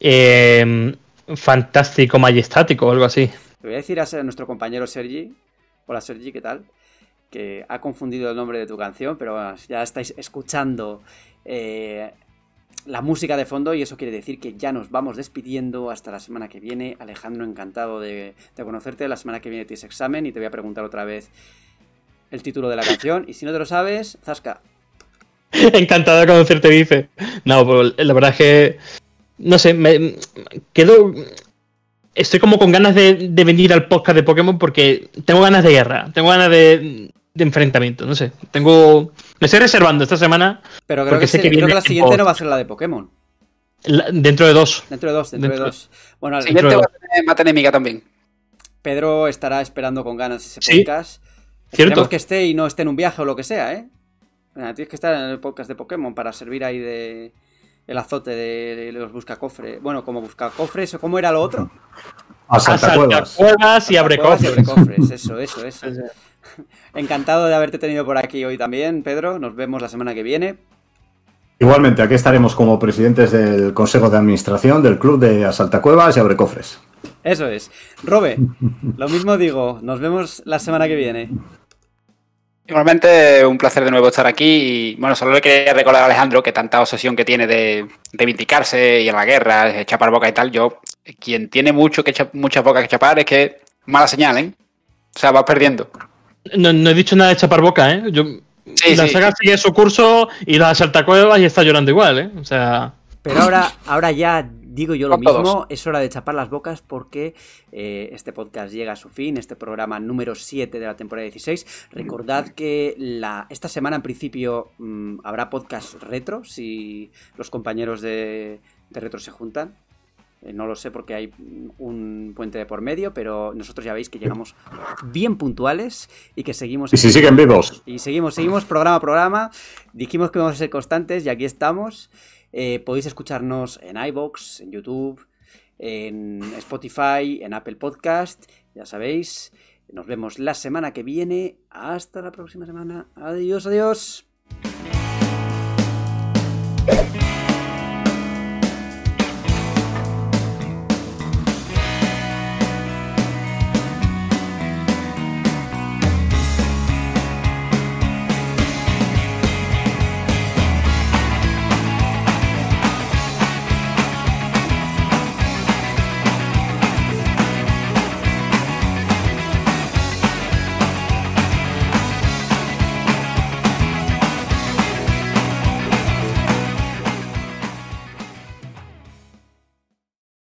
Eh, fantástico majestático o algo así. Te voy a decir a nuestro compañero Sergi. Hola, Sergi, ¿qué tal? Que ha confundido el nombre de tu canción, pero bueno, ya estáis escuchando eh, la música de fondo y eso quiere decir que ya nos vamos despidiendo hasta la semana que viene. Alejandro, encantado de, de conocerte. La semana que viene tienes examen y te voy a preguntar otra vez el título de la canción, y si no te lo sabes, zasca. Encantado de conocerte, dice. No, pues la verdad es que no sé, me quedo estoy como con ganas de, de venir al podcast de Pokémon porque tengo ganas de guerra, tengo ganas de, de enfrentamiento, no sé, tengo me estoy reservando esta semana pero creo, porque que, sé que, creo viene que la siguiente post. No va a ser la de Pokémon. La, dentro de dos. Dentro de dos, dentro, dentro de dos. Bueno, la siguiente va a tener miga también. Pedro estará esperando con ganas ese podcast. ¿Sí? Esperemos que esté y no esté en un viaje o lo que sea, ¿eh? Bueno, tienes que estar en el podcast de Pokémon para servir ahí de el azote de los buscacofres. Bueno, como buscacofres, o ¿cómo era lo otro? Asaltacuevas. Asaltacuevas y abrecofres. Abrecofres. Eso, eso, eso. Encantado de haberte tenido por aquí hoy también, Pedro. Nos vemos la semana que viene. Igualmente, aquí estaremos como presidentes del Consejo de Administración del Club de Asaltacuevas y Abrecofres. Eso es. Robe, lo mismo digo. Nos vemos la semana que viene. Igualmente, un placer de nuevo estar aquí. Y bueno, solo le quería recordar a Alejandro que tanta obsesión que tiene de, de vindicarse y en la guerra, de chapar boca y tal. Yo, quien tiene mucho que cha- muchas bocas que chapar es que mala señal, ¿eh? O sea, vas perdiendo. No, no he dicho nada de chapar boca, ¿eh? Yo, sí, la sí, saga sí. sigue su curso y la salta cuevas y está llorando igual, ¿eh? O sea. Pero ahora, ahora ya. Digo yo lo mismo, es hora de chapar las bocas porque eh, este podcast llega a su fin, este programa número siete de la temporada dieciséis. Recordad que la, esta semana en principio mmm, habrá podcast retro, si los compañeros de, de retro se juntan. Eh, no lo sé porque hay un puente de por medio, pero nosotros ya veis que llegamos bien puntuales y que seguimos... Y si siguen vivos. Y seguimos, seguimos programa a programa. Dijimos que vamos a ser constantes y aquí estamos. Eh, podéis escucharnos en iVoox, en YouTube, en Spotify, en Apple Podcast, ya sabéis. Nos vemos la semana que viene. Hasta la próxima semana. Adiós, adiós.